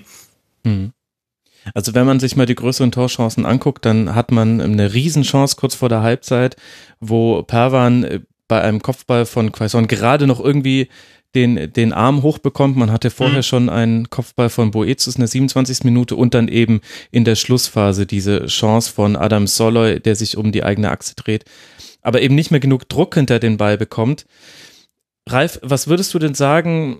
Also wenn man sich mal die größeren Torchancen anguckt, dann hat man eine Riesenchance kurz vor der Halbzeit, wo Perwan bei einem Kopfball von Quaison gerade noch irgendwie den Arm hochbekommt. Man hatte vorher schon einen Kopfball von Boetius in der 27. Minute und dann eben in der Schlussphase diese Chance von Adam Soloy, der sich um die eigene Achse dreht, aber eben nicht mehr genug Druck hinter den Ball bekommt. Ralf, was würdest du denn sagen,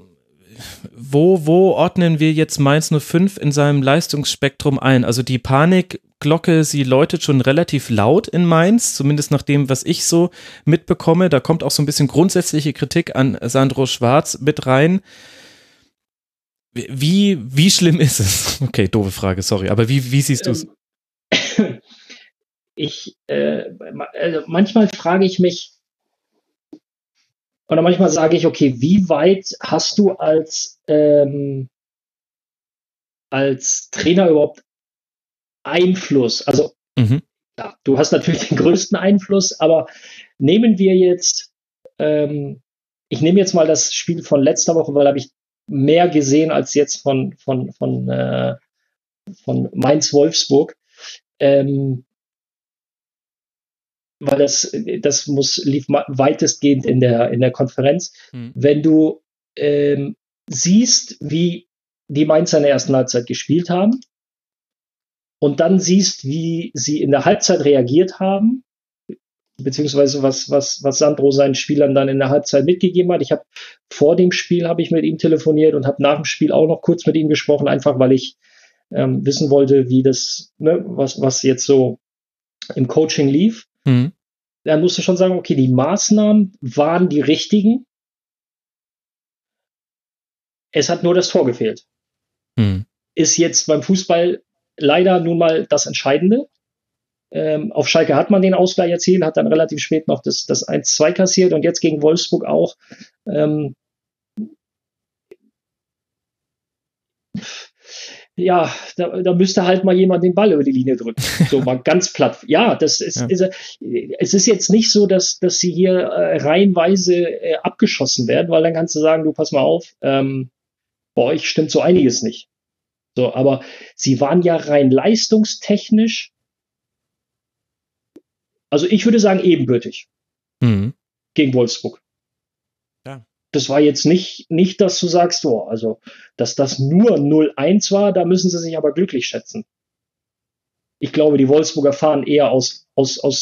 wo ordnen wir jetzt Mainz 05 in seinem Leistungsspektrum ein? Also die Panikglocke, sie läutet schon relativ laut in Mainz, zumindest nach dem, was ich so mitbekomme. Da kommt auch so ein bisschen grundsätzliche Kritik an Sandro Schwarz mit rein. Wie schlimm ist es? Okay, doofe Frage, sorry. Aber wie siehst du es? Manchmal frage ich mich, oder manchmal sage ich, okay, wie weit hast du als Trainer überhaupt Einfluss? Also, ja, du hast natürlich den größten Einfluss, aber nehmen wir jetzt, ich nehme jetzt mal das Spiel von letzter Woche, weil da habe ich mehr gesehen als jetzt von Mainz-Wolfsburg. Weil das lief weitestgehend in der Konferenz. Wenn du siehst, wie die Mainzer in der ersten Halbzeit gespielt haben und dann siehst, wie sie in der Halbzeit reagiert haben, beziehungsweise was Sandro seinen Spielern dann in der Halbzeit mitgegeben hat. Ich habe vor dem Spiel mit ihm telefoniert und habe nach dem Spiel auch noch kurz mit ihm gesprochen, einfach weil ich wissen wollte, wie das, was jetzt so im Coaching lief. Mhm. Dann musst du schon sagen, okay, die Maßnahmen waren die richtigen. Es hat nur das Tor gefehlt. Mhm. Ist jetzt beim Fußball leider nun mal das Entscheidende. Auf Schalke hat man den Ausgleich erzielt, hat dann relativ spät noch das 1-2 kassiert und jetzt gegen Wolfsburg auch. Ja, da müsste halt mal jemand den Ball über die Linie drücken. So mal ganz platt. Ja, das ist, ja. Es ist jetzt nicht so, dass sie hier reihenweise abgeschossen werden, weil dann kannst du sagen, du pass mal auf, bei euch stimmt so einiges nicht. So, aber sie waren ja rein leistungstechnisch, also ich würde sagen, ebenbürtig gegen Wolfsburg. Ja. Das war jetzt nicht, dass du sagst, oh, also dass das nur 0-1 war, da müssen sie sich aber glücklich schätzen. Ich glaube, die Wolfsburger fahren eher aus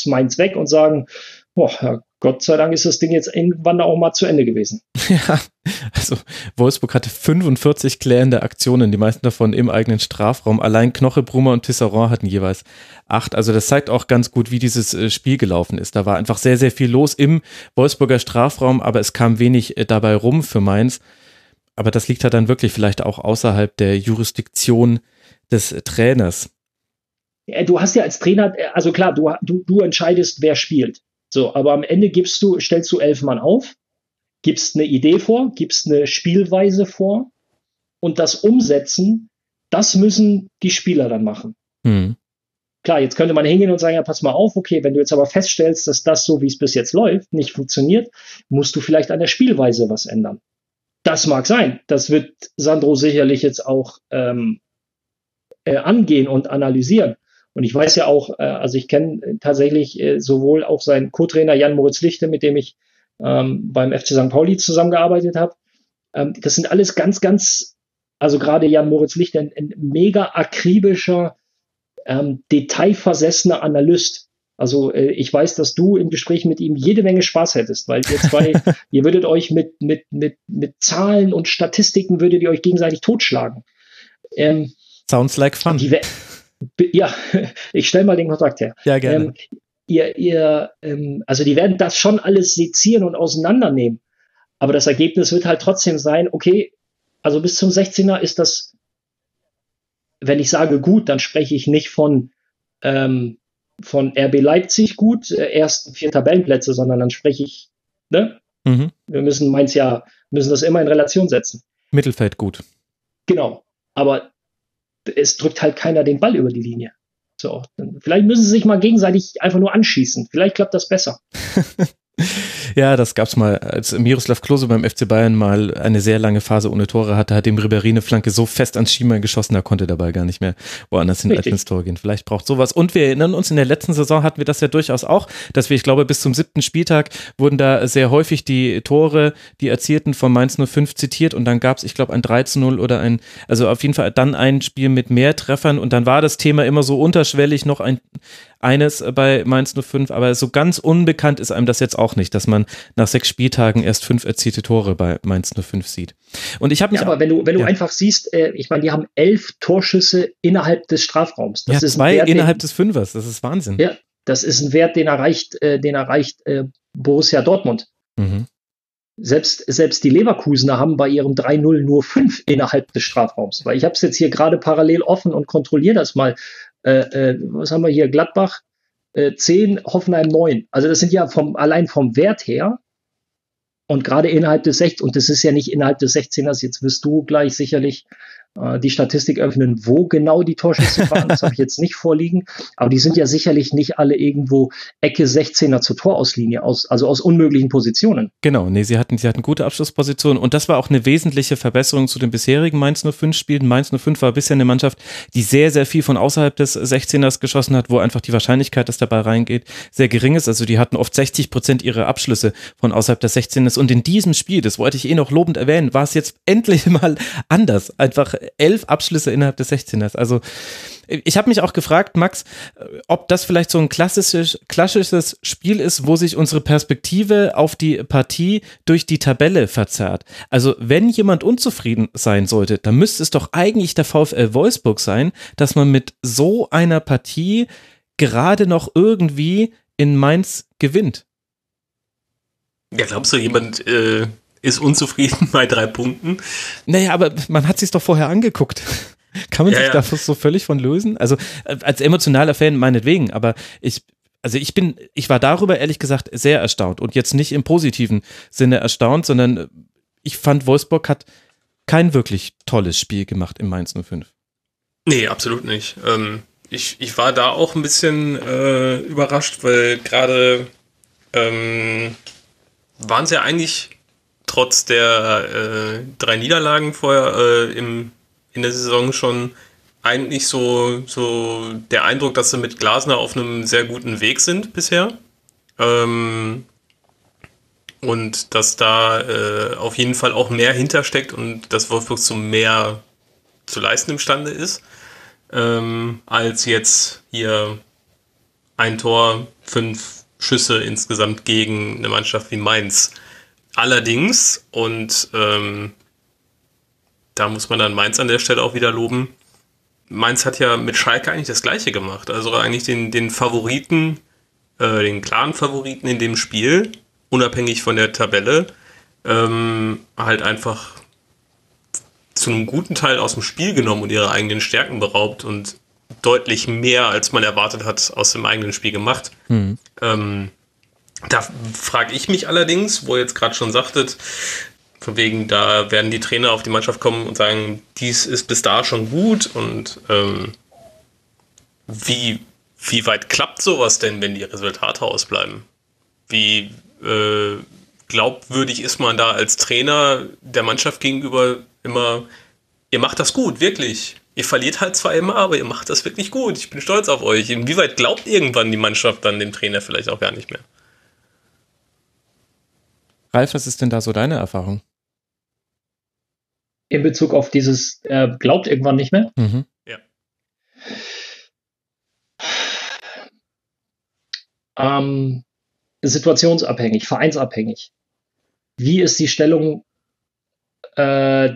Mainz weg und sagen, boah, ja, Gott sei Dank ist das Ding jetzt irgendwann auch mal zu Ende gewesen. Ja, also Wolfsburg hatte 45 klärende Aktionen, die meisten davon im eigenen Strafraum. Allein Knoche, Brummer und Tisserand hatten jeweils 8. Also das zeigt auch ganz gut, wie dieses Spiel gelaufen ist. Da war einfach sehr, sehr viel los im Wolfsburger Strafraum, aber es kam wenig dabei rum für Mainz. Aber das liegt halt dann wirklich vielleicht auch außerhalb der Jurisdiktion des Trainers. Du hast ja als Trainer, also klar, du entscheidest, wer spielt. So, aber am Ende stellst du 11 Mann auf, gibst eine Idee vor, gibst eine Spielweise vor und das Umsetzen, das müssen die Spieler dann machen. Mhm. Klar, jetzt könnte man hingehen und sagen, ja, pass mal auf, okay, wenn du jetzt aber feststellst, dass das so, wie es bis jetzt läuft, nicht funktioniert, musst du vielleicht an der Spielweise was ändern. Das mag sein. Das wird Sandro sicherlich jetzt auch angehen und analysieren. Und ich weiß ja auch, also ich kenne tatsächlich sowohl auch seinen Co-Trainer Jan-Moritz Lichte, mit dem ich beim FC St. Pauli zusammengearbeitet habe. Das sind alles ganz, also gerade Jan-Moritz Lichte, ein mega akribischer, detailversessener Analyst. Also ich weiß, dass du im Gespräch mit ihm jede Menge Spaß hättest, weil ihr zwei, ihr würdet euch mit Zahlen und Statistiken würdet ihr euch gegenseitig totschlagen. Sounds like fun. Ja, ich stelle mal den Kontakt her. Ja, gerne. Also die werden das schon alles sezieren und auseinandernehmen. Aber das Ergebnis wird halt trotzdem sein, okay, also bis zum 16er ist das, wenn ich sage gut, dann spreche ich nicht von RB Leipzig gut, ersten 4 Tabellenplätze, sondern dann spreche ich, ne? Mhm. Wir müssen das immer in Relation setzen. Mittelfeld gut. Genau, aber es drückt halt keiner den Ball über die Linie. So, vielleicht müssen sie sich mal gegenseitig einfach nur anschießen. Vielleicht klappt das besser. Ja, das gab es mal, als Miroslav Klose beim FC Bayern mal eine sehr lange Phase ohne Tore hatte, hat dem Ribéry eine Flanke so fest ans Schienbein geschossen, da konnte dabei gar nicht mehr woanders hin als ins Tor gehen. Vielleicht braucht sowas. Und wir erinnern uns, in der letzten Saison hatten wir das ja durchaus auch, dass wir, ich glaube, bis zum 7. Spieltag wurden da sehr häufig die Tore, die erzielten von Mainz 05 zitiert und dann gab es, ich glaube, ein 3-0 oder also auf jeden Fall dann ein Spiel mit mehr Treffern und dann war das Thema immer so unterschwellig noch eines bei Mainz 05, aber so ganz unbekannt ist einem das jetzt auch nicht, dass man nach 6 Spieltagen erst 5 erzielte Tore bei Mainz 05 sieht. Und ich habe mich. Ja, aber wenn du einfach siehst, ich meine, die haben 11 Torschüsse innerhalb des Strafraums. Das ist 2 Wert, innerhalb des 5ers, das ist Wahnsinn. Ja, das ist ein Wert, den erreicht Borussia Dortmund. Mhm. Selbst die Leverkusener haben bei ihrem 3-0 nur 5 innerhalb des Strafraums. Weil ich habe es jetzt hier gerade parallel offen und kontrolliere das mal. Was haben wir hier? Gladbach 10, Hoffenheim 9. Also das sind ja allein vom Wert her und gerade innerhalb des 16, und das ist ja nicht innerhalb des 16ers, jetzt wirst du gleich sicherlich die Statistik öffnen, wo genau die Torschüsse waren. Das habe ich jetzt nicht vorliegen. Aber die sind ja sicherlich nicht alle irgendwo Ecke 16er zur Torauslinie, also aus unmöglichen Positionen. Genau, nee, sie hatten gute Abschlusspositionen. Und das war auch eine wesentliche Verbesserung zu den bisherigen Mainz 05-Spielen. Mainz 05 war bisher eine Mannschaft, die sehr, sehr viel von außerhalb des 16ers geschossen hat, wo einfach die Wahrscheinlichkeit, dass der Ball reingeht, sehr gering ist. Also die hatten oft 60% ihrer Abschlüsse von außerhalb des 16ers. Und in diesem Spiel, das wollte ich eh noch lobend erwähnen, war es jetzt endlich mal anders. Einfach 11 Abschlüsse innerhalb des 16ers. Also ich habe mich auch gefragt, Max, ob das vielleicht so ein klassisches Spiel ist, wo sich unsere Perspektive auf die Partie durch die Tabelle verzerrt. Also wenn jemand unzufrieden sein sollte, dann müsste es doch eigentlich der VfL Wolfsburg sein, dass man mit so einer Partie gerade noch irgendwie in Mainz gewinnt. Ja, glaubst du, jemand ist unzufrieden bei 3 Punkten? Naja, aber man hat es sich doch vorher angeguckt. Kann man sich da so völlig von lösen? Also als emotionaler Fan meinetwegen, aber ich war darüber ehrlich gesagt sehr erstaunt und jetzt nicht im positiven Sinne erstaunt, sondern ich fand, Wolfsburg hat kein wirklich tolles Spiel gemacht in Mainz 05. Nee, absolut nicht. Ich war da auch ein bisschen überrascht, weil gerade waren sie ja eigentlich trotz der 3 Niederlagen vorher in der Saison schon eigentlich so der Eindruck, dass sie mit Glasner auf einem sehr guten Weg sind bisher. Und dass da auf jeden Fall auch mehr hintersteckt und dass Wolfsburg so mehr zu leisten imstande ist, als jetzt hier 1 Tor, 5 Schüsse insgesamt gegen eine Mannschaft wie Mainz. Allerdings, und da muss man dann Mainz an der Stelle auch wieder loben, Mainz hat ja mit Schalke eigentlich das Gleiche gemacht. Also eigentlich den Favoriten, den klaren Favoriten in dem Spiel, unabhängig von der Tabelle, halt einfach zu einem guten Teil aus dem Spiel genommen und ihre eigenen Stärken beraubt und deutlich mehr, als man erwartet hat, aus dem eigenen Spiel gemacht. Mhm. Da frage ich mich allerdings, wo ihr jetzt gerade schon sagtet, von wegen, da werden die Trainer auf die Mannschaft kommen und sagen, dies ist bis da schon gut und wie weit klappt sowas denn, wenn die Resultate ausbleiben? Wie glaubwürdig ist man da als Trainer der Mannschaft gegenüber immer, ihr macht das gut, wirklich. Ihr verliert halt zwar immer, aber ihr macht das wirklich gut. Ich bin stolz auf euch. Inwieweit glaubt irgendwann die Mannschaft dann dem Trainer vielleicht auch gar nicht mehr? Ralf, was ist denn da so deine Erfahrung? In Bezug auf dieses glaubt irgendwann nicht mehr? Mhm. Ja. Situationsabhängig, vereinsabhängig. Wie ist die Stellung oder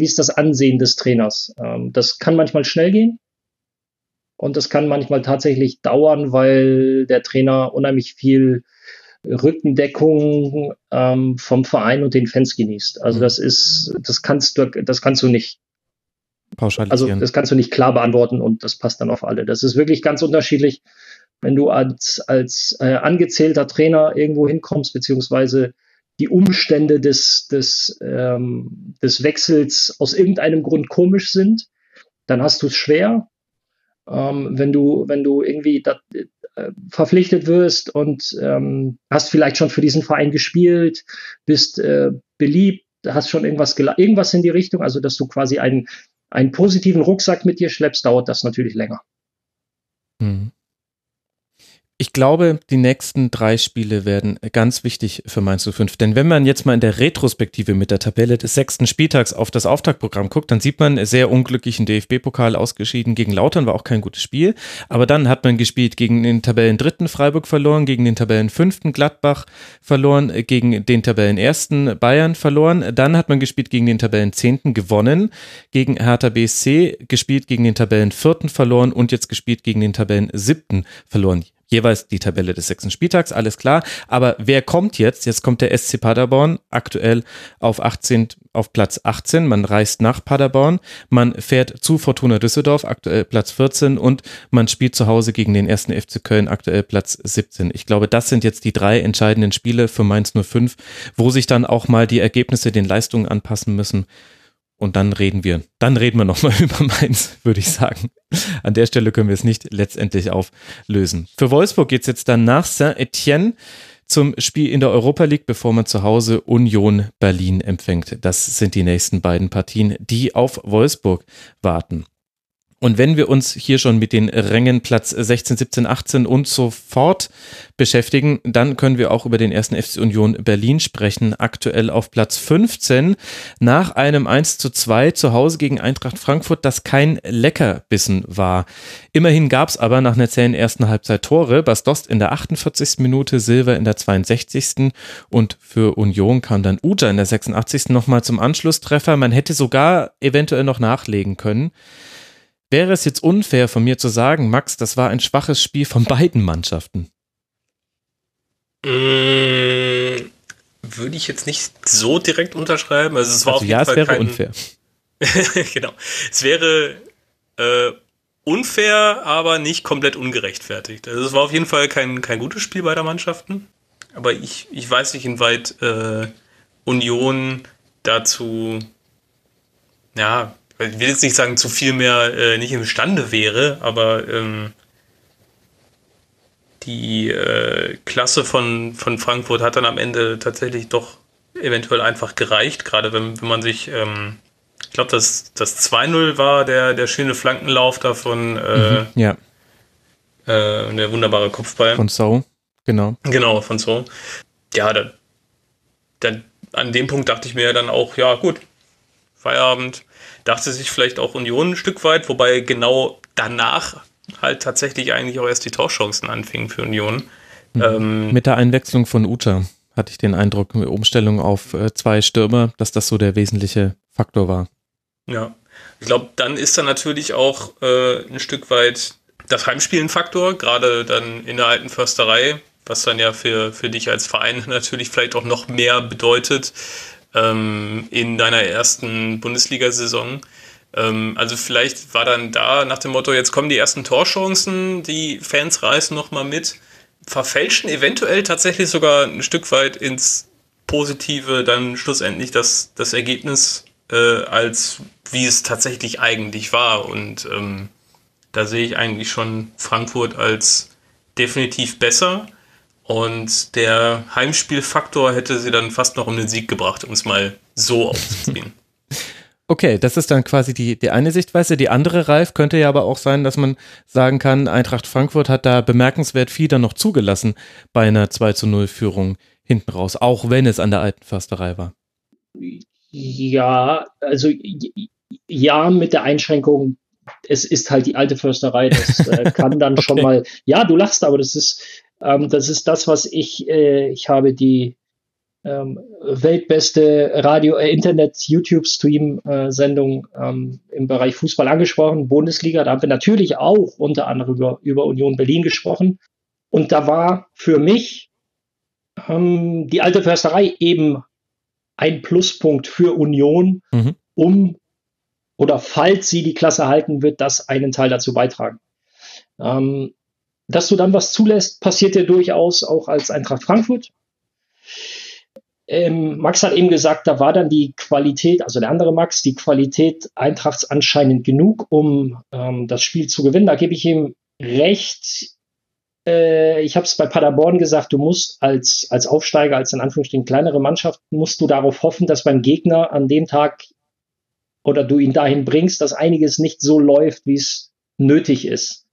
wie ist das Ansehen des Trainers? Das kann manchmal schnell gehen und das kann manchmal tatsächlich dauern, weil der Trainer unheimlich viel Rückendeckung vom Verein und den Fans genießt. Also das kannst du nicht pauschalisieren. Also das kannst du nicht klar beantworten und das passt dann auf alle. Das ist wirklich ganz unterschiedlich, wenn du als angezählter Trainer irgendwo hinkommst, beziehungsweise die Umstände des Wechsels aus irgendeinem Grund komisch sind, dann hast du es schwer. Wenn du irgendwie verpflichtet wirst und hast vielleicht schon für diesen Verein gespielt, bist beliebt, hast schon irgendwas in die Richtung, also dass du quasi einen positiven Rucksack mit dir schleppst, dauert das natürlich länger. Mhm. Ich glaube, die nächsten 3 Spiele werden ganz wichtig für Mainz 05, denn wenn man jetzt mal in der Retrospektive mit der Tabelle des 6. Spieltags auf das Auftaktprogramm guckt, dann sieht man sehr unglücklich im DFB-Pokal ausgeschieden gegen Lautern, war auch kein gutes Spiel, aber dann hat man gespielt gegen den Tabellen 3. Freiburg verloren, gegen den Tabellen 5. Gladbach verloren, gegen den Tabellen 1. Bayern verloren, dann hat man gespielt gegen den Tabellen 10. gewonnen, gegen Hertha BSC gespielt, gegen den Tabellen 4. verloren und jetzt gespielt gegen den Tabellen 7. verloren. Jeweils die Tabelle des 6. Spieltags, alles klar. Aber wer kommt jetzt? Jetzt kommt der SC Paderborn, aktuell auf Platz 18. Man reist nach Paderborn, man fährt zu Fortuna Düsseldorf, aktuell Platz 14 und man spielt zu Hause gegen den 1. FC Köln, aktuell Platz 17. Ich glaube, das sind jetzt die 3 entscheidenden Spiele für Mainz 05, wo sich dann auch mal die Ergebnisse den Leistungen anpassen müssen. Und dann reden wir nochmal über Mainz, würde ich sagen. An der Stelle können wir es nicht letztendlich auflösen. Für Wolfsburg geht es jetzt dann nach Saint-Étienne zum Spiel in der Europa League, bevor man zu Hause Union Berlin empfängt. Das sind die nächsten beiden Partien, die auf Wolfsburg warten. Und wenn wir uns hier schon mit den Rängen Platz 16, 17, 18 und so fort beschäftigen, dann können wir auch über den ersten FC Union Berlin sprechen. Aktuell auf Platz 15 nach einem 1:2 zu Hause gegen Eintracht Frankfurt, das kein Leckerbissen war. Immerhin gab es aber nach einer zähen ersten Halbzeit Tore. Bastost in der 48. Minute, Silver in der 62. und für Union kam dann Uta in der 86. nochmal zum Anschlusstreffer. Man hätte sogar eventuell noch nachlegen können. Wäre es jetzt unfair von mir zu sagen, Max, das war ein schwaches Spiel von beiden Mannschaften? Würde ich jetzt nicht so direkt unterschreiben. Also es war also auf jeden Fall es wäre unfair. Genau. Es wäre unfair, aber nicht komplett ungerechtfertigt. Also es war auf jeden Fall kein gutes Spiel beider Mannschaften. Aber ich weiß nicht, inwieweit Union dazu, ja, ich will jetzt nicht sagen, zu viel mehr nicht imstande wäre, aber die Klasse von Frankfurt hat dann am Ende tatsächlich doch eventuell einfach gereicht, gerade wenn man sich, ich glaube, das 2-0 war der schöne Flankenlauf da von der wunderbare Kopfball. Von So, genau. Genau, von So. Ja, dann an dem Punkt dachte ich mir dann auch, ja gut, Feierabend. Dachte sich vielleicht auch Union ein Stück weit, wobei genau danach halt tatsächlich eigentlich auch erst die Torchancen anfingen für Union. Mit der Einwechslung von Uta hatte ich den Eindruck, mit Umstellung auf zwei Stürmer, dass das so der wesentliche Faktor war. Ja, ich glaube, dann ist da natürlich auch ein Stück weit das Heimspiel ein Faktor, gerade dann in der alten Försterei, was dann ja für dich als Verein natürlich vielleicht auch noch mehr bedeutet, in deiner ersten Bundesliga-Saison. Also vielleicht war dann da nach dem Motto, jetzt kommen die ersten Torchancen, die Fans reißen nochmal mit, verfälschen eventuell tatsächlich sogar ein Stück weit ins Positive dann schlussendlich das Ergebnis, als wie es tatsächlich eigentlich war. Und da sehe ich eigentlich schon Frankfurt als definitiv besser. Und der Heimspielfaktor hätte sie dann fast noch um den Sieg gebracht, um es mal so aufzuziehen. Okay, das ist dann quasi die eine Sichtweise. Die andere, Ralf, könnte ja aber auch sein, dass man sagen kann, Eintracht Frankfurt hat da bemerkenswert viel dann noch zugelassen bei einer 2-0-Führung hinten raus, auch wenn es an der alten Försterei war. Ja, also ja, mit der Einschränkung, es ist halt die alte Försterei, das kann dann okay. Schon mal, ja, du lachst, aber das ist das, was ich habe die weltbeste Radio-, Internet-YouTube-Stream-Sendung im Bereich Fußball angesprochen, Bundesliga, da haben wir natürlich auch unter anderem über Union Berlin gesprochen und da war für mich die alte Försterei eben ein Pluspunkt für Union, oder falls sie die Klasse halten, wird das einen Teil dazu beitragen. Dass du dann was zulässt, passiert ja durchaus auch als Eintracht Frankfurt. Max hat eben gesagt, da war dann die Qualität, also der andere Max, die Qualität Eintrachts anscheinend genug, um das Spiel zu gewinnen. Da gebe ich ihm recht. Ich habe es bei Paderborn gesagt, du musst als Aufsteiger, als in Anführungsstrichen kleinere Mannschaft, musst du darauf hoffen, dass beim Gegner an dem Tag oder du ihn dahin bringst, dass einiges nicht so läuft, wie es nötig ist.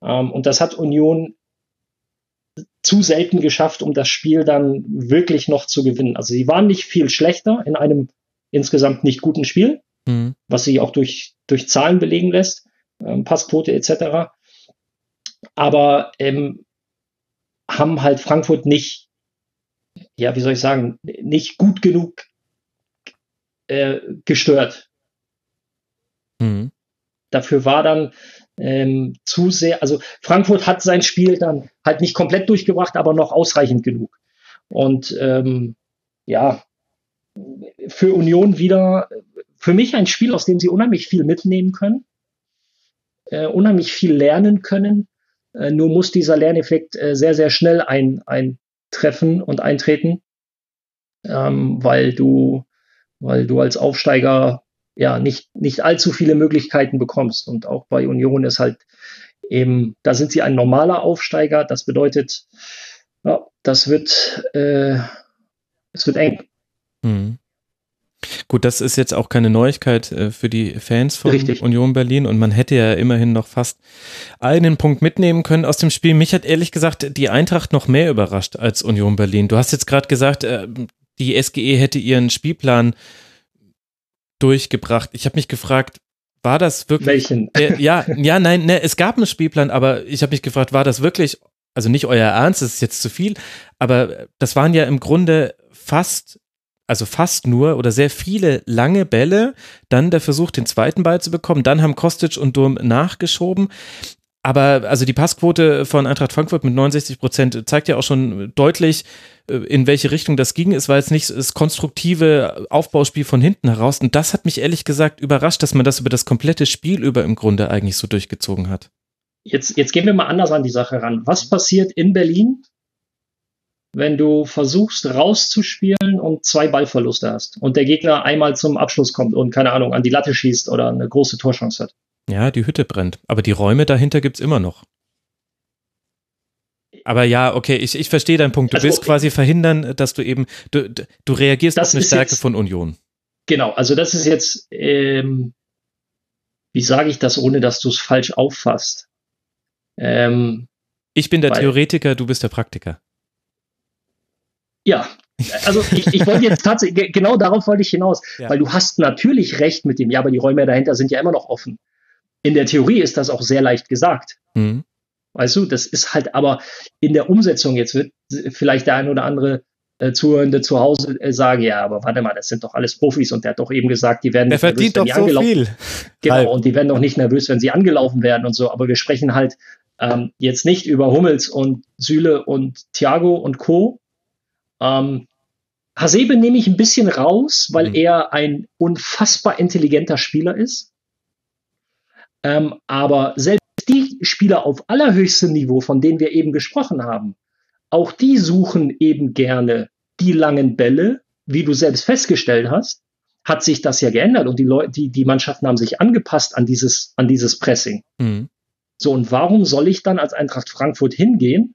Und das hat Union zu selten geschafft, um das Spiel dann wirklich noch zu gewinnen. Also sie waren nicht viel schlechter in einem insgesamt nicht guten Spiel, was sich auch durch Zahlen belegen lässt, Passquote etc. Aber haben halt Frankfurt nicht, ja, wie soll ich sagen, nicht gut genug gestört. Mhm. Dafür war dann zu sehr, also Frankfurt hat sein Spiel dann halt nicht komplett durchgebracht, aber noch ausreichend genug. Und ja, für Union wieder, für mich ein Spiel, aus dem sie unheimlich viel mitnehmen können, unheimlich viel lernen können, nur muss dieser Lerneffekt sehr, sehr schnell eintreffen und eintreten, weil du als Aufsteiger ja nicht allzu viele Möglichkeiten bekommst. Und auch bei Union ist halt eben, da sind sie ein normaler Aufsteiger. Das bedeutet, ja, es wird eng. Mhm. Gut, das ist jetzt auch keine Neuigkeit für die Fans von Richtig. Union Berlin, und man hätte ja immerhin noch fast einen Punkt mitnehmen können aus dem Spiel. Mich hat ehrlich gesagt die Eintracht noch mehr überrascht als Union Berlin. Du hast jetzt gerade gesagt, die SGE hätte ihren Spielplan durchgebracht. Ich habe mich gefragt, war das wirklich... Welchen? Es gab einen Spielplan, aber ich habe mich gefragt, war das wirklich, also nicht euer Ernst, das ist jetzt zu viel, aber das waren ja im Grunde fast nur oder sehr viele lange Bälle, dann der Versuch, den zweiten Ball zu bekommen, dann haben Kostic und Durm nachgeschoben, aber also die Passquote von Eintracht Frankfurt mit 69% zeigt ja auch schon deutlich, in welche Richtung das ging. Es war jetzt nicht das konstruktive Aufbauspiel von hinten heraus, und das hat mich ehrlich gesagt überrascht, dass man das über das komplette Spiel über im Grunde eigentlich so durchgezogen hat. Jetzt gehen wir mal anders an die Sache ran. Was passiert in Berlin, wenn du versuchst rauszuspielen und zwei Ballverluste hast und der Gegner einmal zum Abschluss kommt und, keine Ahnung, an die Latte schießt oder eine große Torchance hat? Ja, die Hütte brennt, aber die Räume dahinter gibt es immer noch. Aber ja, okay, ich verstehe deinen Punkt. Du willst quasi verhindern, dass du eben, du reagierst auf eine Stärke von Union. Genau, also das ist jetzt, wie sage ich das, ohne dass du es falsch auffasst? Ich bin der Theoretiker, du bist der Praktiker. Ja, also ich wollte jetzt tatsächlich, genau darauf wollte ich hinaus, ja. Weil du hast natürlich recht mit dem, ja, aber die Räume dahinter sind ja immer noch offen. In der Theorie ist das auch sehr leicht gesagt. Mhm. Weißt du, das ist halt aber in der Umsetzung, jetzt wird vielleicht der ein oder andere Zuhörende zu Hause sagen, ja, aber warte mal, das sind doch alles Profis, und der hat doch eben gesagt, die werden nicht nervös, wenn die angelaufen werden. Genau, und die werden doch nicht nervös, wenn sie angelaufen werden und so, aber wir sprechen halt jetzt nicht über Hummels und Süle und Thiago und Co. Hasebe nehme ich ein bisschen raus, weil er ein unfassbar intelligenter Spieler ist. Aber selbst die Spieler auf allerhöchstem Niveau, von denen wir eben gesprochen haben, auch die suchen eben gerne die langen Bälle, wie du selbst festgestellt hast, hat sich das ja geändert, und die Mannschaften haben sich angepasst an dieses Pressing. Mhm. So, und warum soll ich dann als Eintracht Frankfurt hingehen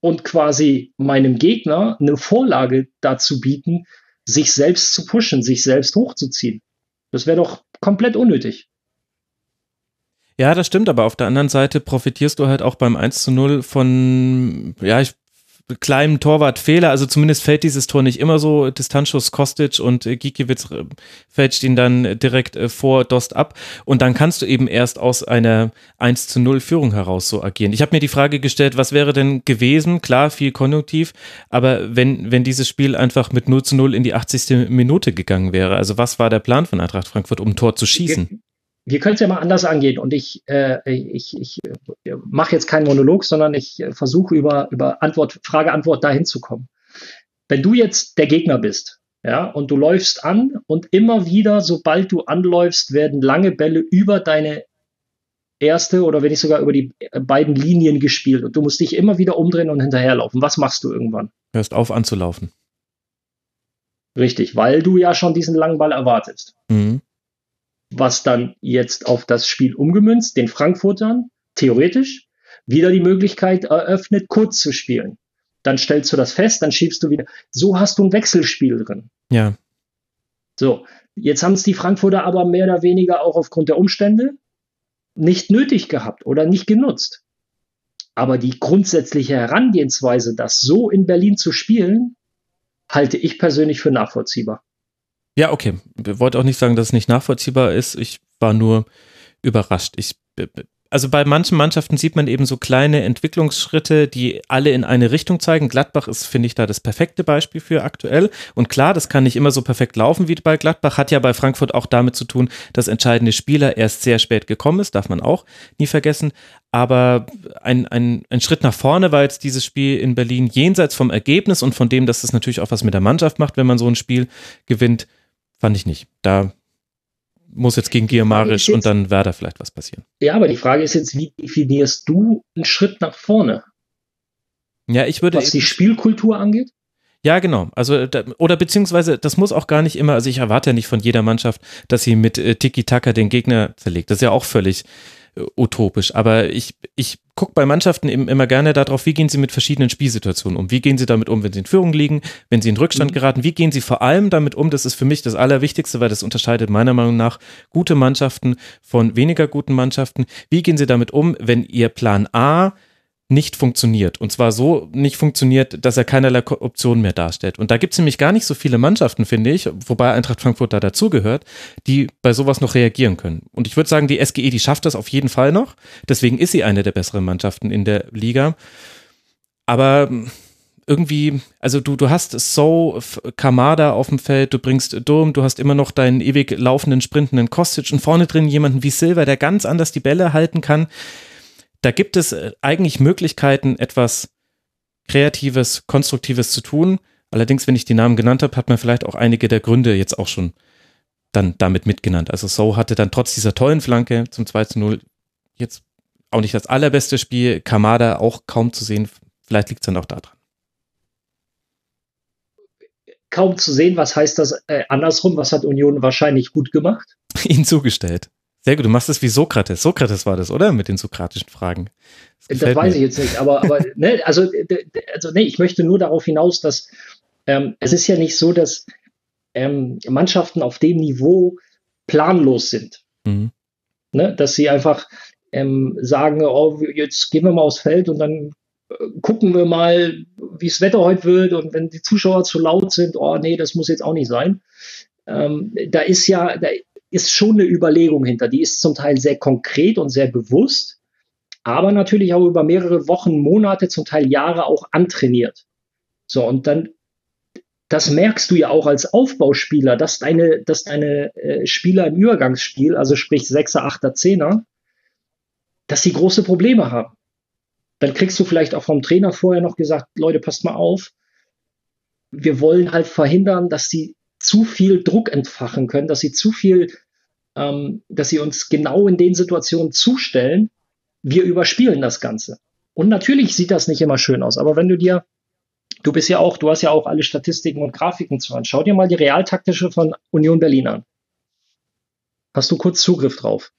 und quasi meinem Gegner eine Vorlage dazu bieten, sich selbst zu pushen, sich selbst hochzuziehen? Das wäre doch komplett unnötig. Ja, das stimmt, aber auf der anderen Seite profitierst du halt auch beim 1:0 von, ja, kleinem Torwartfehler. Also zumindest fällt dieses Tor nicht immer so. Distanzschuss Kostic, und Gikiewicz fälscht ihn dann direkt vor Dost ab. Und dann kannst du eben erst aus einer 1:0 Führung heraus so agieren. Ich habe mir die Frage gestellt, was wäre denn gewesen? Klar, viel Konjunktiv, aber wenn dieses Spiel einfach mit 0:0 in die 80. Minute gegangen wäre, also was war der Plan von Eintracht Frankfurt, um ein Tor zu schießen? Wir können es ja mal anders angehen, und ich mache jetzt keinen Monolog, sondern ich versuche über Frage-Antwort dahin zu kommen. Wenn du jetzt der Gegner bist, ja, und du läufst an, und immer wieder, sobald du anläufst, werden lange Bälle über deine erste oder wenn nicht sogar über die beiden Linien gespielt, und du musst dich immer wieder umdrehen und hinterherlaufen. Was machst du irgendwann? Hörst auf anzulaufen. Richtig, weil du ja schon diesen langen Ball erwartest. Mhm. Was dann jetzt auf das Spiel umgemünzt, den Frankfurtern theoretisch wieder die Möglichkeit eröffnet, kurz zu spielen. Dann stellst du das fest, dann schiebst du wieder. So hast du ein Wechselspiel drin. Ja. So, jetzt haben es die Frankfurter aber mehr oder weniger auch aufgrund der Umstände nicht nötig gehabt oder nicht genutzt. Aber die grundsätzliche Herangehensweise, das so in Berlin zu spielen, halte ich persönlich für nachvollziehbar. Ja, okay. Ich wollte auch nicht sagen, dass es nicht nachvollziehbar ist. Ich war nur überrascht. Also bei manchen Mannschaften sieht man eben so kleine Entwicklungsschritte, die alle in eine Richtung zeigen. Gladbach ist, finde ich, da das perfekte Beispiel für aktuell. Und klar, das kann nicht immer so perfekt laufen wie bei Gladbach. Hat ja bei Frankfurt auch damit zu tun, dass entscheidende Spieler erst sehr spät gekommen ist. Darf man auch nie vergessen. Aber ein Schritt nach vorne war jetzt dieses Spiel in Berlin, jenseits vom Ergebnis und von dem, dass das natürlich auch was mit der Mannschaft macht, wenn man so ein Spiel gewinnt. Fand ich nicht. Da muss jetzt gegen Giamarisch und dann Werder vielleicht was passieren. Ja, aber die Frage ist jetzt, wie definierst du einen Schritt nach vorne? Ja, was die Spielkultur angeht? Ja, genau. Also oder beziehungsweise, das muss auch gar nicht immer, also ich erwarte ja nicht von jeder Mannschaft, dass sie mit Tiki-Taka den Gegner zerlegt. Das ist ja auch völlig utopisch. Aber ich gucke bei Mannschaften eben immer gerne darauf, wie gehen sie mit verschiedenen Spielsituationen um? Wie gehen sie damit um, wenn sie in Führung liegen, wenn sie in Rückstand geraten? Wie gehen sie vor allem damit um? Das ist für mich das Allerwichtigste, weil das unterscheidet meiner Meinung nach gute Mannschaften von weniger guten Mannschaften. Wie gehen sie damit um, wenn ihr Plan A nicht funktioniert. Und zwar so nicht funktioniert, dass er keinerlei Option mehr darstellt. Und da gibt es nämlich gar nicht so viele Mannschaften, finde ich, wobei Eintracht Frankfurt da dazugehört, die bei sowas noch reagieren können. Und ich würde sagen, die SGE, die schafft das auf jeden Fall noch. Deswegen ist sie eine der besseren Mannschaften in der Liga. Aber irgendwie, also du hast So, Kamada auf dem Feld, du bringst Durm, du hast immer noch deinen ewig laufenden, sprintenden Kostic und vorne drin jemanden wie Silva, der ganz anders die Bälle halten kann. Da gibt es eigentlich Möglichkeiten, etwas Kreatives, Konstruktives zu tun. Allerdings, wenn ich die Namen genannt habe, hat man vielleicht auch einige der Gründe jetzt auch schon dann damit mitgenannt. Also So hatte dann trotz dieser tollen Flanke zum 2:0 jetzt auch nicht das allerbeste Spiel. Kamada auch kaum zu sehen. Vielleicht liegt es dann auch daran. Kaum zu sehen, was heißt das andersrum? Was hat Union wahrscheinlich gut gemacht? Ihnen zugestellt. Sehr gut, du machst es wie Sokrates. Sokrates war das, oder? Mit den sokratischen Fragen. Das weiß ich jetzt nicht, aber ne, also, ich möchte nur darauf hinaus, dass es ist ja nicht so, dass Mannschaften auf dem Niveau planlos sind. Mhm. Ne, dass sie einfach sagen, oh, jetzt gehen wir mal aufs Feld und dann gucken wir mal, wie das Wetter heute wird und wenn die Zuschauer zu laut sind, oh nee, das muss jetzt auch nicht sein. Da ist schon eine Überlegung hinter. Die ist zum Teil sehr konkret und sehr bewusst, aber natürlich auch über mehrere Wochen, Monate, zum Teil Jahre auch antrainiert. So, und dann, das merkst du ja auch als Aufbauspieler, dass deine Spieler im Übergangsspiel, also sprich Sechser, Achter, Zehner, dass sie große Probleme haben. Dann kriegst du vielleicht auch vom Trainer vorher noch gesagt, Leute, passt mal auf, wir wollen halt verhindern, dass die zu viel Druck entfachen können, dass sie zu viel, dass sie uns genau in den Situationen zustellen, wir überspielen das Ganze. Und natürlich sieht das nicht immer schön aus, aber wenn du dir, du hast ja auch alle Statistiken und Grafiken zu an, schau dir mal die realtaktische von Union Berlin an. Hast du kurz Zugriff drauf?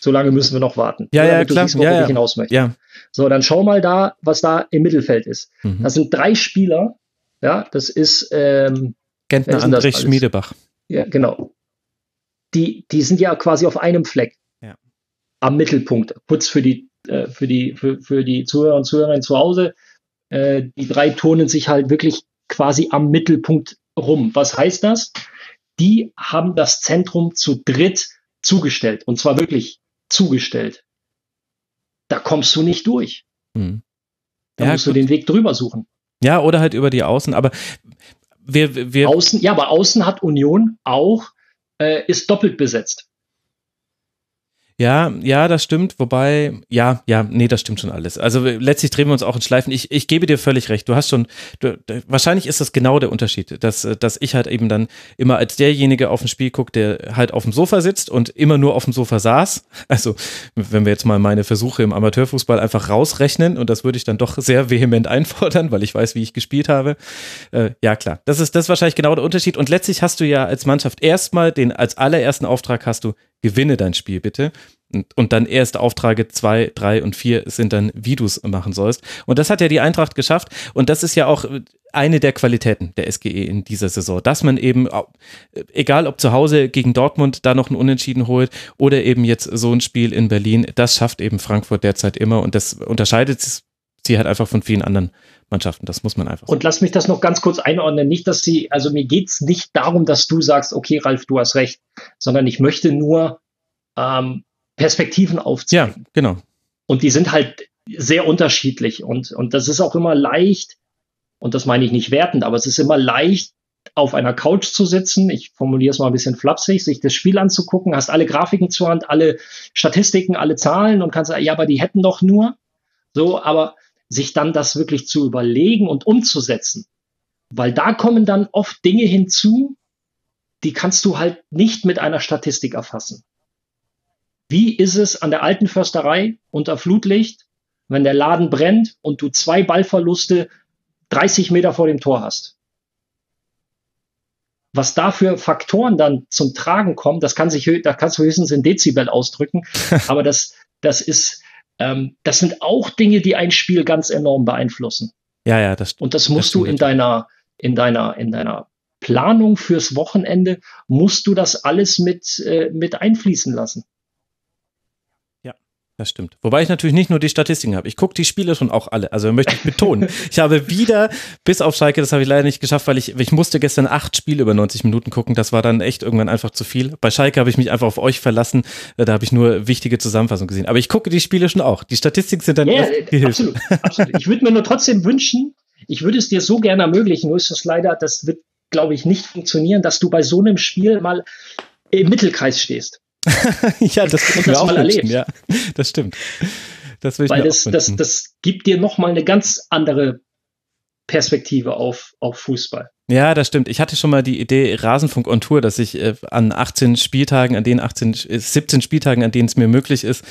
Solange müssen wir noch warten. Ja, damit klar. Du siehst, worauf ich hinaus möchte. Ja. So, dann schau mal da, was da im Mittelfeld ist. Mhm. Das sind 3 Spieler, ja, das ist, Gentner, Andrich, Schmiedebach. Ja, genau. Die sind ja quasi auf einem Fleck. Ja. Am Mittelpunkt. Kurz für die Zuhörer und Zuhörerinnen zu Hause. Die 3 turnen sich halt wirklich quasi am Mittelpunkt rum. Was heißt das? Die haben das Zentrum zu dritt zugestellt. Und zwar wirklich zugestellt. Da kommst du nicht durch. Hm. Da musst du den Weg drüber suchen. Ja, oder halt über die Außen. Aber Außen hat Union auch, ist doppelt besetzt. Ja, das stimmt, wobei, nee, das stimmt schon alles. Also letztlich drehen wir uns auch in Schleifen. Ich gebe dir völlig recht, du hast schon, wahrscheinlich ist das genau der Unterschied, dass ich halt eben dann immer als derjenige auf ein Spiel gucke, der halt auf dem Sofa sitzt und immer nur auf dem Sofa saß. Also wenn wir jetzt mal meine Versuche im Amateurfußball einfach rausrechnen, und das würde ich dann doch sehr vehement einfordern, weil ich weiß, wie ich gespielt habe. Ja klar, das ist wahrscheinlich genau der Unterschied. Und letztlich hast du ja als Mannschaft erstmal als allerersten Auftrag hast du, gewinne dein Spiel bitte. Und dann erst Aufträge 2, 3 und 4 sind dann, wie du es machen sollst. Und das hat ja die Eintracht geschafft. Und das ist ja auch eine der Qualitäten der SGE in dieser Saison, dass man eben, egal ob zu Hause gegen Dortmund da noch ein Unentschieden holt oder eben jetzt so ein Spiel in Berlin, das schafft eben Frankfurt derzeit immer. Und das unterscheidet sie halt einfach von vielen anderen Mannschaften. Das muss man einfach sagen. Und lass mich das noch ganz kurz einordnen. Nicht, dass mir geht es nicht darum, dass du sagst, okay, Ralf, du hast recht, sondern ich möchte nur Perspektiven aufzeigen. Ja, genau. Und die sind halt sehr unterschiedlich und das ist auch immer leicht, und das meine ich nicht wertend, aber es ist immer leicht, auf einer Couch zu sitzen, ich formuliere es mal ein bisschen flapsig, sich das Spiel anzugucken, hast alle Grafiken zur Hand, alle Statistiken, alle Zahlen und kannst sagen, ja, aber die hätten doch nur. So, aber sich dann das wirklich zu überlegen und umzusetzen, weil da kommen dann oft Dinge hinzu, die kannst du halt nicht mit einer Statistik erfassen. Wie ist es an der alten Försterei unter Flutlicht, wenn der Laden brennt und du 2 Ballverluste 30 Meter vor dem Tor hast? was da für Faktoren dann zum Tragen kommen, das kann sich, da kannst du höchstens in Dezibel ausdrücken, aber das sind auch Dinge, die ein Spiel ganz enorm beeinflussen. Ja, das stimmt. Und das musst du in deiner Planung fürs Wochenende, musst du das alles mit einfließen lassen. Das stimmt. Wobei ich natürlich nicht nur die Statistiken habe. Ich gucke die Spiele schon auch alle. Also möchte ich betonen. Ich habe wieder, bis auf Schalke, das habe ich leider nicht geschafft, weil ich musste gestern 8 Spiele über 90 Minuten gucken. Das war dann echt irgendwann einfach zu viel. Bei Schalke habe ich mich einfach auf euch verlassen. Da habe ich nur wichtige Zusammenfassungen gesehen. Aber ich gucke die Spiele schon auch. Die Statistiken sind dann erst die Hilfe. Absolut. Ich würde mir nur trotzdem wünschen, ich würde es dir so gerne ermöglichen, nur ist das leider, das wird, glaube ich, nicht funktionieren, dass du bei so einem Spiel mal im Mittelkreis stehst. Ja, das will ich auch erleben. Ja, das stimmt. Das will ich Weil das gibt dir nochmal eine ganz andere Perspektive auf Fußball. Ja, das stimmt. Ich hatte schon mal die Idee Rasenfunk on Tour, dass ich an 17 Spieltagen, an denen es mir möglich ist,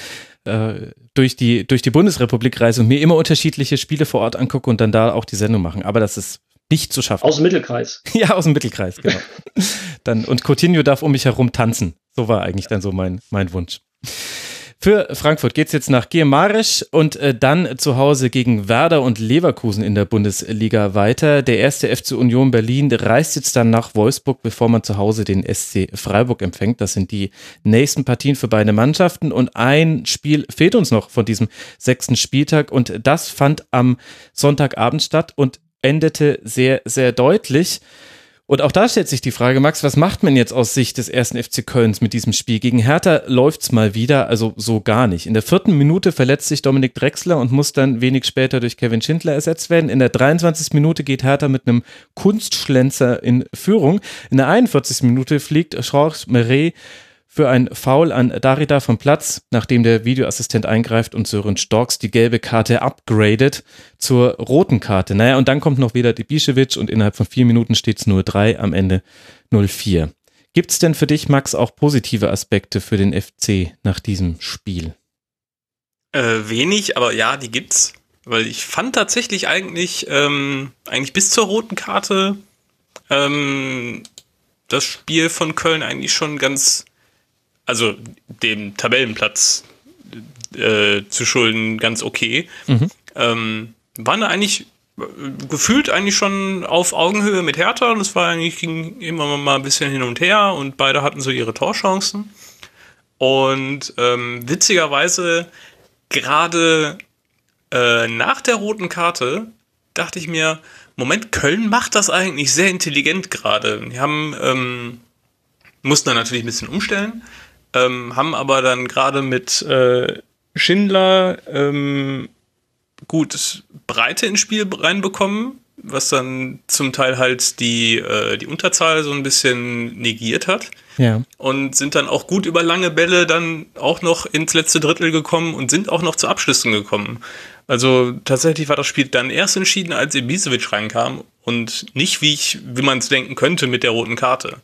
durch die Bundesrepublik reise und mir immer unterschiedliche Spiele vor Ort angucke und dann da auch die Sendung machen. Aber das ist nicht zu schaffen. Aus dem Mittelkreis. Ja, aus dem Mittelkreis, genau. Und Coutinho darf um mich herum tanzen. So war eigentlich dann so mein Wunsch. Für Frankfurt geht es jetzt nach Giemarisch und dann zu Hause gegen Werder und Leverkusen in der Bundesliga weiter. Der erste FC Union Berlin reist jetzt dann nach Wolfsburg, bevor man zu Hause den SC Freiburg empfängt. Das sind die nächsten Partien für beide Mannschaften und ein Spiel fehlt uns noch von diesem 6. Spieltag und das fand am Sonntagabend statt und endete sehr, sehr deutlich. Und auch da stellt sich die Frage, Max, was macht man jetzt aus Sicht des 1. FC Kölns mit diesem Spiel? Gegen Hertha läuft's mal wieder, also so gar nicht. In der 4. Minute verletzt sich Dominik Drexler und muss dann wenig später durch Kevin Schindler ersetzt werden. In der 23. Minute geht Hertha mit einem Kunstschlenzer in Führung. In der 41. Minute fliegt Georges Meret für ein Foul an Darida vom Platz, nachdem der Videoassistent eingreift und Sören Storcks die gelbe Karte upgradet zur roten Karte. Naja, und dann kommt noch wieder Ibišević und innerhalb von 4 Minuten steht es 0-3, am Ende 0-4. Gibt es denn für dich, Max, auch positive Aspekte für den FC nach diesem Spiel? Wenig, aber ja, die gibt's. Weil ich fand tatsächlich eigentlich bis zur roten Karte das Spiel von Köln eigentlich schon ganz... Also dem Tabellenplatz zu schulden, ganz okay. Mhm. Waren eigentlich gefühlt eigentlich schon auf Augenhöhe mit Hertha und es war eigentlich, ging immer mal ein bisschen hin und her und beide hatten so ihre Torchancen. Und witzigerweise gerade nach der roten Karte dachte ich mir, Moment, Köln macht das eigentlich sehr intelligent gerade. Die haben mussten dann natürlich ein bisschen umstellen. Haben aber dann gerade mit Schindler gut Breite ins Spiel reinbekommen, was dann zum Teil halt die Unterzahl so ein bisschen negiert hat. Ja. Und sind dann auch gut über lange Bälle dann auch noch ins letzte Drittel gekommen und sind auch noch zu Abschlüssen gekommen. Also tatsächlich war das Spiel dann erst entschieden, als Ibišević reinkam und nicht, wie man es denken könnte, mit der roten Karte.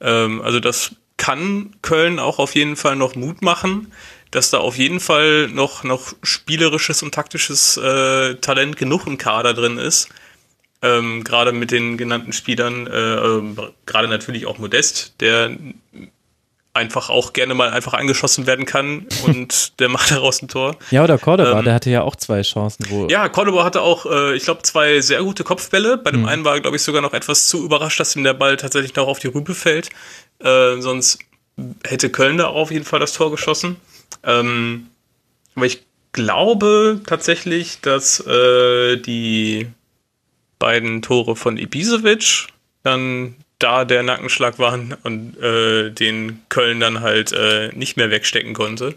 Also das kann Köln auch auf jeden Fall noch Mut machen, dass da auf jeden Fall noch spielerisches und taktisches Talent genug im Kader drin ist. Gerade mit den genannten Spielern, gerade natürlich auch Modest, der einfach auch gerne mal einfach angeschossen werden kann und der macht daraus ein Tor. Ja, oder Cordoba, der hatte ja auch 2 Chancen. Ja, Cordoba hatte auch, ich glaube, 2 sehr gute Kopfbälle. Bei dem einen war, glaube ich, sogar noch etwas zu überrascht, dass ihm der Ball tatsächlich noch auf die Rübe fällt. Sonst hätte Köln da auf jeden Fall das Tor geschossen. Aber ich glaube tatsächlich, dass die beiden Tore von Ibišević dann da der Nackenschlag waren und den Köln dann halt nicht mehr wegstecken konnte.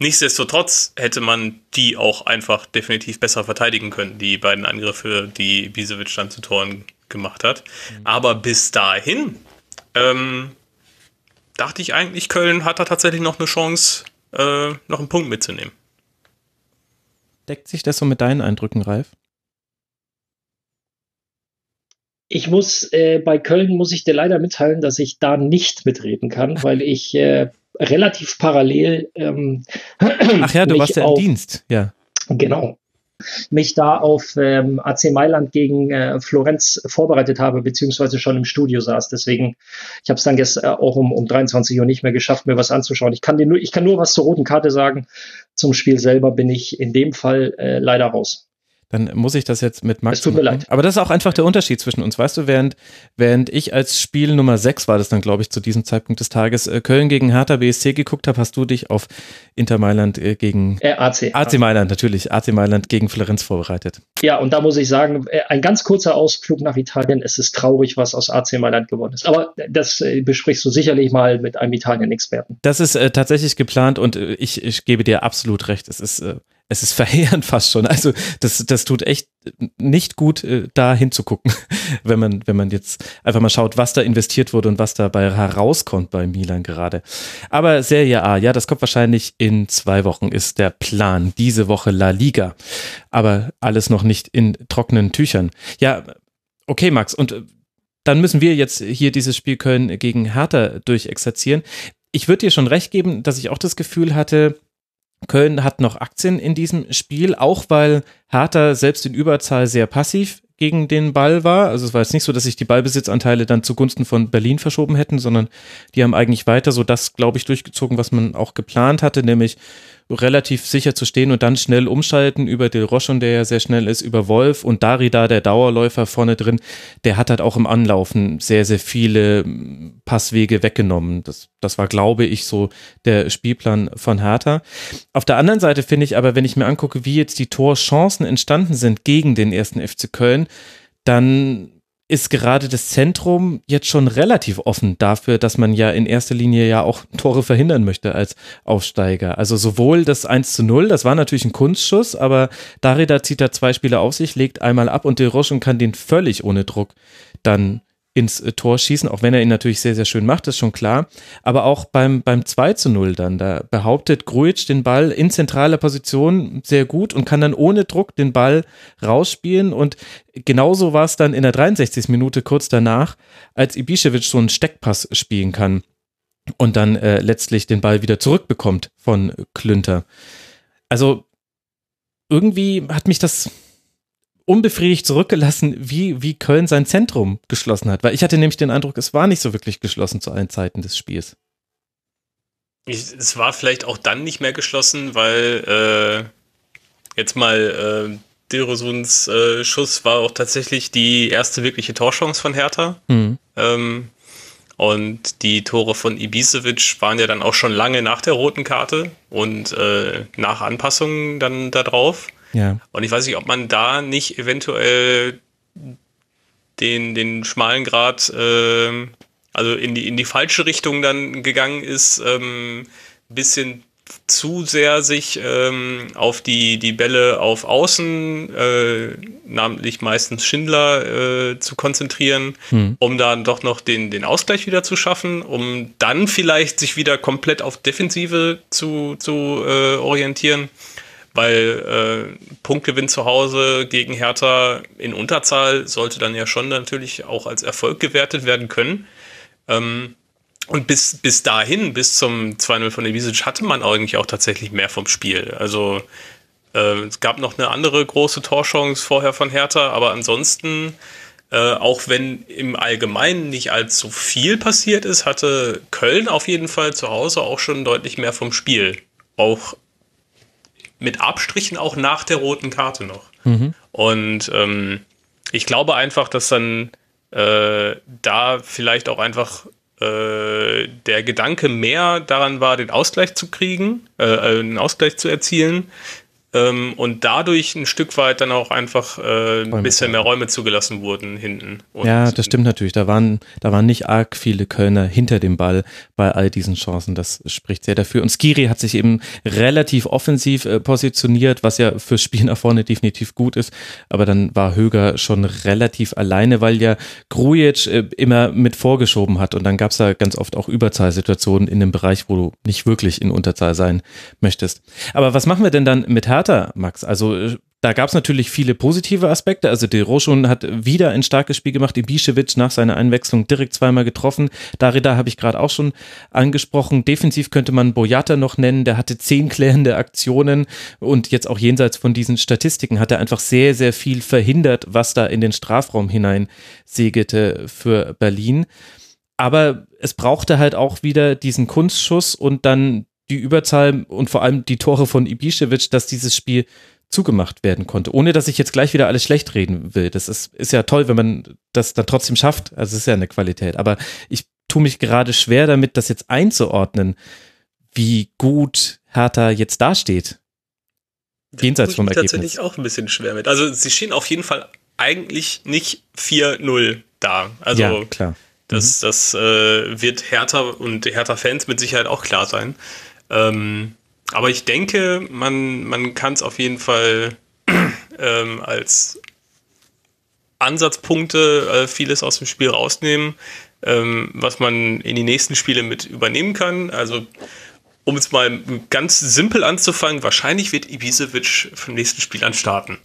Nichtsdestotrotz hätte man die auch einfach definitiv besser verteidigen können, die beiden Angriffe, die Ibišević dann zu Toren gemacht hat. Aber bis dahin dachte ich eigentlich, Köln hat da tatsächlich noch eine Chance, noch einen Punkt mitzunehmen. Deckt sich das so mit deinen Eindrücken, Ralf? Ich muss, bei Köln muss ich dir leider mitteilen, dass ich da nicht mitreden kann, weil ich relativ parallel. Ach ja, du warst ja im Dienst, ja. Genau. mich da auf AC Mailand gegen Florenz vorbereitet habe, beziehungsweise schon im Studio saß. Deswegen, ich habe es dann gestern auch um 23 Uhr nicht mehr geschafft, mir was anzuschauen. Ich kann nur was zur roten Karte sagen. Zum Spiel selber bin ich in dem Fall leider raus. Dann muss ich das jetzt mit Max. Es tut mir leid. Aber das ist auch einfach der Unterschied zwischen uns. Weißt du, während ich als Spiel Nummer 6 war das dann, glaube ich, zu diesem Zeitpunkt des Tages, Köln gegen Hertha BSC geguckt habe, hast du dich auf Inter Mailand gegen AC Mailand, natürlich. AC Mailand gegen Florenz vorbereitet. Ja, und da muss ich sagen, ein ganz kurzer Ausflug nach Italien. Es ist traurig, was aus AC Mailand geworden ist. Aber das besprichst du sicherlich mal mit einem Italien-Experten. Das ist tatsächlich geplant und ich gebe dir absolut recht. Es ist verheerend fast schon. Also das tut echt nicht gut, da hinzugucken, wenn man jetzt einfach mal schaut, was da investiert wurde und was dabei herauskommt bei Milan gerade. Aber Serie A, ja, das kommt wahrscheinlich in 2 Wochen, ist der Plan. Diese Woche La Liga, aber alles noch nicht in trockenen Tüchern. Ja, okay, Max, und dann müssen wir jetzt hier dieses Spiel Köln gegen Hertha durchexerzieren. Ich würde dir schon recht geben, dass ich auch das Gefühl hatte, Köln hat noch Aktien in diesem Spiel, auch weil Hertha selbst in Überzahl sehr passiv gegen den Ball war. Also es war jetzt nicht so, dass sich die Ballbesitzanteile dann zugunsten von Berlin verschoben hätten, sondern die haben eigentlich weiter so das, glaube ich, durchgezogen, was man auch geplant hatte, nämlich relativ sicher zu stehen und dann schnell umschalten über Del Rochon, der ja sehr schnell ist, über Wolf und Darida, der Dauerläufer vorne drin, der hat halt auch im Anlaufen sehr, sehr viele Passwege weggenommen. Das war, glaube ich, so der Spielplan von Hertha. Auf der anderen Seite finde ich aber, wenn ich mir angucke, wie jetzt die Torchancen entstanden sind gegen den ersten FC Köln, dann ist gerade das Zentrum jetzt schon relativ offen dafür, dass man ja in erster Linie ja auch Tore verhindern möchte als Aufsteiger. Also sowohl das 1:0, das war natürlich ein Kunstschuss, aber Darida zieht da 2 Spieler auf sich, legt einmal ab und De Roche kann den völlig ohne Druck dann ins Tor schießen, auch wenn er ihn natürlich sehr, sehr schön macht, ist schon klar. Aber auch beim 2:0 dann, da behauptet Grujic den Ball in zentraler Position sehr gut und kann dann ohne Druck den Ball rausspielen. Und genauso war es dann in der 63. Minute kurz danach, als Ibišević so einen Steckpass spielen kann und dann letztlich den Ball wieder zurückbekommt von Klünter. Also irgendwie hat mich das unbefriedigt zurückgelassen, wie Köln sein Zentrum geschlossen hat. Weil ich hatte nämlich den Eindruck, es war nicht so wirklich geschlossen zu allen Zeiten des Spiels. Es war vielleicht auch dann nicht mehr geschlossen, weil jetzt mal Dilrosuns Schuss war auch tatsächlich die erste wirkliche Torchance von Hertha. Mhm. Und die Tore von Ibišević waren ja dann auch schon lange nach der roten Karte und nach Anpassungen dann da drauf. Ja. Und ich weiß nicht, ob man da nicht eventuell den schmalen Grat, also in die falsche Richtung dann gegangen ist, ein bisschen zu sehr sich auf die Bälle auf Außen, namentlich meistens Schindler, zu konzentrieren, um dann doch noch den Ausgleich wieder zu schaffen, um dann vielleicht sich wieder komplett auf Defensive zu orientieren. Weil Punktgewinn zu Hause gegen Hertha in Unterzahl sollte dann ja schon natürlich auch als Erfolg gewertet werden können. Und bis dahin, bis zum 2:0 von Ibišević, hatte man eigentlich auch tatsächlich mehr vom Spiel. Also es gab noch eine andere große Torchance vorher von Hertha, aber ansonsten, auch wenn im Allgemeinen nicht allzu viel passiert ist, hatte Köln auf jeden Fall zu Hause auch schon deutlich mehr vom Spiel. Auch mit Abstrichen auch nach der roten Karte noch. Mhm. Und ich glaube einfach, dass dann da vielleicht auch einfach der Gedanke mehr daran war, den Ausgleich zu kriegen, einen Ausgleich zu erzielen und dadurch ein Stück weit dann auch einfach ein bisschen mehr Räume zugelassen wurden hinten. Und ja, das stimmt natürlich. Da waren nicht arg viele Kölner hinter dem Ball bei all diesen Chancen. Das spricht sehr dafür. Und Skiri hat sich eben relativ offensiv positioniert, was ja fürs Spiel nach vorne definitiv gut ist. Aber dann war Höger schon relativ alleine, weil ja Grujic immer mit vorgeschoben hat. Und dann gab es da ganz oft auch Überzahlsituationen in dem Bereich, wo du nicht wirklich in Unterzahl sein möchtest. Aber was machen wir denn dann mit Hertha, Max? Also Da gab es natürlich viele positive Aspekte, also De Rochon hat wieder ein starkes Spiel gemacht, Ibišević nach seiner Einwechslung direkt zweimal getroffen, Darida habe ich gerade auch schon angesprochen, defensiv könnte man Boyata noch nennen, der hatte 10 klärende Aktionen und jetzt auch jenseits von diesen Statistiken hat er einfach sehr, sehr viel verhindert, was da in den Strafraum hinein segelte für Berlin, aber es brauchte halt auch wieder diesen Kunstschuss und dann die Überzahl und vor allem die Tore von Ibišević, dass dieses Spiel zugemacht werden konnte, ohne dass ich jetzt gleich wieder alles schlecht reden will. Das ist ja toll, wenn man das dann trotzdem schafft. Also es ist ja eine Qualität. Aber ich tue mich gerade schwer damit, das jetzt einzuordnen, wie gut Hertha jetzt dasteht. Jenseits vom Ergebnis. Ich tue mich tatsächlich auch ein bisschen schwer mit. Also sie stehen auf jeden Fall eigentlich nicht 4-0 da. Also ja, klar. Das wird Hertha und Hertha-Fans mit Sicherheit auch klar sein. Aber ich denke, man kann es auf jeden Fall als Ansatzpunkte vieles aus dem Spiel rausnehmen, was man in die nächsten Spiele mit übernehmen kann. Also um es mal ganz simpel anzufangen, wahrscheinlich wird Ibišević vom nächsten Spiel an starten.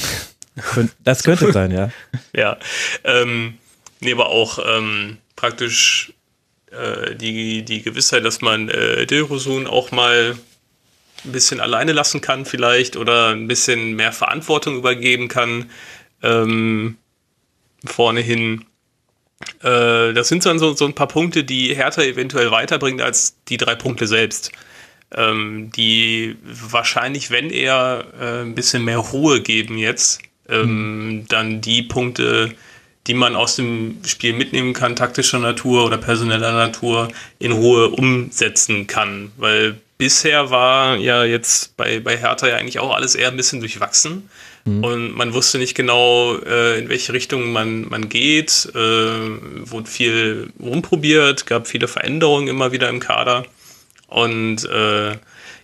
Das könnte sein, ja. Ja, aber auch praktisch die Gewissheit, dass man Dilrosun auch mal ein bisschen alleine lassen kann vielleicht oder ein bisschen mehr Verantwortung übergeben kann vorne hin. Das sind dann so ein paar Punkte, die Hertha eventuell weiterbringt als die 3 Punkte selbst, die wahrscheinlich, wenn eher ein bisschen mehr Ruhe geben jetzt, dann die Punkte, die man aus dem Spiel mitnehmen kann, taktischer Natur oder personeller Natur, in Ruhe umsetzen kann, weil bisher war ja jetzt bei Hertha ja eigentlich auch alles eher ein bisschen durchwachsen und man wusste nicht genau, in welche Richtung man geht, wurde viel rumprobiert, gab viele Veränderungen immer wieder im Kader und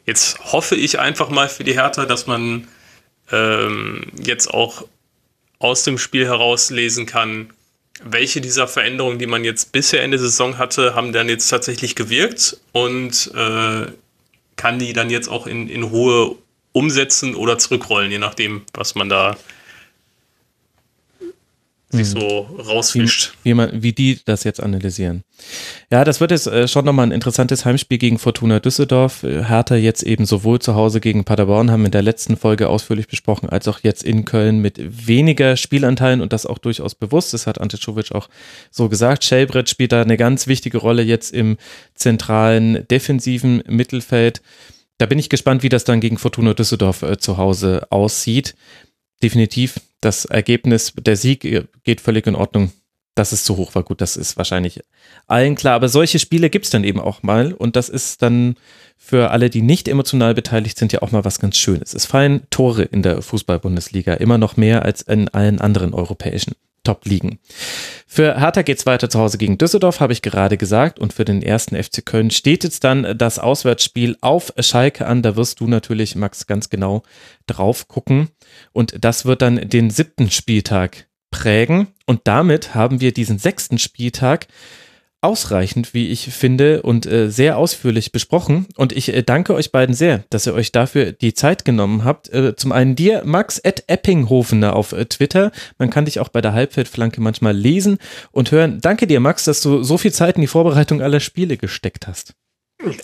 jetzt hoffe ich einfach mal für die Hertha, dass man jetzt auch aus dem Spiel herauslesen kann, welche dieser Veränderungen, die man jetzt bisher in der Saison hatte, haben dann jetzt tatsächlich gewirkt und kann die dann jetzt auch in Ruhe umsetzen oder zurückrollen, je nachdem, was man da sich so rausfischt. Wie die das jetzt analysieren. Ja, das wird jetzt schon nochmal ein interessantes Heimspiel gegen Fortuna Düsseldorf. Hertha jetzt eben sowohl zu Hause gegen Paderborn, haben wir in der letzten Folge ausführlich besprochen, als auch jetzt in Köln mit weniger Spielanteilen und das auch durchaus bewusst. Das hat Ante Czovic auch so gesagt. Schellbrett spielt da eine ganz wichtige Rolle jetzt im zentralen defensiven Mittelfeld. Da bin ich gespannt, wie das dann gegen Fortuna Düsseldorf zu Hause aussieht. Definitiv, das Ergebnis, der Sieg geht völlig in Ordnung. Dass es zu hoch war, gut, das ist wahrscheinlich allen klar. Aber solche Spiele gibt es dann eben auch mal. Und das ist dann für alle, die nicht emotional beteiligt sind, ja auch mal was ganz Schönes. Es fallen Tore in der Fußball-Bundesliga, immer noch mehr als in allen anderen europäischen Top-Ligen. Für Hertha geht es weiter zu Hause gegen Düsseldorf, habe ich gerade gesagt. Und für den ersten FC Köln steht jetzt dann das Auswärtsspiel auf Schalke an. Da wirst du natürlich, Max, ganz genau drauf gucken. Und das wird dann den 7. Spieltag prägen. Und damit haben wir diesen 6. Spieltag ausreichend, wie ich finde, und sehr ausführlich besprochen. Und ich danke euch beiden sehr, dass ihr euch dafür die Zeit genommen habt. Zum einen dir, Max, @eppinghofener auf Twitter. Man kann dich auch bei der Halbfeldflanke manchmal lesen und hören. Danke dir, Max, dass du so viel Zeit in die Vorbereitung aller Spiele gesteckt hast.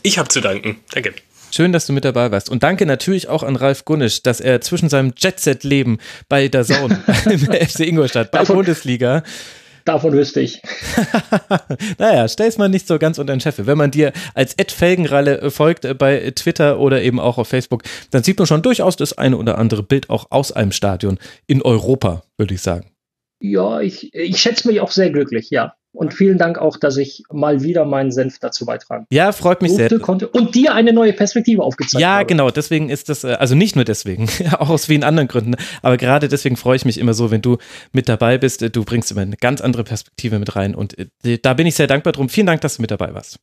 Ich habe zu danken. Danke. Schön, dass du mit dabei warst. Und danke natürlich auch an Ralf Gunnisch, dass er zwischen seinem Jet-Set-Leben bei DAZN, im FC Ingolstadt, bei Bundesliga. Davon wüsste ich. Naja, stell's mal nicht so ganz unter den Scheffel. Wenn man dir als @Felgenralle folgt bei Twitter oder eben auch auf Facebook, dann sieht man schon durchaus das eine oder andere Bild auch aus einem Stadion in Europa, würde ich sagen. Ja, ich schätze mich auch sehr glücklich, ja. Und vielen Dank auch, dass ich mal wieder meinen Senf dazu beitragen konnte. Ja, freut mich sehr. Und dir eine neue Perspektive aufgezeigt habe. Ja, genau. Deswegen ist das, also nicht nur deswegen, auch aus vielen anderen Gründen, aber gerade deswegen freue ich mich immer so, wenn du mit dabei bist. Du bringst immer eine ganz andere Perspektive mit rein und da bin ich sehr dankbar drum. Vielen Dank, dass du mit dabei warst.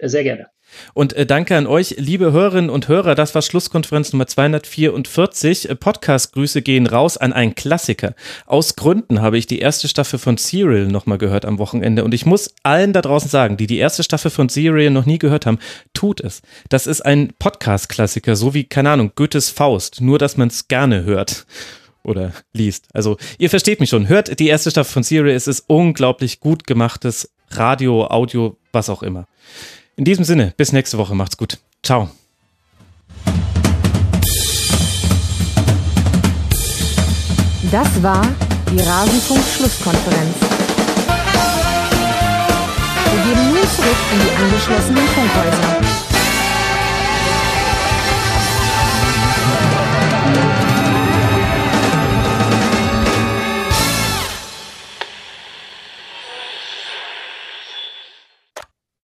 Sehr gerne. Und danke an euch, liebe Hörerinnen und Hörer. Das war Schlusskonferenz Nummer 244. Podcast-Grüße gehen raus an einen Klassiker. Aus Gründen habe ich die erste Staffel von Serial nochmal gehört am Wochenende. Und ich muss allen da draußen sagen, die die erste Staffel von Serial noch nie gehört haben, tut es. Das ist ein Podcast-Klassiker, so wie, keine Ahnung, Goethes Faust. Nur, dass man es gerne hört oder liest. Also, ihr versteht mich schon. Hört die erste Staffel von Serial. Es ist unglaublich gut gemachtes Radio, Audio, was auch immer. In diesem Sinne, bis nächste Woche. Macht's gut. Ciao. Das war die Rasenfunk-Schlusskonferenz. Wir gehen nun zurück in die angeschlossenen Funkhäuser.